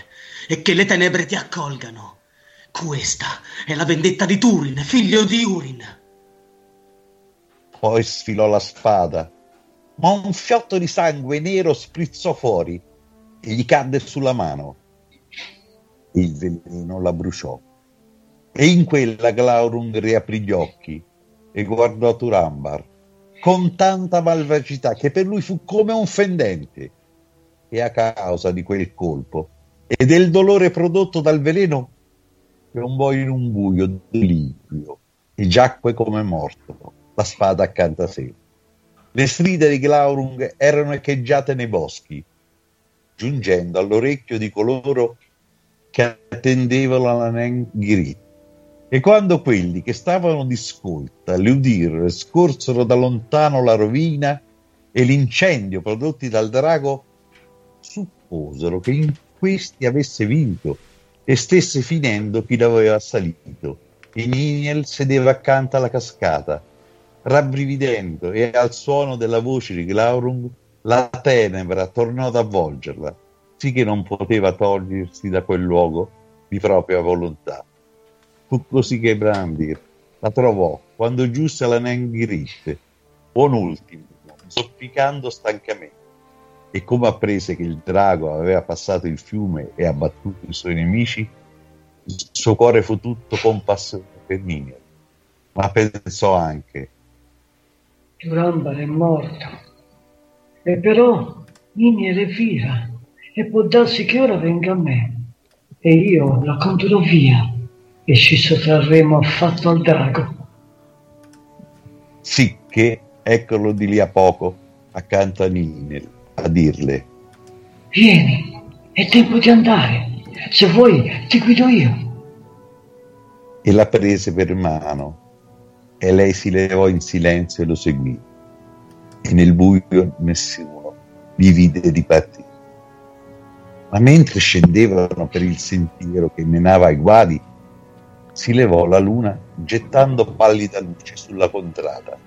e che le tenebre ti accolgano. Questa è la vendetta di Túrin, figlio di Húrin." Poi sfilò la spada, ma un fiotto di sangue nero sprizzò fuori e gli cadde sulla mano. Il veleno la bruciò, e in quella Glaurung riaprì gli occhi e guardò Turambar con tanta malvagità che per lui fu come un fendente, e a causa di quel colpo e del dolore prodotto dal veleno piombò in un buio liquido e giacque come morto, la spada accanto a sé. Le stride di Glaurung erano echeggiate nei boschi, giungendo all'orecchio di coloro che attendevano la Nenghiri, e quando quelli che stavano di scorta le udirono e scorsero da lontano la rovina e l'incendio prodotti dal drago, supposero che in questi avesse vinto e stesse finendo chi l'aveva assalito. E Nienor sedeva accanto alla cascata, rabbrividendo, e al suono della voce di Glaurung la tenebra tornò ad avvolgerla, sì che non poteva togliersi da quel luogo di propria volontà. Fu così che Brandir la trovò quando giunse alla Nenghirite, buon ultimo, zoppicando stancamente, e come apprese che il drago aveva passato il fiume e abbattuto i suoi nemici, il suo cuore fu tutto compassione per Nienor, ma pensò anche: Turambar è morto, e però Nienor è viva, e può darsi che ora venga a me, e io la condurrò via, e ci sottrarremo affatto al drago. Sicché eccolo di lì a poco accanto a Nienor a dirle: "Vieni, è tempo di andare, se vuoi ti guido io." E la prese per mano, e lei si levò in silenzio e lo seguì, e nel buio nessuno li vide dipartire. Ma mentre scendevano per il sentiero che menava ai guadi, si levò la luna gettando pallida luce sulla contrada,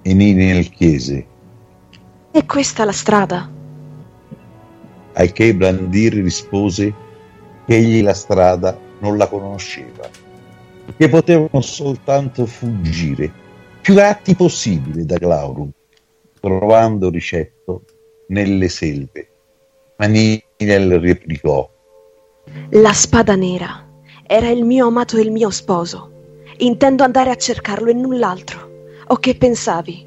e Nienor chiese: "È questa la strada?" Al che Brandir rispose che egli la strada non la conosceva, che potevano soltanto fuggire più ratti possibile da Glaurung, trovando ricetto nelle selve. Ma Nienor replicò: "La spada nera era il mio amato e il mio sposo. Intendo andare a cercarlo e null'altro. O che pensavi?"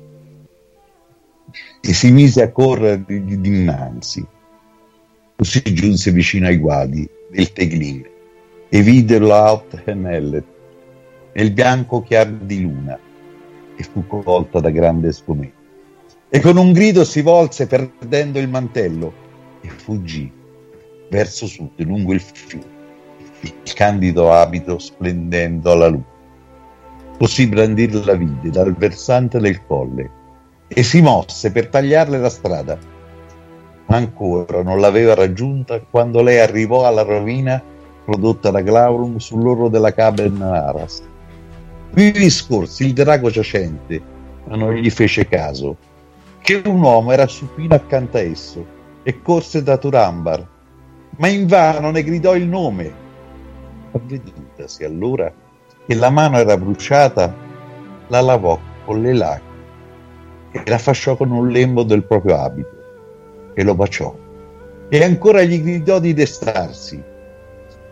E si mise a correre dinanzi. Così giunse vicino ai guadi del Teglin e vide l'Aut Henellet nel bianco chiaro di luna, e fu colta da grande sgomento, e con un grido si volse perdendo il mantello e fuggì verso sud lungo il fiume, il candido abito splendendo alla luce. Così Brandir la vide dal versante del colle e si mosse per tagliarle la strada, ma ancora non l'aveva raggiunta quando lei arrivò alla rovina prodotta da Glaurung sull'orlo della Caben Aras. Qui scorsi il drago giacente, ma non gli fece caso, che un uomo era supino accanto a esso, e corse da Turambar, ma invano ne gridò il nome. Avvedutasi allora che la mano era bruciata, la lavò con le lacrime e la fasciò con un lembo del proprio abito e lo baciò, e ancora gli gridò di destarsi,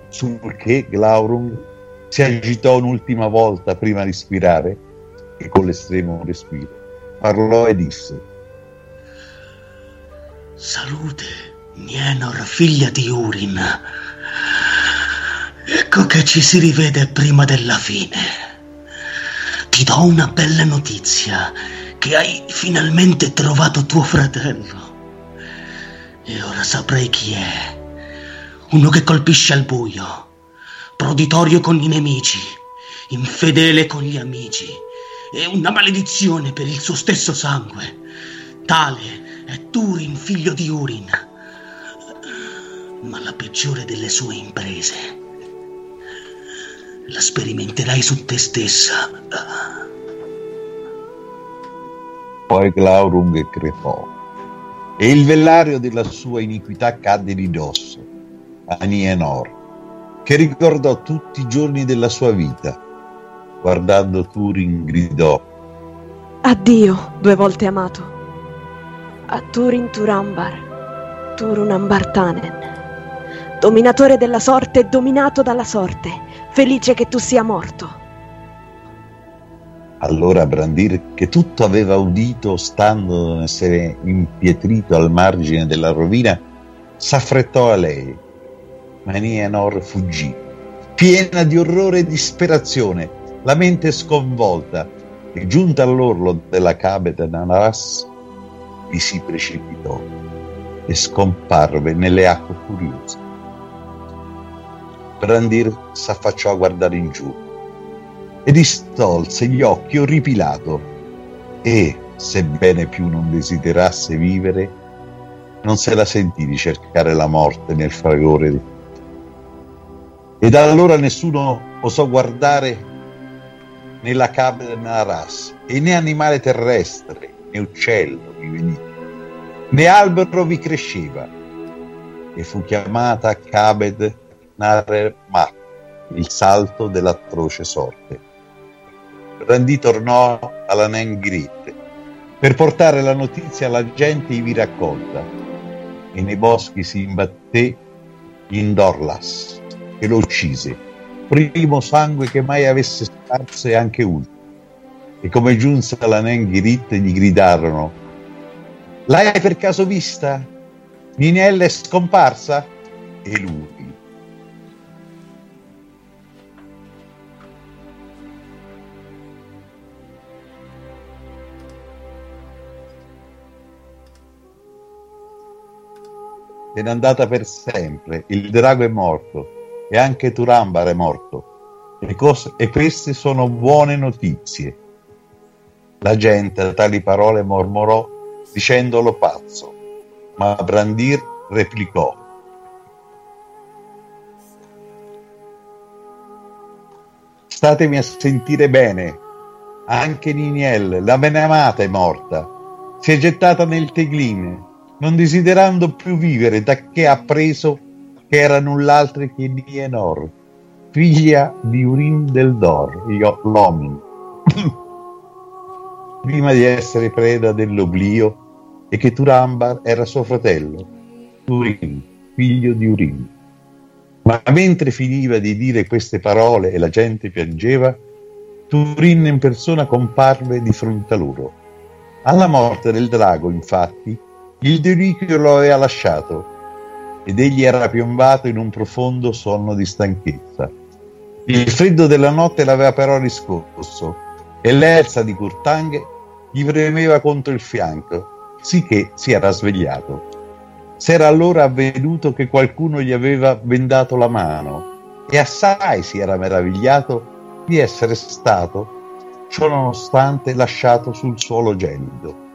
sul che Glaurung si agitò un'ultima volta prima di spirare, e con l'estremo respiro parlò e disse: "Salute, Nienor, figlia di Húrin. Ecco che ci si rivede prima della fine. Ti do una bella notizia, che hai finalmente trovato tuo fratello. E ora saprai chi è. Uno che colpisce al buio, proditorio con i nemici, infedele con gli amici, e una maledizione per il suo stesso sangue. Tale è Túrin, figlio di Húrin, ma la peggiore delle sue imprese la sperimenterai su te stessa. Poi Glaurung crepò e il vellario della sua iniquità cadde di dosso a Nienor, che ricordò tutti i giorni della sua vita. Guardando Túrin gridò: addio, due volte amato, a Túrin Turambar, Túrin Ambartanen, dominatore della sorte e dominato dalla sorte, felice che tu sia morto. Allora Brandir, che tutto aveva udito, stando essere impietrito al margine della rovina, s'affrettò a lei, ma Nienor fuggì, piena di orrore e disperazione, la mente sconvolta, e giunta all'orlo della cavetta Nanaras, vi si precipitò e scomparve nelle acque furiose. Brandir s'affacciò a guardare in giù e distolse gli occhi orripilato e, sebbene più non desiderasse vivere, non se la sentì di cercare la morte nel fragore del... E da allora nessuno osò guardare né la caverna Ras, e né animale terrestre, né uccello vi veniva, né albero vi cresceva, e fu chiamata Kabed Narmat, il salto dell'atroce sorte. Brandì tornò alla Nengrit per portare la notizia alla gente ivi raccolta, e nei boschi si imbatté in Dorlas, che lo uccise, primo sangue che mai avesse sparso e anche ultimo. E come giunse alla Nengrit gli gridarono: l'hai per caso vista? Ninella è scomparsa? E lui, se n'è andata per sempre, il drago è morto e anche Turambar è morto, e, cos- e queste sono buone notizie. La gente a tali parole mormorò dicendolo pazzo, ma Brandir replicò: statemi a sentire bene, anche Niniel, la benamata, è morta, si è gettata nel Teglin, non desiderando più vivere, da che ha preso che era null'altro che Nienor, figlia di Húrin del Dor Lomin, prima di essere preda dell'oblio, e che Turambar era suo fratello, Húrin, figlio di Húrin. Ma mentre finiva di dire queste parole e la gente piangeva, Húrin in persona comparve di fronte a loro. Alla morte del drago, infatti, il deliquio lo aveva lasciato, ed egli era piombato in un profondo sonno di stanchezza. Il freddo della notte l'aveva però riscosso, e l'elsa di Gurthang gli premeva contro il fianco, sicché si era svegliato. S'era allora avveduto che qualcuno gli aveva bendato la mano, e assai si era meravigliato di essere stato, ciò nonostante, lasciato sul suolo gelido.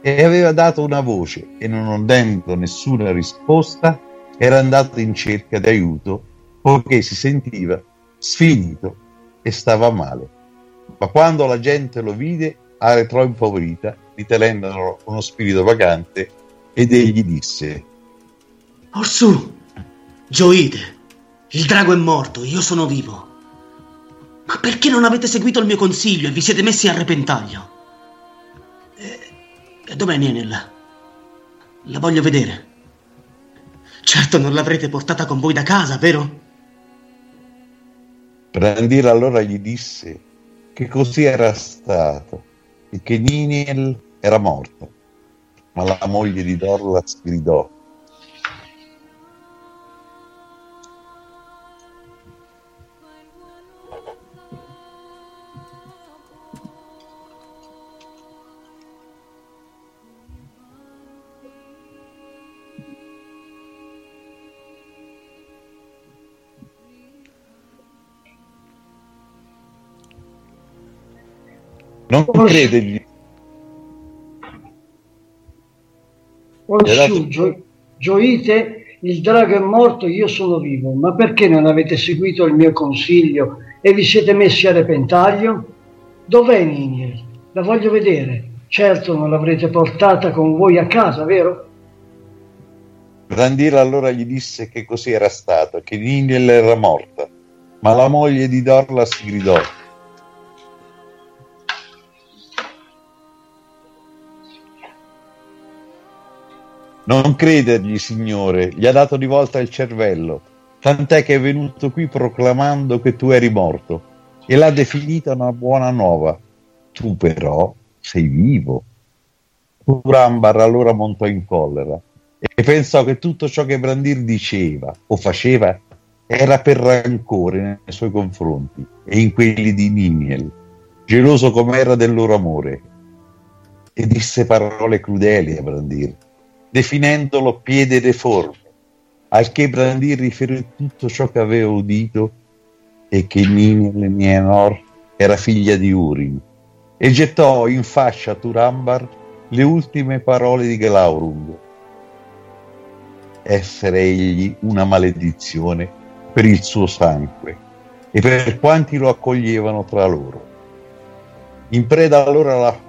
E aveva dato una voce, e non udendo nessuna risposta era andato in cerca di aiuto, poiché si sentiva sfinito e stava male. Ma quando la gente lo vide, arretrò impaurita, ritenendolo uno spirito vagante, ed egli disse: orsù, gioite, il drago è morto, io sono vivo. Ma perché non avete seguito il mio consiglio e vi siete messi a repentaglio? Dov'è Nienella? La voglio vedere. Certo non l'avrete portata con voi da casa, vero? Brandir allora gli disse che così era stato e che Nienel era morta. Ma la moglie di Dorlas gridò: Non credergli. Orsù, gio- gioite, il drago è morto, io sono vivo. Ma perché non avete seguito il mio consiglio e vi siete messi a repentaglio? Dov'è Nienor? La voglio vedere. Certo non l'avrete portata con voi a casa, vero? Brandir allora gli disse che così era stato, che Nienor era morta, ma la moglie di Dorlas gridò: non credergli, signore, gli ha dato di volta il cervello, tant'è che è venuto qui proclamando che tu eri morto, e l'ha definita una buona nuova. Tu però sei vivo. Turambar allora montò in collera e pensò che tutto ciò che Brandir diceva o faceva era per rancore nei suoi confronti e in quelli di Nienor, geloso com'era del loro amore, e disse parole crudeli a Brandir, definendolo piede deforme, al che Brandir riferì tutto ciò che aveva udito e che Nienor era figlia di Húrin, e gettò in faccia a Turambar le ultime parole di Glaurung: essere egli una maledizione per il suo sangue e per quanti lo accoglievano tra loro. In preda allora alla,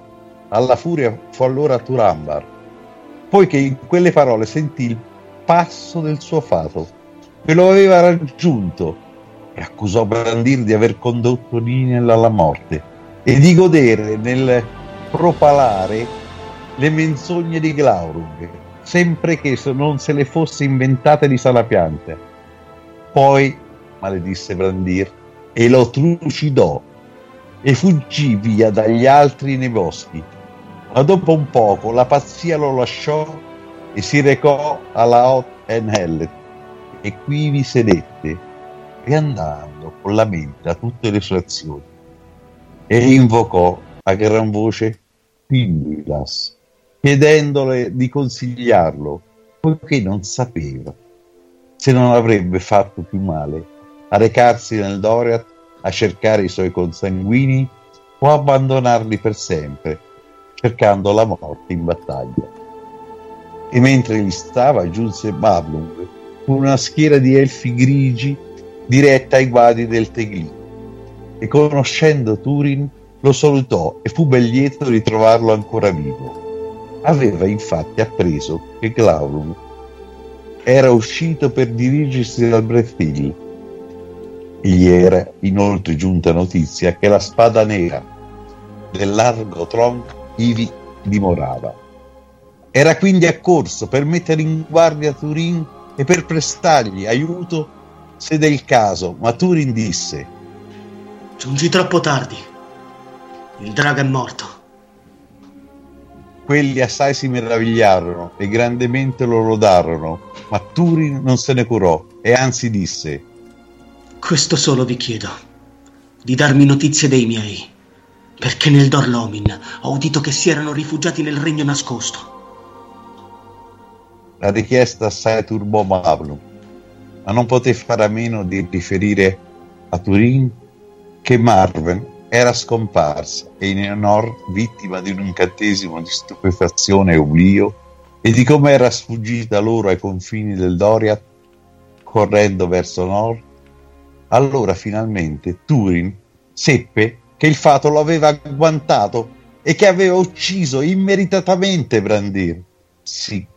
alla furia fu allora Turambar, poiché in quelle parole sentì il passo del suo fato che lo aveva raggiunto, e accusò Brandir di aver condotto Nienor alla morte e di godere nel propalare le menzogne di Glaurung, sempre che non se le fosse inventate di sana pianta. Poi maledisse Brandir e lo trucidò e fuggì via dagli altri nei boschi. Ma dopo un poco la pazzia lo lasciò e si recò alla Hot Enhellet, e qui vi sedette, riandando con la mente a tutte le sue azioni, e invocò a gran voce Finduilas, chiedendole di consigliarlo, poiché non sapeva se non avrebbe fatto più male a recarsi nel Doriath a cercare i suoi consanguini o abbandonarli per sempre, cercando la morte in battaglia. E mentre gli stava, giunse Mablung con una schiera di elfi grigi diretta ai guadi del Tegli, e conoscendo Túrin lo salutò e fu ben lieto di trovarlo ancora vivo. Aveva infatti appreso che Glaurung era uscito per dirigersi dal Brethil, e gli era inoltre giunta notizia che la spada nera del Nargothrond ivi dimorava. Era quindi accorso per mettere in guardia Túrin e per prestargli aiuto se del caso, ma Túrin disse: giungi troppo tardi, il drago è morto. Quelli assai si meravigliarono e grandemente lo lodarono, ma Túrin non se ne curò e anzi disse: questo solo vi chiedo, di darmi notizie dei miei, perché nel Dor Lomin ho udito che si erano rifugiati nel regno nascosto. La richiesta assai turbò Mablung, ma non poté fare a meno di riferire a Túrin che Morwen era scomparsa e Nienor vittima di un incantesimo di stupefazione e oblio, e di come era sfuggita loro ai confini del Doriath correndo verso nord. Allora finalmente Túrin seppe che il fato lo aveva agguantato e che aveva ucciso immeritatamente Brandir, sicché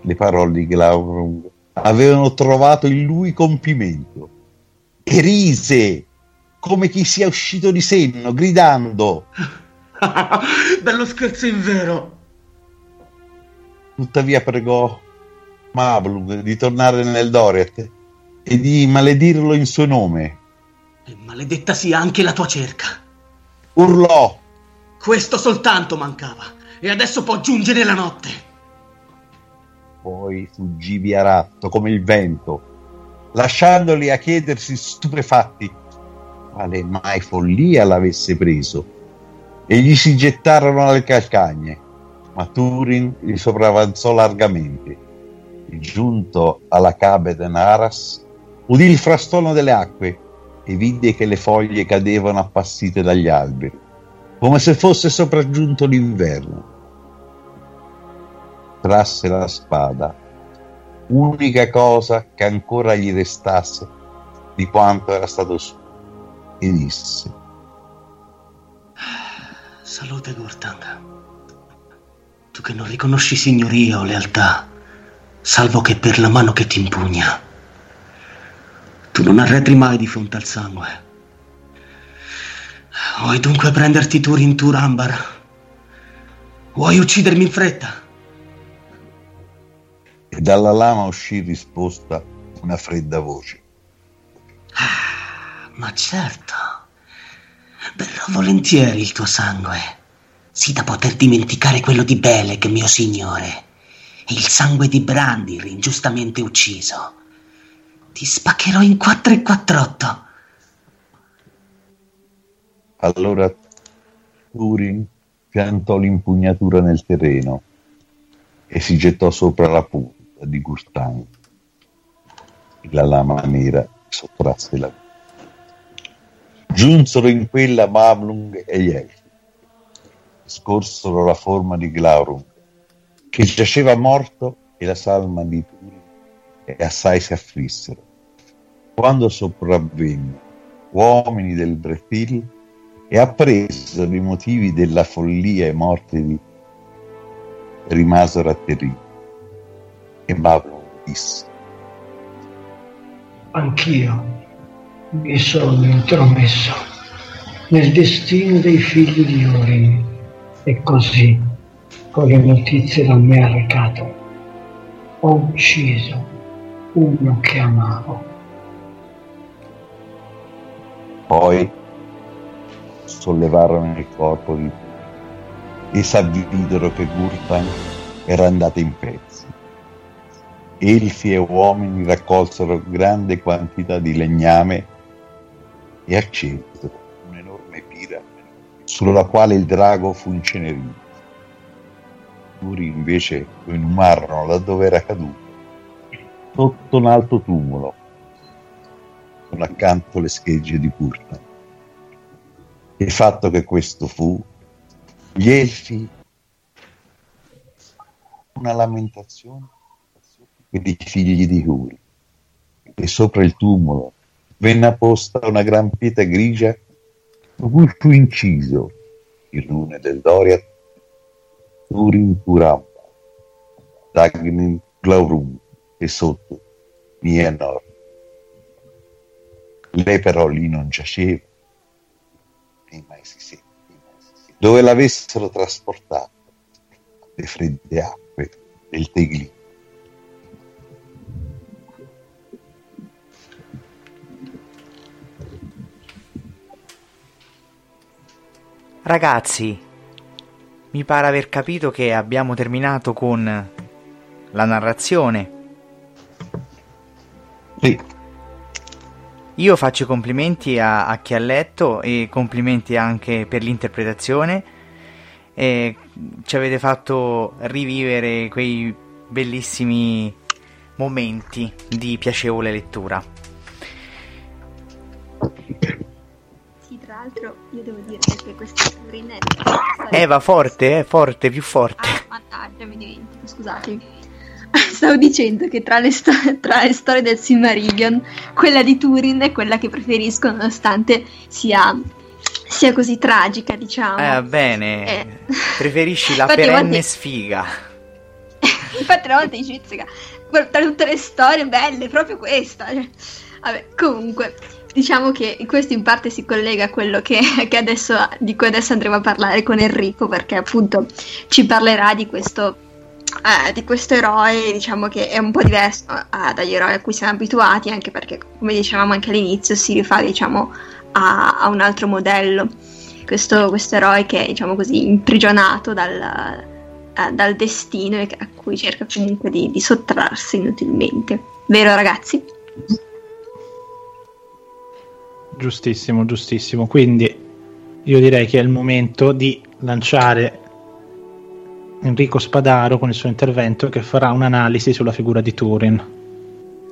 le parole di Glaurung avevano trovato in lui compimento, e rise come chi sia uscito di senno, gridando: bello scherzo invero! Tuttavia pregò Mablung di tornare nel Doriath e di maledirlo in suo nome. E maledetta sia anche la tua cerca! Urlò: questo soltanto mancava, e adesso può giungere la notte! Poi fuggì via ratto come il vento, lasciandoli a chiedersi stupefatti quale mai follia l'avesse preso, e gli si gettarono alle calcagne, ma Túrin li sopravanzò largamente, e giunto alla Cabe Denaras udì il frastuono delle acque e vide che le foglie cadevano appassite dagli alberi, come se fosse sopraggiunto l'inverno. Trasse la spada, unica cosa che ancora gli restasse di quanto era stato su, e disse: salute Gurthang, tu che non riconosci signoria o lealtà, salvo che per la mano che ti impugna. Tu non arretri mai di fronte al sangue. Vuoi dunque prenderti Túrin Turambar? Vuoi uccidermi in fretta? E dalla lama uscì risposta una fredda voce: ah, ma certo, berrò volentieri il tuo sangue, sì da poter dimenticare quello di Beleg, mio signore, e il sangue di Brandir, ingiustamente ucciso. Ti spaccherò in quattro e quattr'otto. Allora Túrin piantò l'impugnatura nel terreno e si gettò sopra la punta di Gurthang. La lama nera sottrasse la punta. Giunsero in quella Mablung e gli Elfi. Scorsero la forma di Glaurung, che giaceva morto, e la salma di Túrin, e assai si afflissero. Quando sopravvenne, uomini del Brethil, e appresero i motivi della follia e morte di rimasero atterriti. E Mablung disse: anch'io mi sono intromesso nel destino dei figli di Húrin, e così, con le notizie da me arrecate, ho ucciso uno che amavo. Poi sollevarono il corpo di e s'avvidero che Gurthang era andato in pezzi. Elfi e uomini raccolsero grande quantità di legname e accesero un'enorme pira sulla quale il drago fu incenerito. Loro invece lo inumarono laddove era caduto, sotto un alto tumulo, con accanto le schegge di Gurthang. Il fatto che questo fu, gli Elfi una lamentazione per i figli di Húrin, e sopra il tumulo venne apposta una gran pietra grigia su cui fu inciso il nome del Doriath: Túrin Turambar, Dagnin Glaurung, e sotto Nienor. Lei però lì non giaceva, né mai si sente dove l'avessero trasportato le fredde acque del Tegli. Ragazzi, mi pare aver capito che abbiamo terminato con la narrazione. Sì. Io faccio i complimenti a, a chi ha letto, e complimenti anche per l'interpretazione. Eh, ci avete fatto rivivere quei bellissimi momenti di piacevole lettura. Sì, tra l'altro io devo dire che questa rinnetta... Eva, forte, eh, forte, più forte. Ah, mannaggia, mi dimentico, scusate. Stavo dicendo che tra le, sto- tra le storie del Silmarillion, quella di Túrin è quella che preferisco, nonostante sia, sia così tragica, diciamo. Eh, bene, eh. Preferisci la infatti, perenne volte... sfiga. Infatti, una volta dici, tra tutte le storie belle, proprio questa. Cioè, vabbè, comunque, diciamo che questo in parte si collega a quello che, che adesso, di cui adesso andremo a parlare con Enrico, perché appunto ci parlerà di questo... Eh, di questo eroe, diciamo che è un po' diverso eh, dagli eroi a cui siamo abituati, anche perché, come dicevamo anche all'inizio, si rifà, diciamo, a, a un altro modello, questo, questo eroe che è, diciamo così, imprigionato dal, eh, dal destino, e a cui cerca comunque di, di sottrarsi inutilmente, vero ragazzi? Giustissimo, giustissimo. Quindi io direi che è il momento di lanciare Enrico Spadaro con il suo intervento, che farà un'analisi sulla figura di Túrin.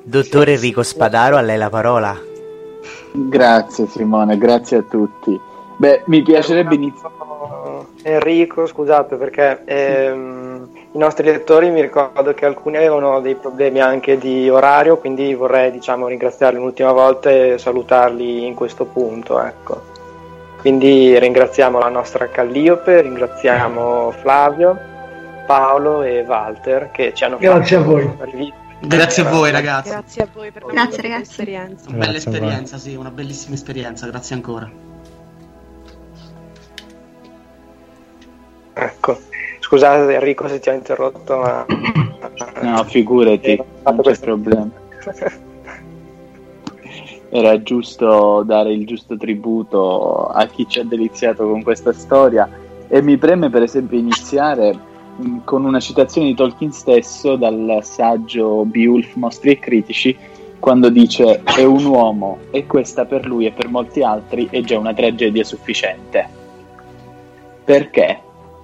Dottore Enrico Spadaro, a lei la parola. Grazie Simone, grazie a tutti. Beh, mi piacerebbe iniziare Enrico, scusate, perché ehm, i nostri lettori, mi ricordo che alcuni avevano dei problemi anche di orario, quindi vorrei, diciamo, ringraziarli un'ultima volta e salutarli in questo punto, ecco. Quindi ringraziamo la nostra Calliope, ringraziamo Flavio, Paolo e Walter che ci hanno grazie fatto a voi. Rivista. Grazie a voi ragazzi. Grazie a voi per grazie, ragazzi. Esperienza. Una bella esperienza, sì, una bellissima esperienza, grazie ancora. Ecco, scusate Enrico se ti ho interrotto, ma no, figurati, non c'è problema. Era giusto dare il giusto tributo a chi ci ha deliziato con questa storia, e mi preme per esempio iniziare con una citazione di Tolkien stesso dal saggio Beowulf, Mostri e Critici, quando dice: è un uomo e questa per lui e per molti altri è già una tragedia sufficiente. Perché?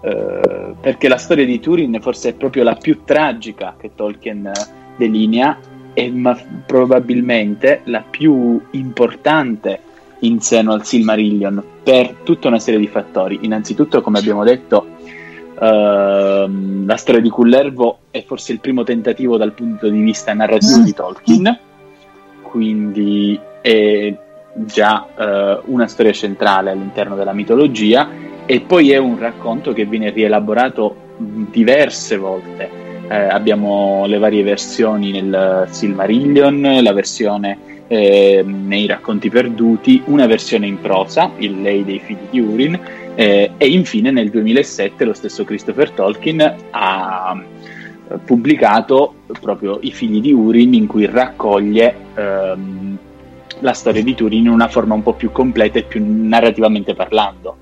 Eh, perché la storia di Túrin forse è proprio la più tragica che Tolkien delinea, e ma probabilmente la più importante in seno al Silmarillion per tutta una serie di fattori. Innanzitutto, come abbiamo detto, ehm, la storia di Kullervo è forse il primo tentativo dal punto di vista narrativo di Tolkien, quindi è già eh, una storia centrale all'interno della mitologia, e poi è un racconto che viene rielaborato diverse volte. Eh, abbiamo le varie versioni nel Silmarillion, la versione eh, nei Racconti Perduti, una versione in prosa, il Lei dei figli di Húrin, eh, e infine nel duemilasette lo stesso Christopher Tolkien ha pubblicato proprio I figli di Húrin, in cui raccoglie ehm, la storia di Túrin in una forma un po' più completa e più narrativamente parlando.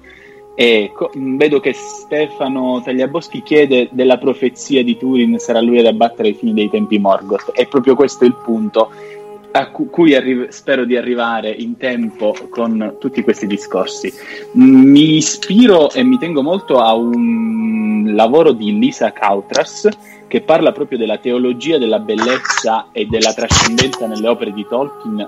Ecco, vedo che Stefano Tagliaboschi chiede della profezia di Túrin: sarà lui ad abbattere ai fini dei tempi Morgoth. È proprio questo il punto a cui arri- spero di arrivare in tempo con tutti questi discorsi. Mi ispiro e mi tengo molto a un lavoro di Lisa Kautras che parla proprio della teologia della bellezza e della trascendenza nelle opere di Tolkien,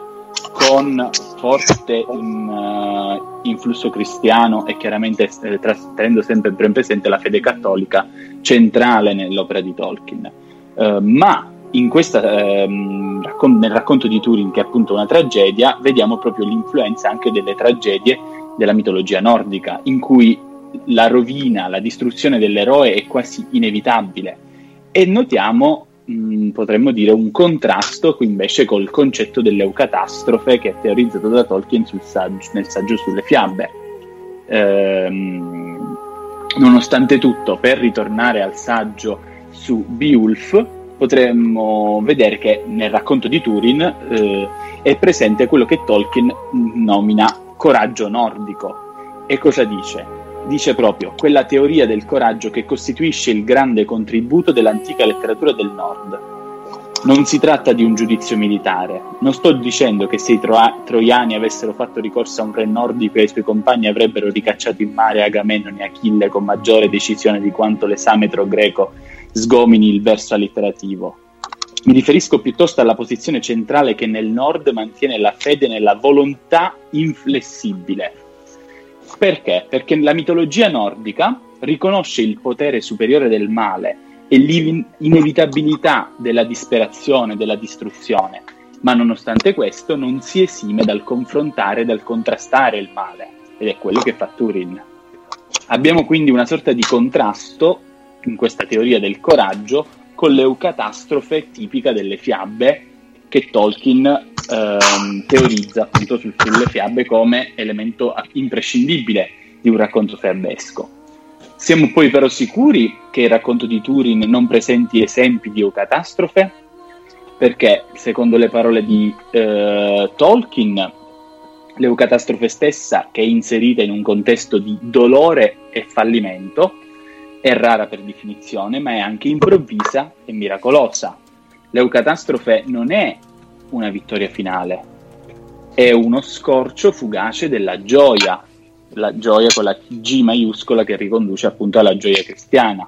con forte in, uh, influsso cristiano e chiaramente eh, tenendo sempre ben presente la fede cattolica centrale nell'opera di Tolkien. Uh, ma in questa, ehm, raccon- nel racconto di Túrin, che è appunto una tragedia, vediamo proprio l'influenza anche delle tragedie della mitologia nordica, in cui la rovina, la distruzione dell'eroe è quasi inevitabile, e notiamo potremmo dire un contrasto qui invece col concetto dell'eucatastrofe che è teorizzato da Tolkien sul saggio, nel saggio sulle fiabe. Ehm, nonostante tutto, per ritornare al saggio su Beowulf, potremmo vedere che nel racconto di Túrin eh, è presente quello che Tolkien nomina coraggio nordico. E cosa dice? Dice proprio: quella teoria del coraggio che costituisce il grande contributo dell'antica letteratura del Nord. Non si tratta di un giudizio militare. Non sto dicendo che se i tro- troiani avessero fatto ricorso a un re nordico e ai suoi compagni avrebbero ricacciato in mare Agamennone e Achille con maggiore decisione di quanto l'esametro greco sgomini il verso allitterativo. Mi riferisco piuttosto alla posizione centrale che nel Nord mantiene la fede nella volontà inflessibile. Perché? Perché la mitologia nordica riconosce il potere superiore del male e l'inevitabilità della disperazione, della distruzione, ma nonostante questo non si esime dal confrontare, dal contrastare il male, ed è quello che fa Túrin. Abbiamo quindi una sorta di contrasto in questa teoria del coraggio con l'eucatastrofe tipica delle fiabe, che Tolkien ehm, teorizza appunto su, sulle fiabe come elemento imprescindibile di un racconto fiabesco. Siamo poi però sicuri che il racconto di Túrin non presenti esempi di eucatastrofe? Perché, secondo le parole di eh, Tolkien, l'eucatastrofe stessa, che è inserita in un contesto di dolore e fallimento, è rara per definizione, ma è anche improvvisa e miracolosa. L'eucatastrofe non è una vittoria finale, è uno scorcio fugace della gioia, la gioia con la G maiuscola che riconduce appunto alla gioia cristiana.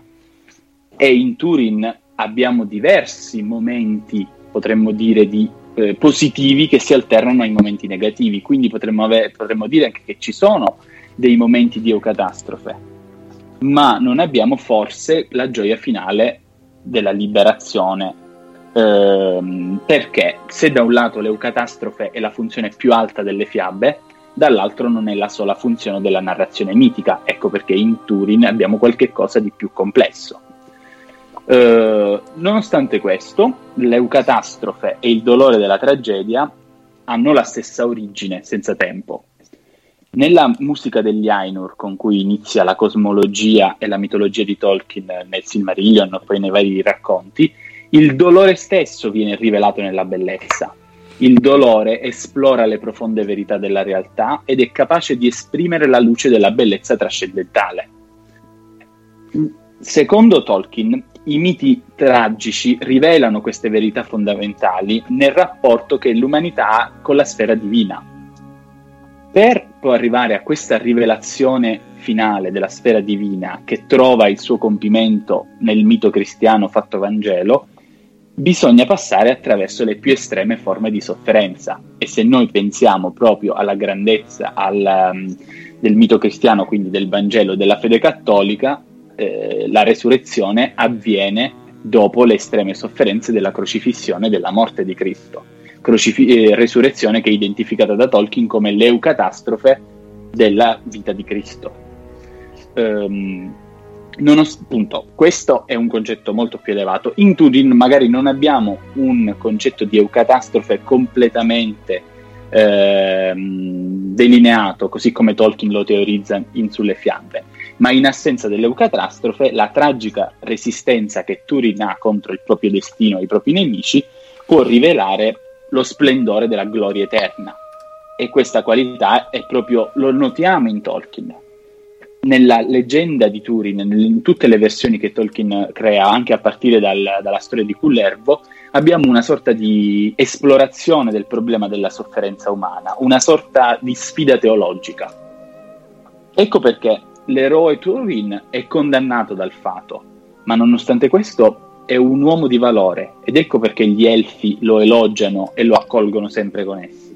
E in Túrin abbiamo diversi momenti, potremmo dire, di eh, positivi che si alternano ai momenti negativi, quindi potremmo, avere, potremmo dire anche che ci sono dei momenti di eucatastrofe. ma non abbiamo forse la gioia finale della liberazione. Ehm, perché se da un lato l'eucatastrofe è la funzione più alta delle fiabe, dall'altro non è la sola funzione della narrazione mitica. Ecco perché in Túrin abbiamo qualche cosa di più complesso. Eh, nonostante questo, l'eucatastrofe e il dolore della tragedia hanno la stessa origine, senza tempo. Nella musica degli Ainur, con cui inizia la cosmologia e la mitologia di Tolkien nel Silmarillion e poi nei vari racconti, il dolore stesso viene rivelato nella bellezza. Il dolore esplora le profonde verità della realtà ed è capace di esprimere la luce della bellezza trascendentale. Secondo Tolkien, i miti tragici rivelano queste verità fondamentali nel rapporto che l'umanità ha con la sfera divina. Per poi arrivare a questa rivelazione finale della sfera divina, che trova il suo compimento nel mito cristiano fatto Vangelo, bisogna passare attraverso le più estreme forme di sofferenza. E se noi pensiamo proprio alla grandezza al, um, del mito cristiano, quindi del Vangelo, della fede cattolica, eh, la resurrezione avviene dopo le estreme sofferenze della crocifissione e della morte di Cristo. Crocif- eh, resurrezione che è identificata da Tolkien come l'eucatastrofe della vita di Cristo. Um, Non os- punto. Questo è un concetto molto più elevato. In Túrin magari non abbiamo un concetto di eucatastrofe completamente eh, delineato, così come Tolkien lo teorizza in Sulle fiabe, ma in assenza dell'eucatastrofe la tragica resistenza che Túrin ha contro il proprio destino e i propri nemici può rivelare lo splendore della gloria eterna, e questa qualità è proprio, lo notiamo in Tolkien. Nella leggenda di Túrin, in tutte le versioni che Tolkien crea, anche a partire dal, dalla storia di Kullervo, abbiamo una sorta di esplorazione del problema della sofferenza umana, una sorta di sfida teologica. Ecco perché l'eroe Túrin è condannato dal fato, ma nonostante questo è un uomo di valore, ed ecco perché gli elfi lo elogiano e lo accolgono sempre con essi.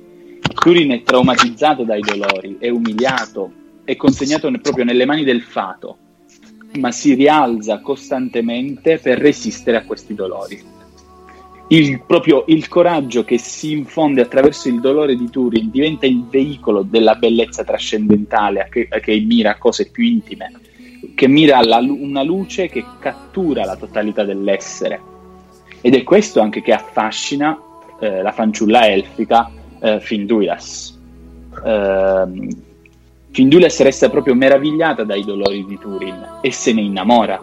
Túrin è traumatizzato dai dolori, è umiliato, è consegnato proprio nelle mani del fato, ma si rialza costantemente per resistere a questi dolori. Il, proprio il coraggio che si infonde attraverso il dolore di Túrin diventa il veicolo della bellezza trascendentale che, che mira a cose più intime, che mira alla, una luce che cattura la totalità dell'essere. Ed è questo anche che affascina eh, la fanciulla elfica eh, Finduilas. Eh, Finduilas resta proprio meravigliata dai dolori di Túrin e se ne innamora.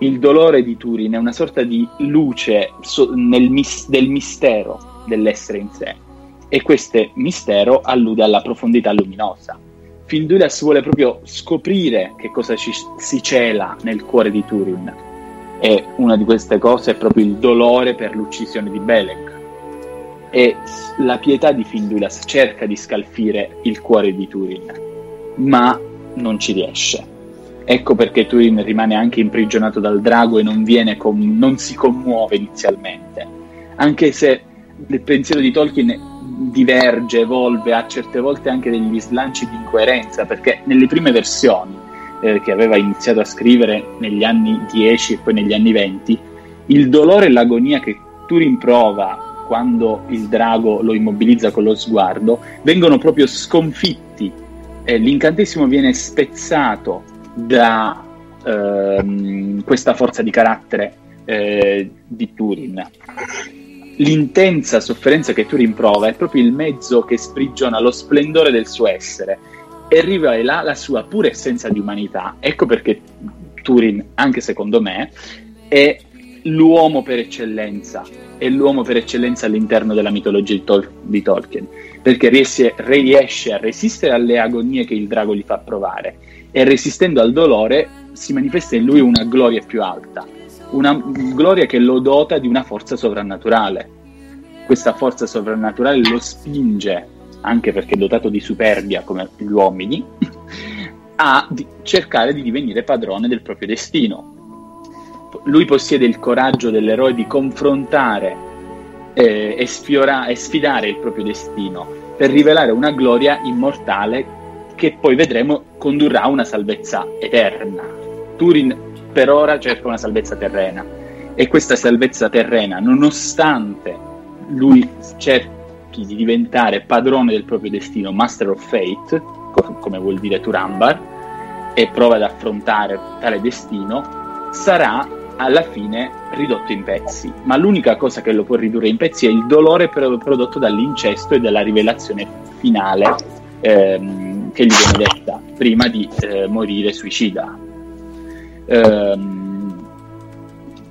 Il dolore di Túrin è una sorta di luce so- nel mis- del mistero dell'essere in sé, e questo mistero allude alla profondità luminosa. Finduilas vuole proprio scoprire che cosa ci- si cela nel cuore di Túrin, e una di queste cose è proprio il dolore per l'uccisione di Beleg. E la pietà di Finduilas cerca di scalfire il cuore di Túrin, ma non ci riesce. Ecco perché Túrin rimane anche imprigionato dal drago e non, viene com- non si commuove inizialmente. Anche se il pensiero di Tolkien diverge, evolve, ha certe volte anche degli slanci di incoerenza, perché nelle prime versioni eh, che aveva iniziato a scrivere negli anni dieci e poi negli anni venti, il dolore e l'agonia che Túrin prova quando il drago lo immobilizza con lo sguardo vengono proprio sconfitti, eh, l'incantesimo viene spezzato da ehm, questa forza di carattere eh, di Túrin. L'intensa sofferenza che Túrin prova è proprio il mezzo che sprigiona lo splendore del suo essere e rivela la sua pura essenza di umanità. Ecco perché Túrin, anche secondo me, è l'uomo per eccellenza è l'uomo per eccellenza all'interno della mitologia di, Tol- di Tolkien, perché riesce, riesce a resistere alle agonie che il drago gli fa provare, e resistendo al dolore si manifesta in lui una gloria più alta, una gloria che lo dota di una forza sovrannaturale. Questa forza sovrannaturale lo spinge, anche perché è dotato di superbia come gli uomini, a di- cercare di divenire padrone del proprio destino. Lui possiede il coraggio dell'eroe di confrontare eh, e, sfiora, e sfidare il proprio destino per rivelare una gloria immortale che poi vedremo condurrà a una salvezza eterna. Túrin per ora cerca una salvezza terrena, e questa salvezza terrena, nonostante lui cerchi di diventare padrone del proprio destino, Master of Fate, co- come vuol dire Turambar, e prova ad affrontare tale destino, sarà alla fine ridotto in pezzi. Ma l'unica cosa che lo può ridurre in pezzi è il dolore prodotto dall'incesto e dalla rivelazione finale ehm, che gli viene detta prima di eh, morire suicida. Ehm,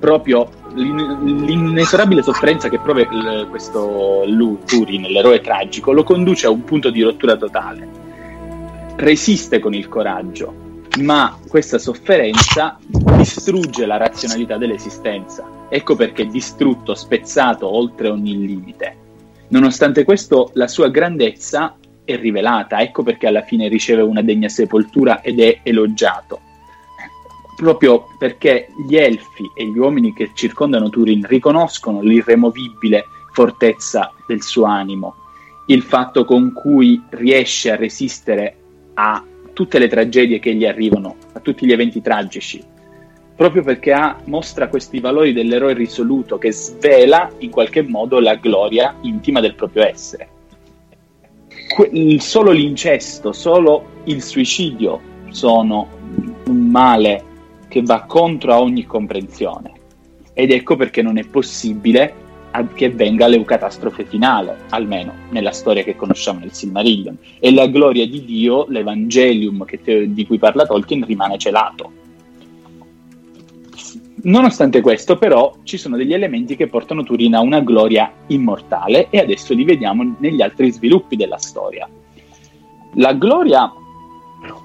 proprio l'in- l'inesorabile sofferenza che prova l- questo Túrin, l'eroe tragico, lo conduce a un punto di rottura totale. Resiste con il coraggio, ma questa sofferenza distrugge la razionalità dell'esistenza. Ecco perché è distrutto, spezzato oltre ogni limite. Nonostante questo, la sua grandezza è rivelata, ecco perché alla fine riceve una degna sepoltura ed è elogiato. Proprio perché gli elfi e gli uomini che circondano Túrin riconoscono l'irremovibile fortezza del suo animo, il fatto con cui riesce a resistere a tutte le tragedie che gli arrivano, a tutti gli eventi tragici, proprio perché ha, mostra questi valori dell'eroe risoluto che svela in qualche modo la gloria intima del proprio essere. Que- solo l'incesto, solo il suicidio sono un male che va contro a ogni comprensione, ed ecco perché non è possibile che venga l'eucatastrofe finale, almeno nella storia che conosciamo nel Silmarillion, e la gloria di Dio, l'Evangelium che te, di cui parla Tolkien, rimane celato. Nonostante questo, però, ci sono degli elementi che portano Túrin a una gloria immortale, e adesso li vediamo negli altri sviluppi della storia. La gloria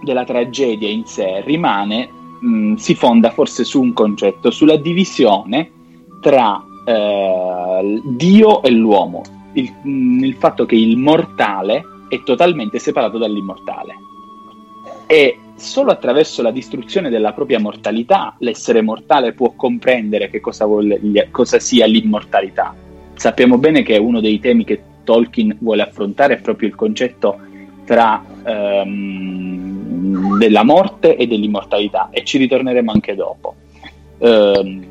della tragedia in sé rimane, mh, si fonda forse su un concetto, sulla divisione tra Eh, Dio e l'uomo, il, il fatto che il mortale è totalmente separato dall'immortale, e solo attraverso la distruzione della propria mortalità l'essere mortale può comprendere che cosa, vuole, cosa sia l'immortalità. Sappiamo bene che uno dei temi che Tolkien vuole affrontare è proprio il concetto tra ehm, della morte e dell'immortalità, e ci ritorneremo anche dopo. Eh,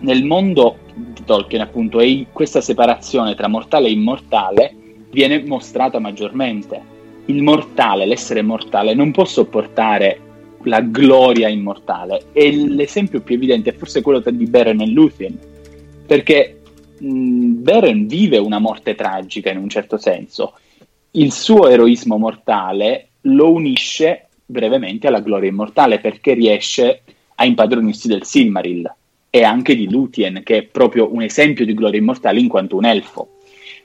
nel mondo di Tolkien, appunto, e questa separazione tra mortale e immortale viene mostrata maggiormente. Il mortale, l'essere mortale, non può sopportare la gloria immortale, e l'esempio più evidente è forse quello di Beren e Lúthien, perché mh, Beren vive una morte tragica in un certo senso. Il suo eroismo mortale lo unisce brevemente alla gloria immortale, perché riesce a impadronirsi del Silmaril e anche di Lúthien, che è proprio un esempio di gloria immortale in quanto un elfo,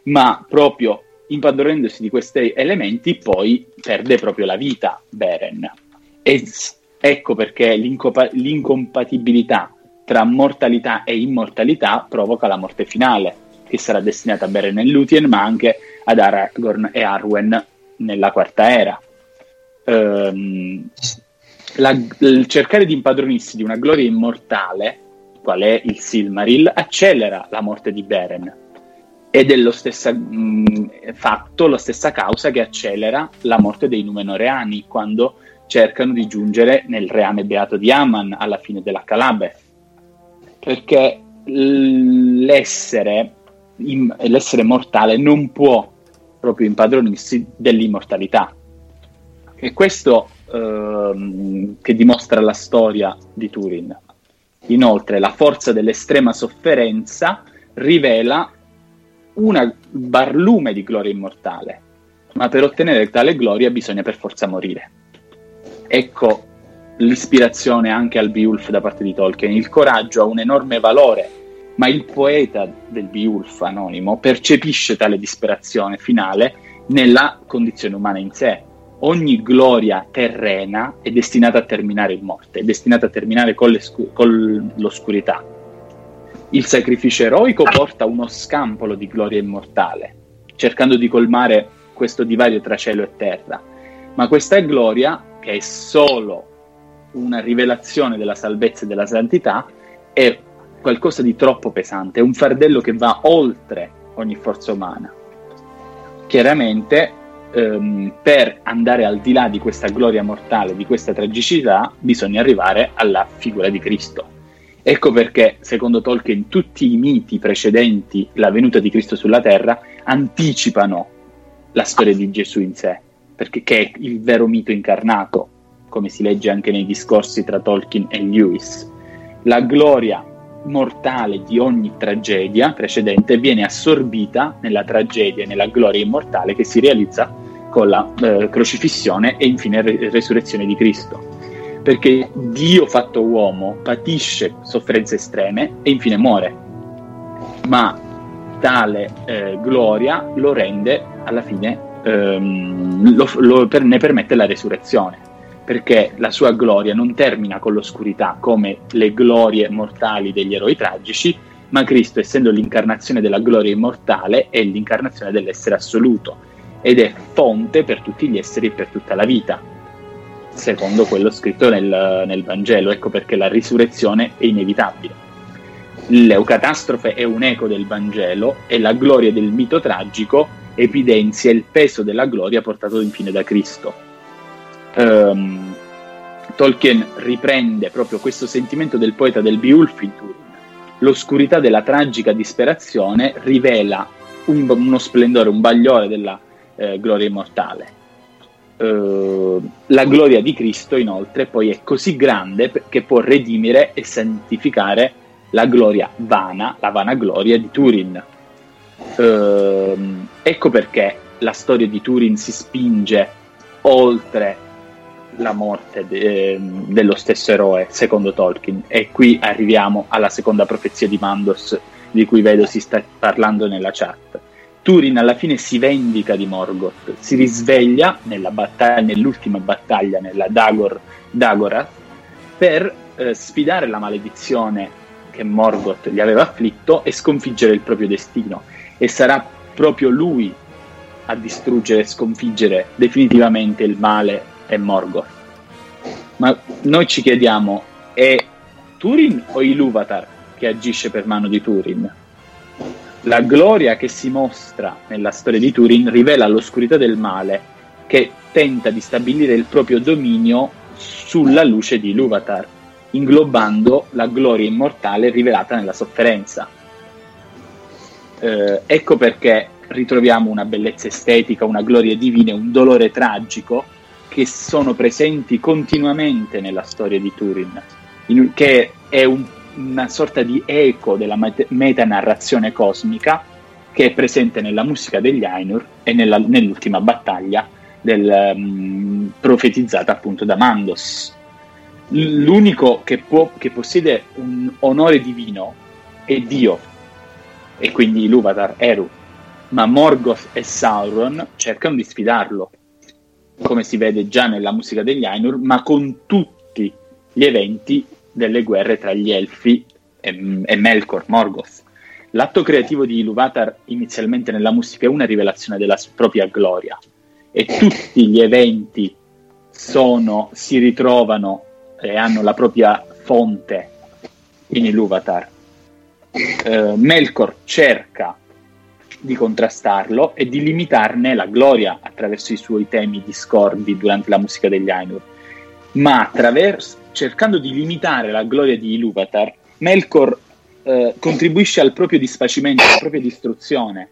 ma proprio impadronendosi di questi elementi poi perde proprio la vita Beren. E ecco perché l'incompa- l'incompatibilità tra mortalità e immortalità provoca la morte finale, che sarà destinata a Beren e Lúthien, ma anche ad Aragorn e Arwen nella Quarta Era. Ehm, la, il cercare di impadronirsi di una gloria immortale, qual è il Silmaril, accelera la morte di Beren, ed è lo stesso fatto, la stessa causa che accelera la morte dei Numenoreani quando cercano di giungere nel reame beato di Aman alla fine della Calabeth, perché l'essere, l'essere mortale non può proprio impadronirsi dell'immortalità. E questo ehm, che dimostra la storia di Túrin. Inoltre, la forza dell'estrema sofferenza rivela una barlume di gloria immortale, ma per ottenere tale gloria bisogna per forza morire. Ecco l'ispirazione anche al Beowulf da parte di Tolkien. Il coraggio ha un enorme valore, ma il poeta del Beowulf anonimo percepisce tale disperazione finale nella condizione umana in sé. Ogni gloria terrena è destinata a terminare in morte, è destinata a terminare con, con l'oscurità. Il sacrificio eroico porta uno scampolo di gloria immortale, cercando di colmare questo divario tra cielo e terra. Ma questa gloria, che è solo una rivelazione della salvezza e della santità, è qualcosa di troppo pesante, è un fardello che va oltre ogni forza umana. Chiaramente ehm, per andare al di là di questa gloria mortale, di questa tragicità, bisogna arrivare alla figura di Cristo. Ecco perché, secondo Tolkien, tutti i miti precedenti la venuta di Cristo sulla terra anticipano la storia di Gesù in sé, perché che è il vero mito incarnato, come si legge anche nei discorsi tra Tolkien e Lewis. La gloria mortale di ogni tragedia precedente viene assorbita nella tragedia e nella gloria immortale che si realizza con la eh, crocifissione e infine re- resurrezione di Cristo, perché Dio fatto uomo patisce sofferenze estreme e infine muore, ma tale eh, gloria lo rende alla fine ehm, lo, lo per, ne permette la resurrezione, perché la sua gloria non termina con l'oscurità come le glorie mortali degli eroi tragici, ma Cristo, essendo l'incarnazione della gloria immortale, è l'incarnazione dell'essere assoluto ed è fonte per tutti gli esseri e per tutta la vita, secondo quello scritto nel, nel Vangelo. Ecco perché la risurrezione è inevitabile. L'eucatastrofe è un eco del Vangelo e la gloria del mito tragico evidenzia il peso della gloria portato infine da Cristo. Um, Tolkien riprende proprio questo sentimento del poeta del Beowulf in Túrin. L'oscurità della tragica disperazione rivela un, uno splendore, un bagliore della eh, gloria immortale. Uh, la gloria di Cristo inoltre poi è così grande che può redimere e santificare la gloria vana, la vana gloria di Túrin. Uh, ecco perché la storia di Túrin si spinge oltre la morte de, dello stesso eroe, secondo Tolkien, e qui arriviamo alla seconda profezia di Mandos, di cui vedo si sta parlando nella chat. Túrin alla fine si vendica di Morgoth, si risveglia nella battaglia, nell'ultima battaglia, nella Dagor, Dagorath, per eh, sfidare la maledizione che Morgoth gli aveva afflitto e sconfiggere il proprio destino, e sarà proprio lui a distruggere e sconfiggere definitivamente il male e Morgoth. Ma noi ci chiediamo, è Túrin o Ilúvatar che agisce per mano di Túrin? La gloria che si mostra nella storia di Túrin rivela l'oscurità del male che tenta di stabilire il proprio dominio sulla luce di Ilúvatar, inglobando la gloria immortale rivelata nella sofferenza. Eh, ecco perché ritroviamo una bellezza estetica, una gloria divina e un dolore tragico che sono presenti continuamente nella storia di Túrin, in, che è un, una sorta di eco della met- metanarrazione cosmica che è presente nella musica degli Ainur e nella, nell'ultima battaglia del, um, profetizzata appunto da Mandos. L'unico che, può, che possiede un onore divino è Dio, e quindi Ilúvatar, Eru, ma Morgoth e Sauron cercano di sfidarlo, come si vede già nella musica degli Ainur, ma con tutti gli eventi delle guerre tra gli Elfi e, e Melkor, Morgoth. L'atto creativo di Ilúvatar inizialmente nella musica è una rivelazione della propria gloria, e tutti gli eventi sono, si ritrovano e hanno la propria fonte in Ilúvatar. Eh, Melkor cerca di contrastarlo e di limitarne la gloria attraverso i suoi temi discordi durante la musica degli Ainur, ma attraverso, cercando di limitare la gloria di Ilúvatar, Melkor eh, contribuisce al proprio disfacimento, alla propria distruzione,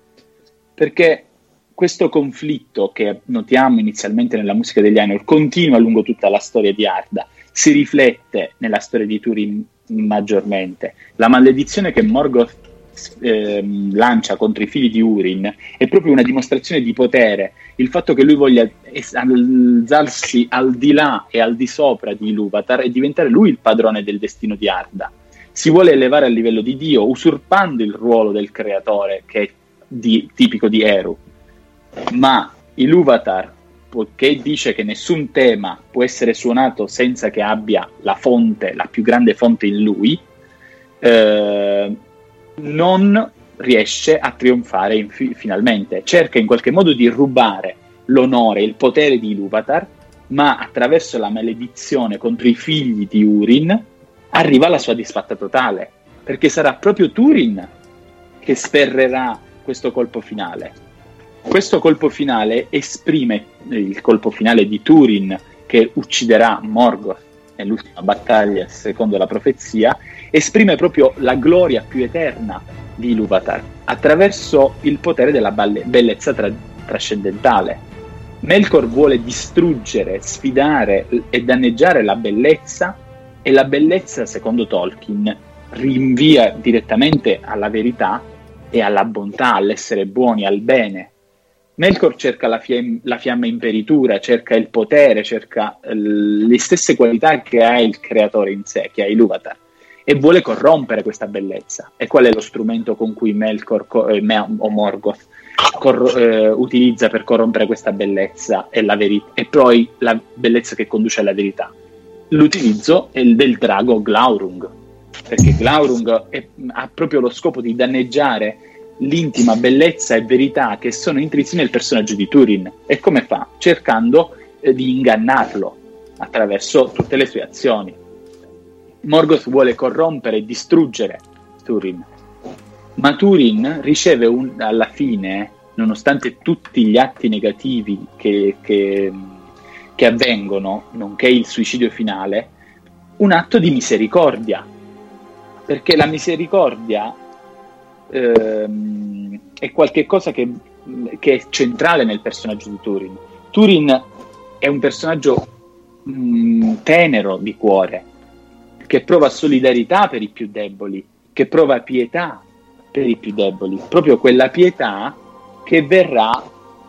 perché questo conflitto che notiamo inizialmente nella musica degli Ainur continua lungo tutta la storia di Arda, si riflette nella storia di Túrin maggiormente. La maledizione che Morgoth Ehm, lancia contro i figli di Húrin è proprio una dimostrazione di potere, il fatto che lui voglia es- alzarsi al di là e al di sopra di Ilúvatar e diventare lui il padrone del destino di Arda. Si vuole elevare al livello di Dio, usurpando il ruolo del creatore che è di- tipico di Eru, ma Ilúvatar, poiché dice che nessun tema può essere suonato senza che abbia la fonte, la più grande fonte in lui, eh, non riesce a trionfare inf- finalmente, cerca in qualche modo di rubare l'onore, il potere di Ilúvatar, ma attraverso la maledizione contro i figli di Húrin arriva alla sua disfatta totale, perché sarà proprio Túrin che sferrerà questo colpo finale. Questo colpo finale esprime il colpo finale di Túrin, che ucciderà Morgoth nell'ultima battaglia secondo la profezia, esprime proprio la gloria più eterna di Ilúvatar attraverso il potere della bellezza tra- trascendentale. Melkor vuole distruggere, sfidare e danneggiare la bellezza, e la bellezza, secondo Tolkien, rinvia direttamente alla verità e alla bontà, all'essere buoni, al bene. Melkor cerca la, fie- la fiamma imperitura, cerca il potere, cerca l- le stesse qualità che ha il creatore in sé, che ha Ilúvatar, e vuole corrompere questa bellezza. E qual è lo strumento con cui Melkor co- eh, o Morgoth Cor- eh, utilizza per corrompere questa bellezza e, la veri- e poi la bellezza che conduce alla verità? L'utilizzo è il del drago Glaurung, perché Glaurung è, ha proprio lo scopo di danneggiare l'intima bellezza e verità che sono intrise nel personaggio di Túrin. E come fa? Cercando eh, di ingannarlo attraverso tutte le sue azioni. Morgoth vuole corrompere e distruggere Túrin, ma Túrin riceve un, alla fine, nonostante tutti gli atti negativi che, che, che avvengono, nonché il suicidio finale, un atto di misericordia, perché la misericordia ehm, è qualcosa che, che è centrale nel personaggio di Túrin. Túrin è un personaggio mh, tenero di cuore, che prova solidarietà per i più deboli, che prova pietà per i più deboli, proprio quella pietà che verrà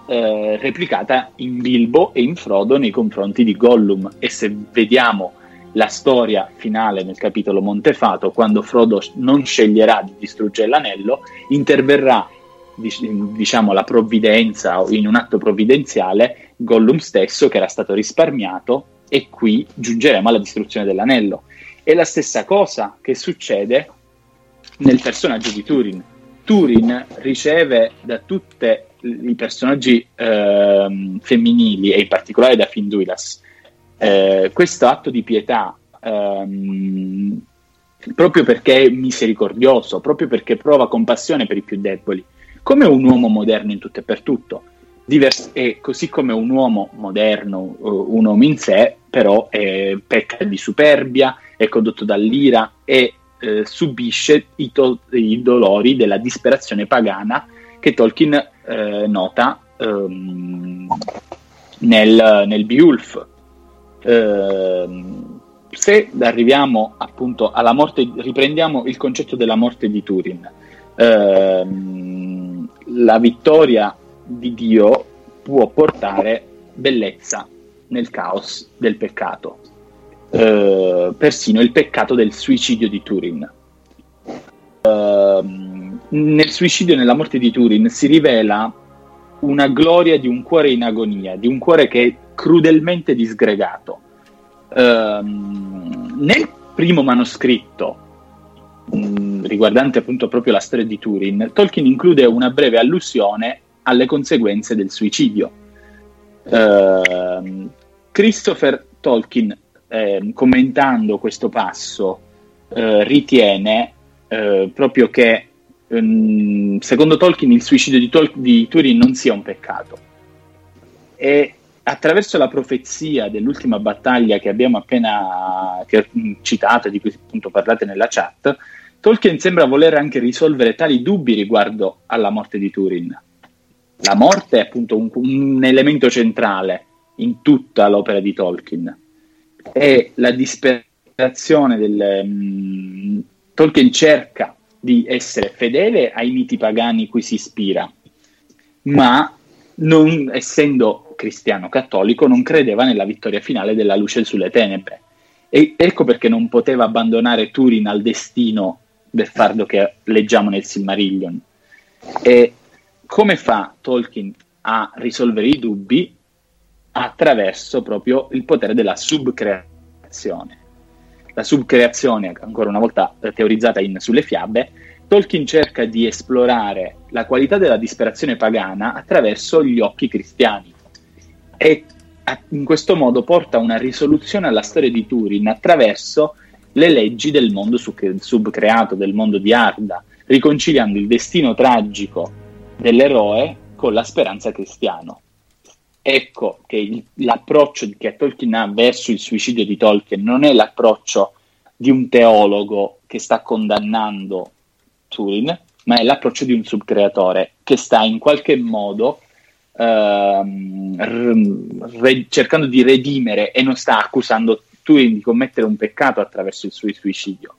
eh, replicata in Bilbo e in Frodo nei confronti di Gollum. E se vediamo la storia finale nel capitolo Montefato, quando Frodo non sceglierà di distruggere l'anello, interverrà diciamo la provvidenza, o in un atto provvidenziale Gollum stesso, che era stato risparmiato, e qui giungeremo alla distruzione dell'anello. È la stessa cosa che succede nel personaggio di Túrin. Túrin riceve da tutti i personaggi eh, femminili, e in particolare da Finduilas, eh, questo atto di pietà, ehm, proprio perché è misericordioso, proprio perché prova compassione per i più deboli, come un uomo moderno in tutto e per tutto. Divers- e così come un uomo moderno, un uomo in sé, però è, pecca di superbia, è condotto dall'ira, e Eh, subisce i, to- i dolori della disperazione pagana che Tolkien eh, nota ehm, nel, nel Beowulf. Eh, se arriviamo appunto alla morte, riprendiamo il concetto della morte di Túrin. Eh, la vittoria di Dio può portare bellezza nel caos del peccato. Uh, persino il peccato del suicidio di Túrin. Uh, nel suicidio e nella morte di Túrin si rivela una gloria di un cuore in agonia, di un cuore che è crudelmente disgregato. Uh, nel primo manoscritto um, riguardante appunto proprio la storia di Túrin, Tolkien include una breve allusione alle conseguenze del suicidio. Uh, Christopher Tolkien, Eh, commentando questo passo, eh, ritiene eh, proprio che ehm, secondo Tolkien il suicidio di, Tol- di Túrin non sia un peccato, e attraverso la profezia dell'ultima battaglia che abbiamo appena che ho citato, di cui appunto parlate nella chat, Tolkien sembra voler anche risolvere tali dubbi riguardo alla morte di Túrin. La morte è appunto un, un elemento centrale in tutta l'opera di Tolkien, e la disperazione del um, Tolkien cerca di essere fedele ai miti pagani cui si ispira, ma non essendo cristiano cattolico non credeva nella vittoria finale della luce sulle tenebre, e ecco perché non poteva abbandonare Túrin al destino del fardo che leggiamo nel Silmarillion. E come fa Tolkien a risolvere i dubbi? Attraverso proprio il potere della subcreazione. La subcreazione, ancora una volta teorizzata in Sulle fiabe, Tolkien cerca di esplorare la qualità della disperazione pagana attraverso gli occhi cristiani, e in questo modo porta una risoluzione alla storia di Túrin attraverso le leggi del mondo subcreato, del mondo di Arda, riconciliando il destino tragico dell'eroe con la speranza cristiana. Ecco che il, l'approccio che Tolkien ha verso il suicidio di Tolkien non è l'approccio di un teologo che sta condannando Túrin, ma è l'approccio di un subcreatore che sta in qualche modo ehm, re, cercando di redimere, e non sta accusando Túrin di commettere un peccato attraverso il suo suicidio.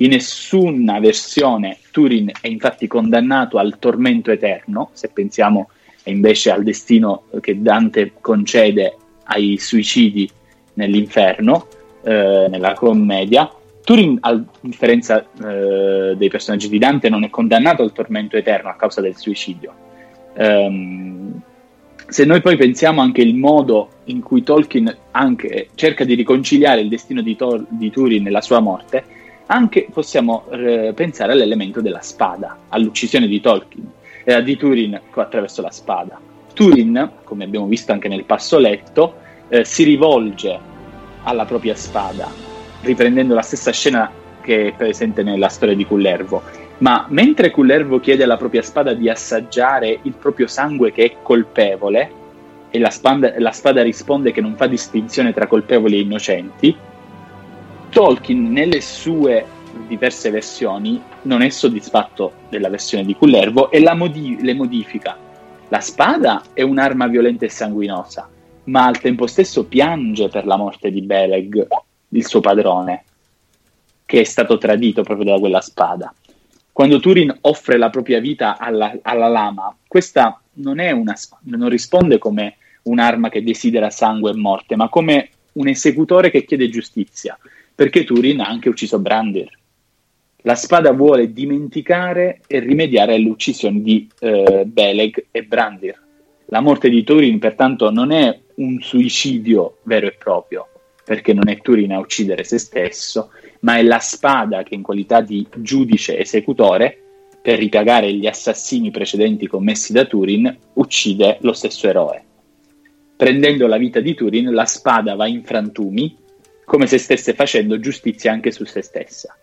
In nessuna versione Túrin è infatti condannato al tormento eterno, se pensiamo invece al destino che Dante concede ai suicidi nell'inferno, eh, nella Commedia. Túrin, a differenza eh, dei personaggi di Dante, non è condannato al tormento eterno a causa del suicidio. Um, se noi poi pensiamo anche il modo in cui Tolkien anche cerca di riconciliare il destino di, Tor- di Túrin nella sua morte, anche possiamo eh, pensare all'elemento della spada, all'uccisione di Tolkien, eh, di Túrin attraverso la spada. Túrin, come abbiamo visto anche nel passo letto, eh, si rivolge alla propria spada, riprendendo la stessa scena che è presente nella storia di Kullervo. Ma mentre Kullervo chiede alla propria spada di assaggiare il proprio sangue che è colpevole, e la spada, la spada risponde che non fa distinzione tra colpevoli e innocenti, Tolkien nelle sue diverse versioni non è soddisfatto della versione di Kullervo e la modi- le modifica. La spada è un'arma violenta e sanguinosa, ma al tempo stesso piange per la morte di Beleg, il suo padrone, che è stato tradito proprio da quella spada. Quando Túrin offre la propria vita alla, alla lama, questa non è una non risponde come un'arma che desidera sangue e morte, ma come un esecutore che chiede giustizia, perché Túrin ha anche ucciso Brandir. La spada vuole dimenticare e rimediare all'uccisione di eh, Beleg e Brandir. La morte di Túrin pertanto non è un suicidio vero e proprio, perché non è Túrin a uccidere se stesso, ma è la spada che in qualità di giudice esecutore, per ripagare gli assassini precedenti commessi da Túrin, uccide lo stesso eroe. Prendendo la vita di Túrin, la spada va in frantumi, come se stesse facendo giustizia anche su se stessa.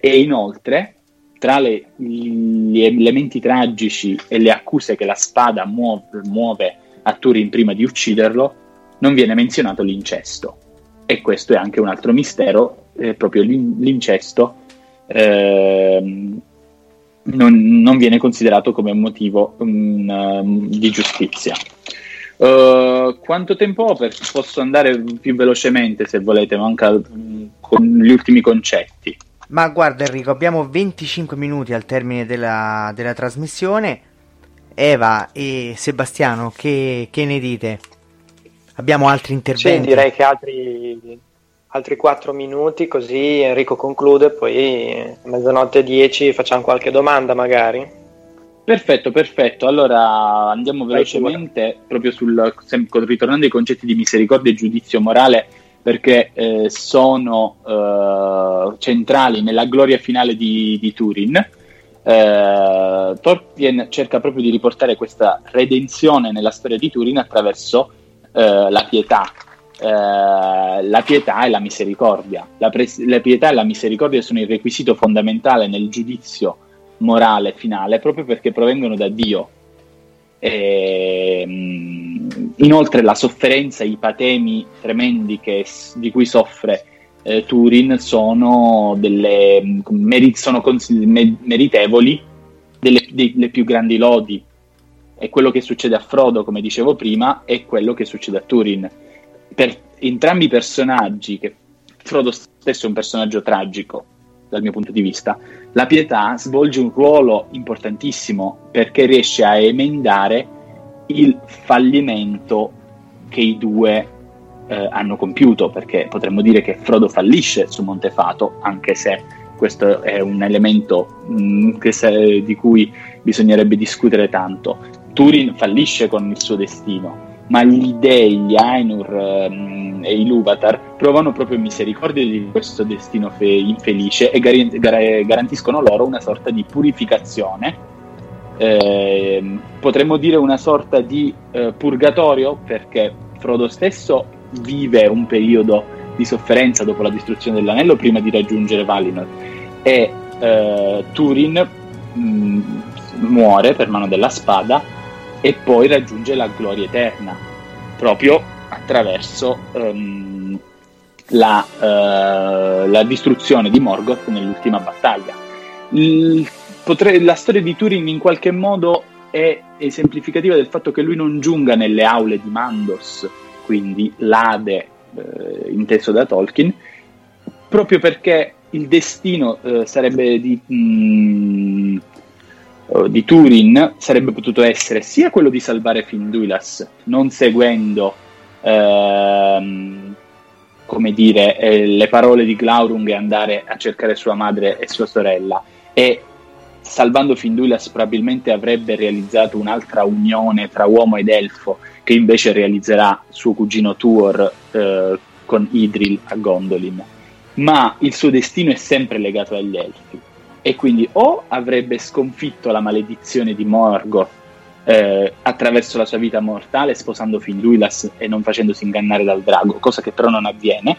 E inoltre, tra le, gli elementi tragici e le accuse che la spada muove, muove a Túrin prima di ucciderlo, non viene menzionato l'incesto. E questo è anche un altro mistero, eh, proprio l'in- l'incesto eh, non, non viene considerato come un motivo um, um, di giustizia. Uh, quanto tempo ho? Per- posso andare più velocemente se volete, manca um, con gli ultimi concetti. Ma guarda Enrico, abbiamo venticinque minuti al termine della, della trasmissione. Eva e Sebastiano, che, che ne dite? Abbiamo altri interventi? Sì, direi che altri altri quattro minuti, così Enrico conclude, poi a mezzanotte dieci facciamo qualche domanda magari. Perfetto, perfetto. Allora andiamo velocemente proprio sul, ritornando ai concetti di misericordia e giudizio morale, perché eh, sono eh, centrali nella gloria finale di, di Túrin. Eh, Tolkien cerca proprio di riportare questa redenzione nella storia di Túrin attraverso Uh, la pietà uh, la pietà e la misericordia. La, pres- la pietà e la misericordia sono il requisito fondamentale nel giudizio morale finale, proprio perché provengono da Dio. E, mh, inoltre la sofferenza, i patemi tremendi che, di cui soffre eh, Túrin sono, delle, meri- sono consigli- mer- meritevoli delle, delle più grandi lodi. E quello che succede a Frodo, come dicevo prima, è quello che succede a Túrin. Per entrambi i personaggi, che Frodo stesso è un personaggio tragico dal mio punto di vista, la pietà svolge un ruolo importantissimo, perché riesce a emendare il fallimento che i due eh, hanno compiuto, perché potremmo dire che Frodo fallisce su Montefato, anche se questo è un elemento mh, che se, di cui bisognerebbe discutere tanto. Túrin fallisce con il suo destino, ma gli dei, gli Ainur um, e i Lúvatar provano proprio misericordia di questo destino fe- infelice e gar- gar- garantiscono loro una sorta di purificazione, eh, potremmo dire una sorta di eh, purgatorio, perché Frodo stesso vive un periodo di sofferenza dopo la distruzione dell'anello prima di raggiungere Valinor, e eh, Túrin mh, muore per mano della spada e poi raggiunge la gloria eterna proprio attraverso um, la, uh, la distruzione di Morgoth nell'ultima battaglia. Il, potre, la storia di Túrin in qualche modo è esemplificativa del fatto che lui non giunga nelle aule di Mandos, quindi l'Ade eh, inteso da Tolkien, proprio perché il destino eh, sarebbe di, mh, di Túrin sarebbe potuto essere sia quello di salvare Finduilas, non seguendo ehm, come dire eh, le parole di Glaurung e andare a cercare sua madre e sua sorella, e salvando Finduilas probabilmente avrebbe realizzato un'altra unione tra uomo ed elfo, che invece realizzerà suo cugino Tuor eh, con Idril a Gondolin. Ma il suo destino è sempre legato agli elfi, e quindi o avrebbe sconfitto la maledizione di Morgoth eh, attraverso la sua vita mortale, sposando Finduilas e non facendosi ingannare dal drago, cosa che però non avviene,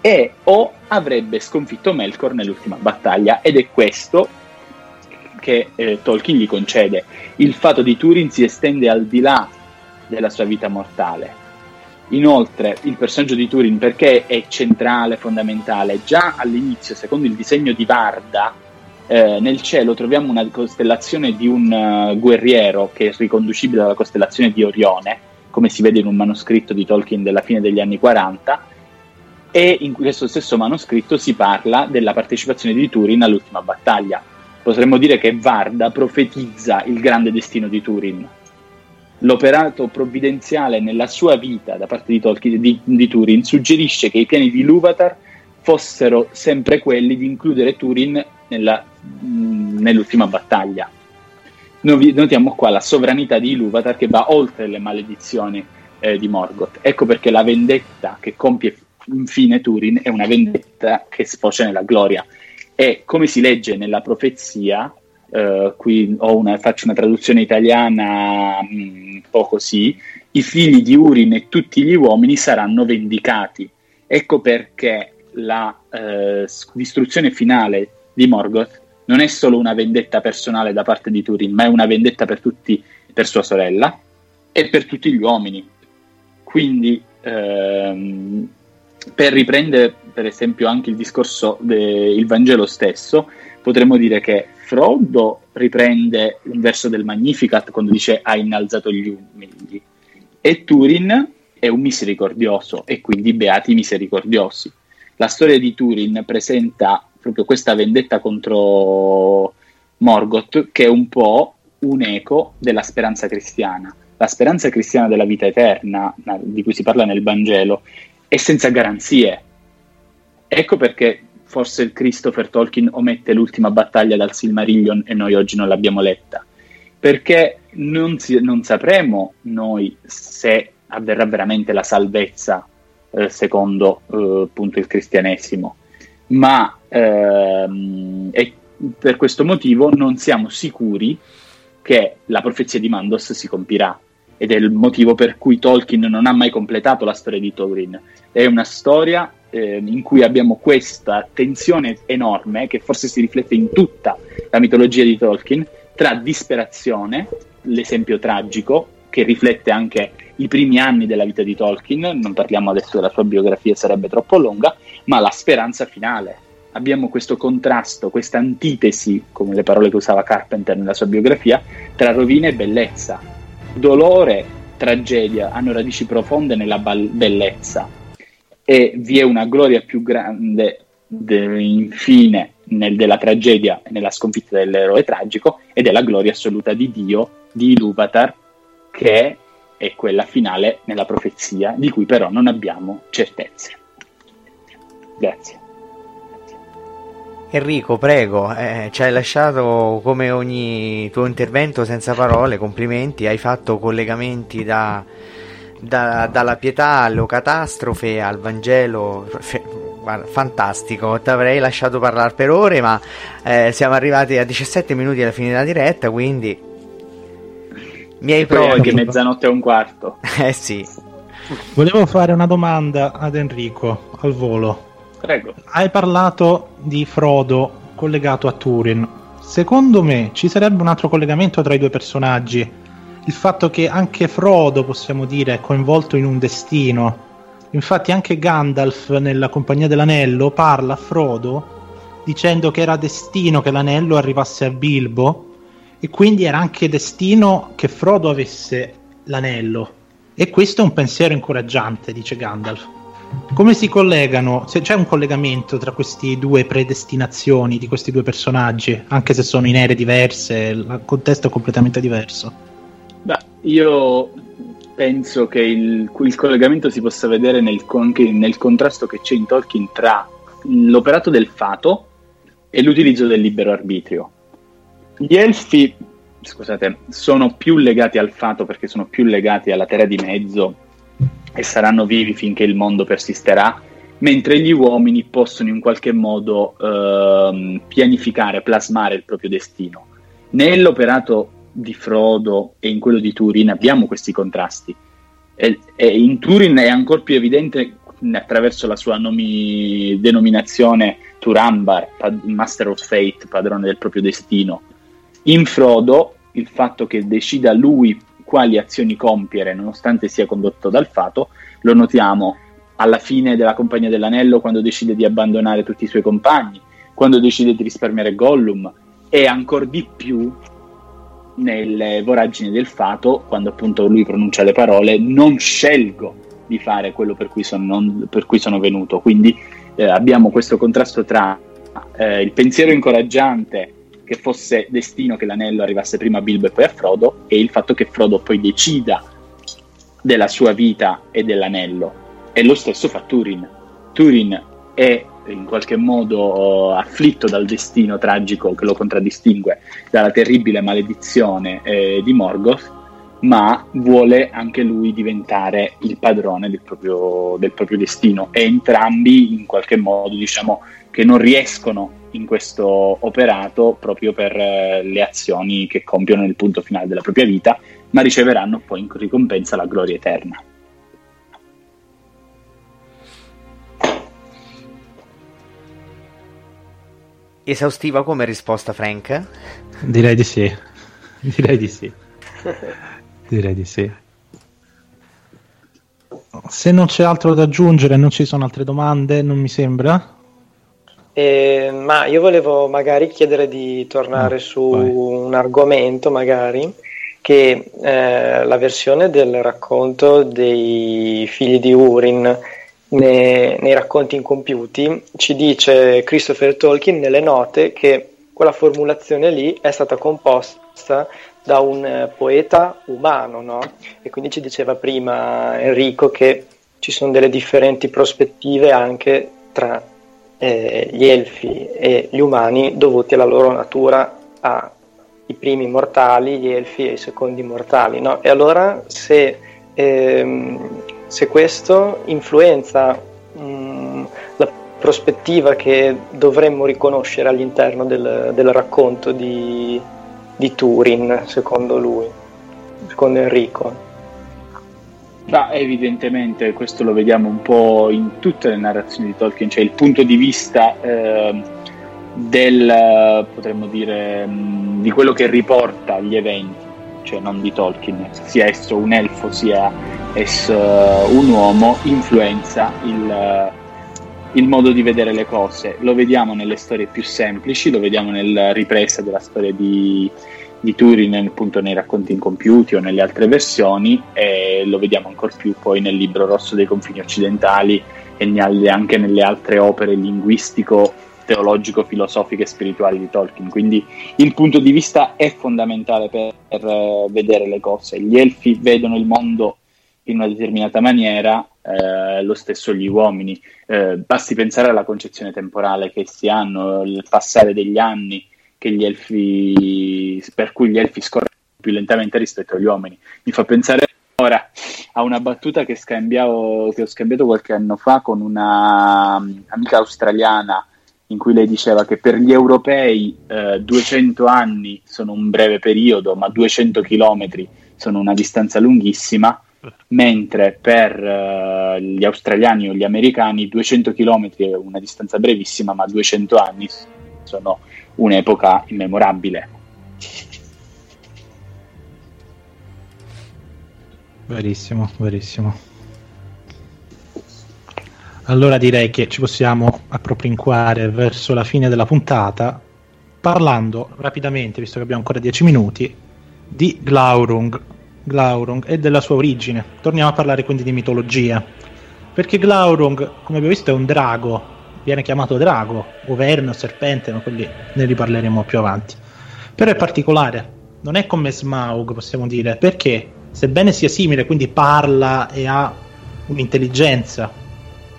e o avrebbe sconfitto Melkor nell'ultima battaglia, ed è questo che eh, Tolkien gli concede. Il fato di Túrin si estende al di là della sua vita mortale. Inoltre, il personaggio di Túrin, perché è centrale, fondamentale, già all'inizio, secondo il disegno di Varda, eh, nel cielo troviamo una costellazione di un uh, guerriero che è riconducibile alla costellazione di Orione, come si vede in un manoscritto di Tolkien della fine degli anni quaranta, e in questo stesso manoscritto si parla della partecipazione di Túrin all'ultima battaglia. Potremmo dire che Varda profetizza il grande destino di Túrin. L'operato provvidenziale nella sua vita da parte di, Tolkien, di, di Túrin suggerisce che i piani di Ilúvatar fossero sempre quelli di includere Túrin nella, mh, nell'ultima battaglia. Noi notiamo qua la sovranità di Ilúvatar che va oltre le maledizioni eh, di Morgoth. Ecco perché la vendetta che compie infine Túrin è una vendetta che sfocia nella gloria. E come si legge nella profezia, eh, qui ho una, faccio una traduzione italiana un po' così, i figli di Húrin e tutti gli uomini saranno vendicati. Ecco perché la eh, distruzione finale di Morgoth non è solo una vendetta personale da parte di Túrin, ma è una vendetta per tutti, per sua sorella e per tutti gli uomini. Quindi ehm, per riprendere per esempio anche il discorso del Vangelo stesso, potremmo dire che Frodo riprende un verso del Magnificat quando dice ha innalzato gli umili, e Túrin è un misericordioso, e quindi beati i misericordiosi. La storia di Túrin presenta proprio questa vendetta contro Morgoth, che è un po' un eco della speranza cristiana. La speranza cristiana della vita eterna, di cui si parla nel Vangelo, è senza garanzie. Ecco perché forse Christopher Tolkien omette l'ultima battaglia dal Silmarillion e noi oggi non l'abbiamo letta, perché non, si, non sapremo noi se avverrà veramente la salvezza eh, secondo eh, appunto il cristianesimo, ma ehm, e per questo motivo non siamo sicuri che la profezia di Mandos si compirà, ed è il motivo per cui Tolkien non ha mai completato la storia di Túrin. È una storia in cui abbiamo questa tensione enorme, che forse si riflette in tutta la mitologia di Tolkien, tra disperazione, l'esempio tragico, che riflette anche i primi anni della vita di Tolkien, non parliamo adesso della sua biografia, sarebbe troppo lunga, ma la speranza finale. Abbiamo questo contrasto, questa antitesi, come le parole che usava Carpenter nella sua biografia, tra rovina e bellezza. Dolore e tragedia hanno radici profonde nella bal- bellezza. E vi è una gloria più grande de, infine nel, della tragedia e nella sconfitta dell'eroe tragico, ed è la gloria assoluta di Dio, di Ilúvatar, che è quella finale nella profezia, di cui però non abbiamo certezze. Grazie. Enrico, prego, eh, ci hai lasciato come ogni tuo intervento senza parole, complimenti, hai fatto collegamenti da... Da, dalla pietà alla catastrofe al Vangelo, fe, guarda, fantastico, ti avrei lasciato parlare per ore, ma eh, siamo arrivati a diciassette minuti alla fine della diretta, quindi mi hai provato che mezzanotte e un quarto. Eh sì, volevo fare una domanda ad Enrico al volo. Prego. Hai parlato di Frodo collegato a Túrin, secondo me ci sarebbe un altro collegamento tra i due personaggi il fatto che anche Frodo, possiamo dire, è coinvolto in un destino. Infatti anche Gandalf nella Compagnia dell'Anello parla a Frodo dicendo che era destino che l'anello arrivasse a Bilbo, e quindi era anche destino che Frodo avesse l'anello, e questo è un pensiero incoraggiante, dice Gandalf. Come si collegano, se c'è un collegamento tra queste due predestinazioni di questi due personaggi, anche se sono in ere diverse, il contesto è completamente diverso? Beh, io penso che il, il collegamento si possa vedere nel, anche nel contrasto che c'è in Tolkien tra l'operato del fato e l'utilizzo del libero arbitrio. Gli elfi, scusate, sono più legati al fato perché sono più legati alla Terra di Mezzo e saranno vivi finché il mondo persisterà, mentre gli uomini possono in qualche modo eh, pianificare, plasmare il proprio destino. Nell'operato di Frodo e in quello di Túrin abbiamo questi contrasti, e, e in Túrin è ancora più evidente attraverso la sua nomi, denominazione Turambar, pad- Master of Fate, padrone del proprio destino. In Frodo il fatto che decida lui quali azioni compiere, nonostante sia condotto dal fato, lo notiamo alla fine della Compagnia dell'Anello, quando decide di abbandonare tutti i suoi compagni, quando decide di risparmiare Gollum, e ancor di più nelle voragini del fato, quando appunto lui pronuncia le parole "non scelgo di fare quello per cui sono, non, per cui sono venuto". Quindi eh, abbiamo questo contrasto tra eh, il pensiero incoraggiante che fosse destino che l'anello arrivasse prima a Bilbo e poi a Frodo, e il fatto che Frodo poi decida della sua vita e dell'anello. E lo stesso fa Túrin. Túrin è in qualche modo afflitto dal destino tragico che lo contraddistingue, dalla terribile maledizione eh, di Morgoth, ma vuole anche lui diventare il padrone del proprio, del proprio destino, e entrambi in qualche modo diciamo che non riescono in questo operato proprio per eh, le azioni che compiono nel punto finale della propria vita, ma riceveranno poi in ricompensa la gloria eterna. Esaustiva come risposta, Frank? Direi di sì. Direi di sì. Direi di sì. Se non c'è altro da aggiungere, non ci sono altre domande, non mi sembra. Eh, ma io volevo magari chiedere di tornare su Vai. un argomento magari che eh, la versione del racconto dei figli di Húrin ne, nei racconti incompiuti ci dice Christopher Tolkien nelle note che quella formulazione lì è stata composta da un poeta umano, no? E quindi ci diceva prima Enrico che ci sono delle differenti prospettive anche tra gli elfi e gli umani dovuti alla loro natura, ai primi mortali, gli elfi, e i secondi mortali, no? E allora se, ehm, se questo influenza mh, la prospettiva che dovremmo riconoscere all'interno del, del racconto di, di Túrin, secondo lui, secondo Enrico. Beh, evidentemente questo lo vediamo un po' in tutte le narrazioni di Tolkien, cioè il punto di vista eh, del, potremmo dire, di quello che riporta gli eventi, cioè non di Tolkien, sia esso un elfo sia esso un uomo, influenza il, il modo di vedere le cose. Lo vediamo nelle storie più semplici, lo vediamo nella ripresa della storia di di Túrin appunto nei racconti incompiuti o nelle altre versioni, e lo vediamo ancor più poi nel Libro Rosso dei confini occidentali e anche nelle altre opere linguistico, teologico, filosofiche e spirituali di Tolkien. Quindi il punto di vista è fondamentale per vedere le cose. Gli elfi vedono il mondo in una determinata maniera, eh, lo stesso gli uomini. Eh, basti pensare alla concezione temporale che si hanno, il passare degli anni, che gli elfi, per cui gli elfi scorrono più lentamente rispetto agli uomini. Mi fa pensare ora a una battuta che scambiavo che ho scambiato qualche anno fa con una um, amica australiana, in cui lei diceva che per gli europei eh, duecento anni sono un breve periodo, ma duecento chilometri sono una distanza lunghissima, mentre per eh, gli australiani o gli americani duecento chilometri è una distanza brevissima, ma duecento anni sono un'epoca immemorabile. Verissimo, verissimo. Allora direi che ci possiamo appropinquare verso la fine della puntata parlando rapidamente, visto che abbiamo ancora dieci minuti, di Glaurung, Glaurung e della sua origine. Torniamo a parlare quindi di mitologia, perché Glaurung, come abbiamo visto, è un drago, viene chiamato drago o verme o serpente, ma quelli ne riparleremo più avanti. Però è particolare, non è come Smaug, possiamo dire, perché sebbene sia simile, quindi parla e ha un'intelligenza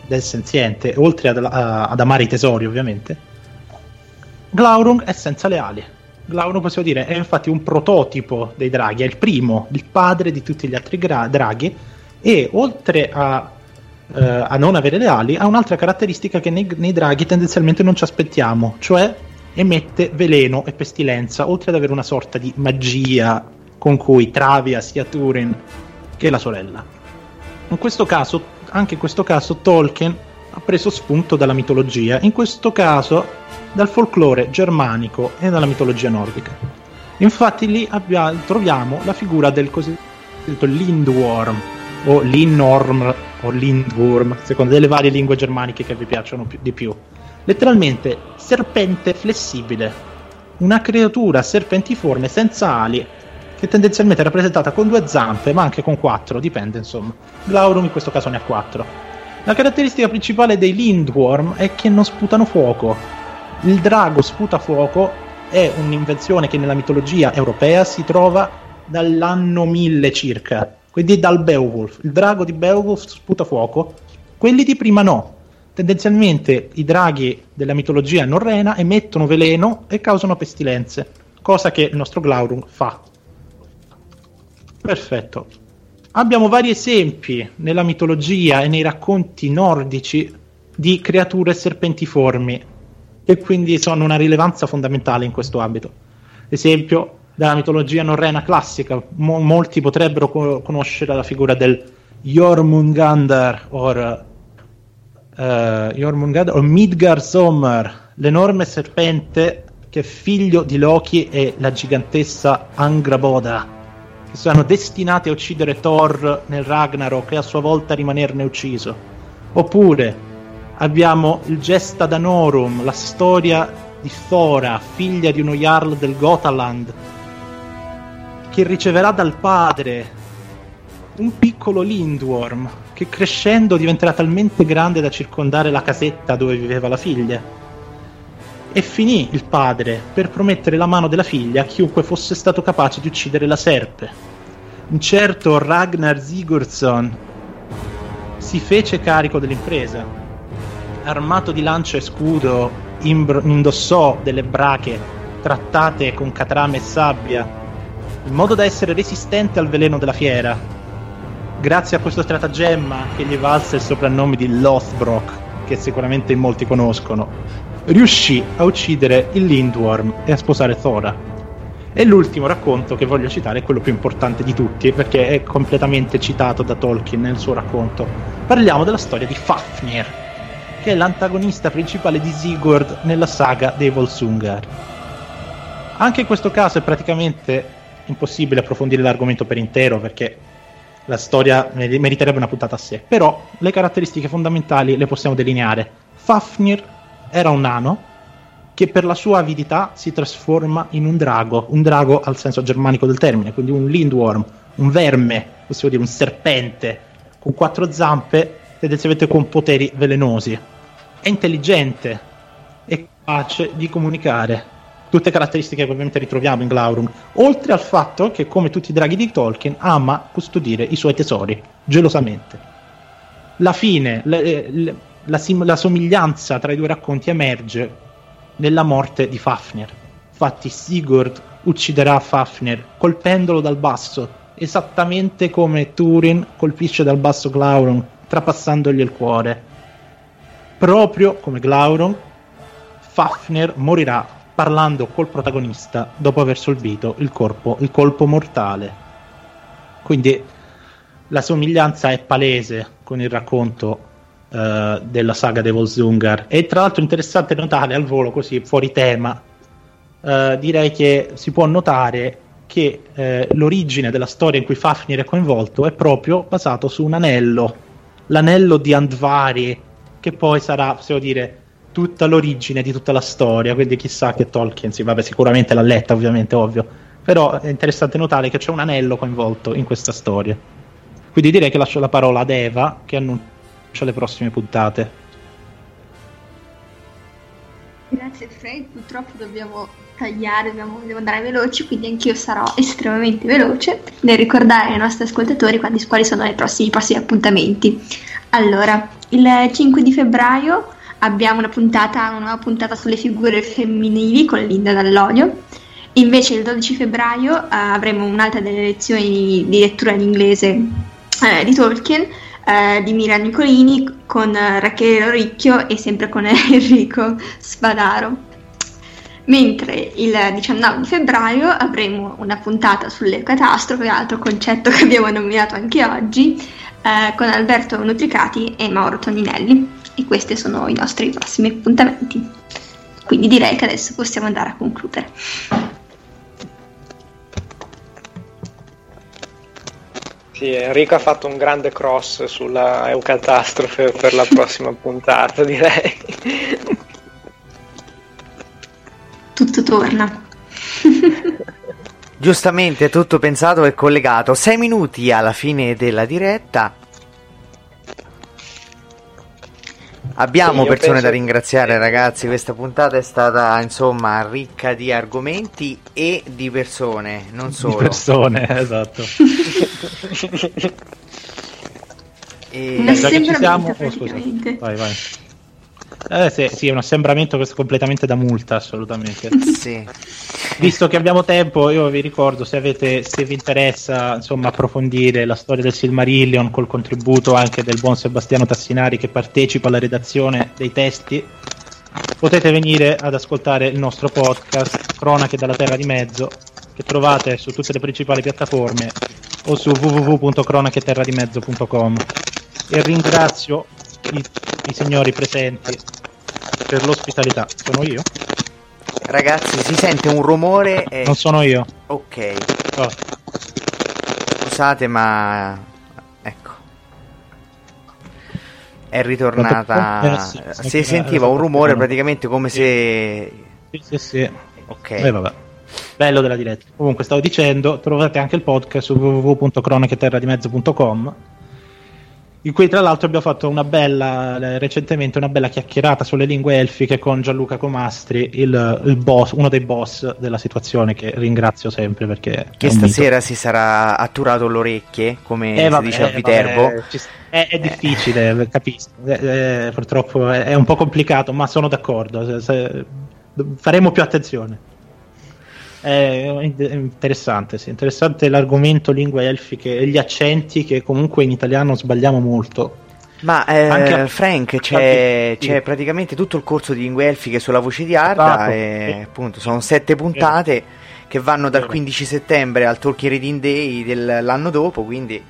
del senziente, oltre ad, a, ad amare i tesori ovviamente, Glaurung è senza le ali. Glaurung, possiamo dire, è infatti un prototipo dei draghi, è il primo, il padre di tutti gli altri gra- draghi, e oltre a, eh, a non avere le ali, ha un'altra caratteristica che nei, nei draghi tendenzialmente non ci aspettiamo, cioè emette veleno e pestilenza, oltre ad avere una sorta di magia con cui travia sia Túrin che la sorella. In questo caso Anche in questo caso Tolkien ha preso spunto dalla mitologia, in questo caso dal folklore germanico e dalla mitologia nordica. Infatti lì abbia, troviamo la figura del cosiddetto Lindworm, o Linnorm, o Lindworm, secondo delle varie lingue germaniche che vi piacciono più, di più. Letteralmente serpente flessibile, una creatura serpentiforme senza ali, che tendenzialmente è rappresentata con due zampe, ma anche con quattro, dipende insomma. Glaurung in questo caso ne ha quattro. La caratteristica principale dei Lindworm è che non sputano fuoco. Il drago sputa fuoco è un'invenzione che nella mitologia europea si trova dall'anno mille circa, quindi dal Beowulf. Il drago di Beowulf sputa fuoco, quelli di prima no. Tendenzialmente i draghi della mitologia norrena emettono veleno e causano pestilenze, cosa che il nostro Glaurung fa. Perfetto. Abbiamo vari esempi nella mitologia e nei racconti nordici di creature serpentiformi, che quindi sono una rilevanza fondamentale in questo ambito. Esempio dalla mitologia norrena classica, mo- molti potrebbero co- conoscere la figura del Jormungandr or, uh, Jormungandr, o Midgardsommar, l'enorme serpente che è figlio di Loki e la gigantessa Angraboda, che sono destinate a uccidere Thor nel Ragnarok e a sua volta rimanerne ucciso. Oppure abbiamo il Gesta Danorum, la storia di Thora, figlia di uno Jarl del Gotaland, che riceverà dal padre un piccolo Lindworm che crescendo diventerà talmente grande da circondare la casetta dove viveva la figlia. E finì il padre per promettere la mano della figlia a chiunque fosse stato capace di uccidere la serpe. Un certo Ragnar Sigurdsson si fece carico dell'impresa. Armato di lancia e scudo, imbr- indossò delle brache trattate con catrame e sabbia, in modo da essere resistente al veleno della fiera. Grazie a questo stratagemma, che gli valse il soprannome di Lothbrok, che sicuramente in molti conoscono, riuscì a uccidere il Lindworm e a sposare Thora. E l'ultimo racconto che voglio citare è quello più importante di tutti, perché è completamente citato da Tolkien nel suo racconto. Parliamo della storia di Fafnir, che è l'antagonista principale di Sigurd nella saga dei Volsungar. Anche in questo caso è praticamente impossibile approfondire l'argomento per intero, perché la storia meriterebbe una puntata a sé, però le caratteristiche fondamentali le possiamo delineare. Fafnir era un nano che per la sua avidità si trasforma in un drago, un drago al senso germanico del termine, quindi un lindworm, un verme, possiamo dire un serpente, con quattro zampe, tendenzialmente con poteri velenosi. È intelligente, è capace di comunicare, tutte caratteristiche che ovviamente ritroviamo in Glaurung, oltre al fatto che, come tutti i draghi di Tolkien, ama custodire i suoi tesori, gelosamente. La fine... Le, le, La, sim- la somiglianza tra i due racconti emerge nella morte di Fafnir. Infatti Sigurd ucciderà Fafnir colpendolo dal basso, esattamente come Túrin colpisce dal basso Glaurung, trapassandogli il cuore. Proprio come Glaurung, Fafnir morirà parlando col protagonista dopo aver sorbito il corpo, il colpo mortale. Quindi la somiglianza è palese con il racconto della saga dei Volsungar. E tra l'altro interessante notare al volo, così fuori tema, eh, direi che si può notare che eh, l'origine della storia in cui Fafnir è coinvolto è proprio basato su un anello, l'anello di Andvari, che poi sarà, possiamo dire, tutta l'origine di tutta la storia. Quindi chissà che Tolkien, sì, vabbè, sicuramente l'ha letta, ovviamente, ovvio, però è interessante notare che c'è un anello coinvolto in questa storia. Quindi direi che lascio la parola ad Eva, che annuncia le prossime puntate. Grazie Fred, purtroppo dobbiamo tagliare, dobbiamo, devo andare veloci, quindi anch'io sarò estremamente veloce nel ricordare ai nostri ascoltatori quali, quali sono i prossimi, i prossimi appuntamenti. Allora, il cinque di febbraio abbiamo una puntata, una nuova puntata sulle figure femminili con Linda Dall'Olio. Invece il dodici febbraio uh, avremo un'altra delle lezioni di lettura in inglese uh, di Tolkien, Uh, di Mira Nicolini, con uh, Rachele Loricchio e sempre con Enrico Spadaro. Mentre il diciannove di febbraio avremo una puntata sulle catastrofi, altro concetto che abbiamo nominato anche oggi, uh, con Alberto Nutricati e Mauro Toninelli. E questi sono i nostri prossimi appuntamenti. Quindi direi che adesso possiamo andare a concludere. Sì, Enrico ha fatto un grande cross sulla eucatastrofe per la prossima puntata, direi. Tutto torna. Giustamente, tutto pensato e collegato. Sei minuti alla fine della diretta. Abbiamo sì, persone penso... da ringraziare, ragazzi. Questa puntata è stata, insomma, ricca di argomenti e di persone, non solo. Di persone, esatto. E... un assembramento, già che ci siamo... oh, vai, vai. Eh, sì, sì, è un assembramento questo completamente da multa, assolutamente. Sì. Visto che abbiamo tempo, io vi ricordo, se avete, se vi interessa, insomma, approfondire la storia del Silmarillion col contributo anche del buon Sebastiano Tassinari, che partecipa alla redazione dei testi, potete venire ad ascoltare il nostro podcast Cronache dalla Terra di Mezzo, che trovate su tutte le principali piattaforme o su w w w punto cronache terra di mezzo punto com. E ringrazio i, i signori presenti per l'ospitalità. Sono io? Ragazzi, si sente un rumore e... non sono io. Ok, oh. Scusate, ma ecco, è ritornata, eh, sì, sì, si sentiva un rumore, no, praticamente come sì. se sì sì, sì. Ok, eh, vabbè. Bello della diretta. Comunque, stavo dicendo, trovate anche il podcast su w w w punto cronache terra di mezzo punto com, in cui tra l'altro abbiamo fatto una bella, recentemente una bella chiacchierata sulle lingue elfiche con Gianluca Comastri, il, il boss, uno dei boss della situazione, che ringrazio sempre perché che stasera mito. Si sarà atturato l'orecchie, come eh, vabbè, si dice a Viterbo. Eh, è, è difficile, eh. Capisco, eh, eh, purtroppo è, è un po' complicato, ma sono d'accordo, se, se, faremo più attenzione. È interessante, sì, interessante l'argomento lingue elfiche e gli accenti, che comunque in italiano sbagliamo molto. Ma eh, anche Frank, c'è, c'è praticamente tutto il corso di lingue elfiche sulla Voce di Arda, e, appunto, sono sette puntate che vanno dal quindici settembre al Tolkien Reading Day dell'anno dopo, quindi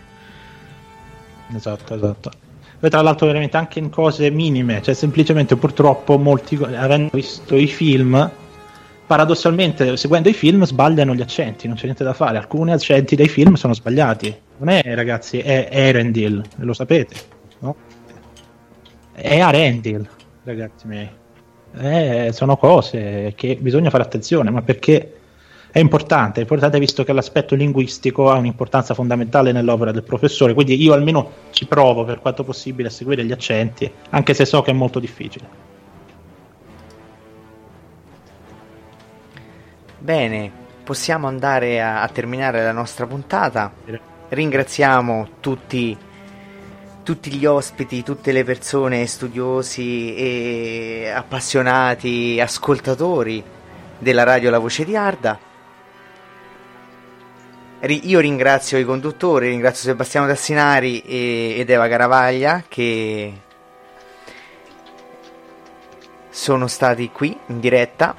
esatto, esatto. Poi tra l'altro veramente anche in cose minime, cioè semplicemente, purtroppo molti, avendo visto i film, paradossalmente, seguendo i film, sbagliano gli accenti, non c'è niente da fare. Alcuni accenti dei film sono sbagliati. Non è, ragazzi, è Erendil, lo sapete, no? È Arendil, ragazzi miei. È, sono cose che bisogna fare attenzione, ma perché è importante, è importante visto che l'aspetto linguistico ha un'importanza fondamentale nell'opera del professore, quindi io almeno ci provo per quanto possibile a seguire gli accenti, anche se so che è molto difficile. Bene, possiamo andare a, a terminare la nostra puntata. Ringraziamo tutti, tutti gli ospiti, tutte le persone, studiosi e appassionati, ascoltatori della radio La Voce di Arda. Ri, io ringrazio i conduttori, ringrazio Sebastiano Tassinari e, ed Eva Garavaglia, che sono stati qui in diretta.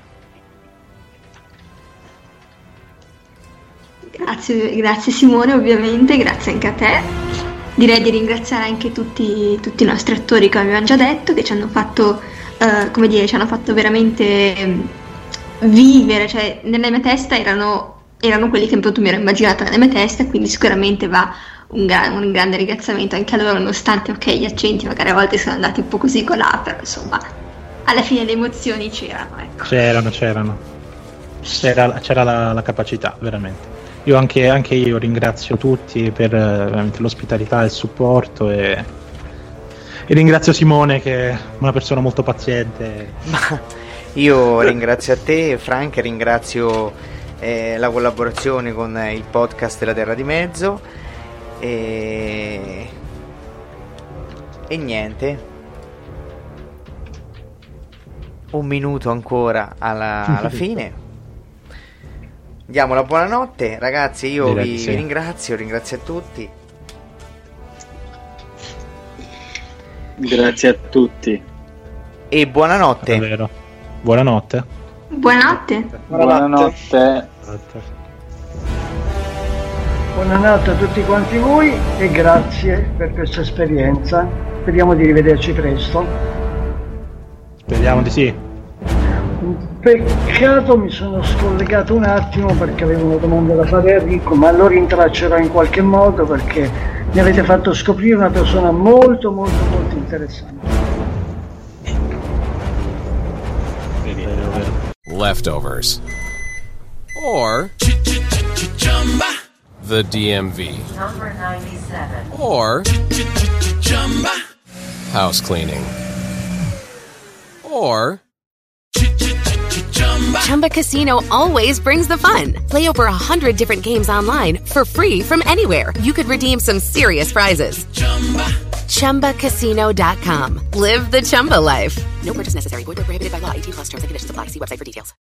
Grazie, grazie Simone, ovviamente, grazie anche a te. Direi di ringraziare anche tutti, tutti i nostri attori, come abbiamo già detto, che ci hanno fatto, eh, come dire, ci hanno fatto veramente vivere, cioè nella mia testa erano erano quelli che proprio mi ero immaginata nella mia testa, quindi sicuramente va un, gran, un grande ringraziamento anche a loro, nonostante ok gli accenti magari a volte sono andati un po' così con là, però insomma alla fine le emozioni c'erano, ecco. c'erano c'erano c'era, c'era la, la capacità veramente. Io anche, anche io ringrazio tutti per veramente l'ospitalità e il supporto e, e ringrazio Simone che è una persona molto paziente. Ma io ringrazio a te Frank, ringrazio eh, la collaborazione con il podcast La Terra di Mezzo e, e niente, un minuto ancora alla, alla fine, diamo la buonanotte ragazzi, io vi, vi ringrazio, ringrazio a tutti, grazie a tutti e buonanotte. È vero. Buonanotte. Buonanotte. Buonanotte. Buonanotte a tutti quanti voi e grazie per questa esperienza. Speriamo di rivederci presto. Speriamo di sì. Peccato, mi sono scollegato un attimo perché avevo una domanda da fare a Enrico, ma lo rintraccerò in qualche modo perché mi avete fatto scoprire una persona molto molto molto interessante. Leftovers. Or the D M V. Number ninety-seven. Or house cleaning. Or Chumba Casino always brings the fun. Play over a hundred different games online for free from anywhere. You could redeem some serious prizes. Chumba Casino dot com. Live the Chumba life. No purchase necessary. Void where prohibited by law. eighteen plus terms and conditions apply. See website for details.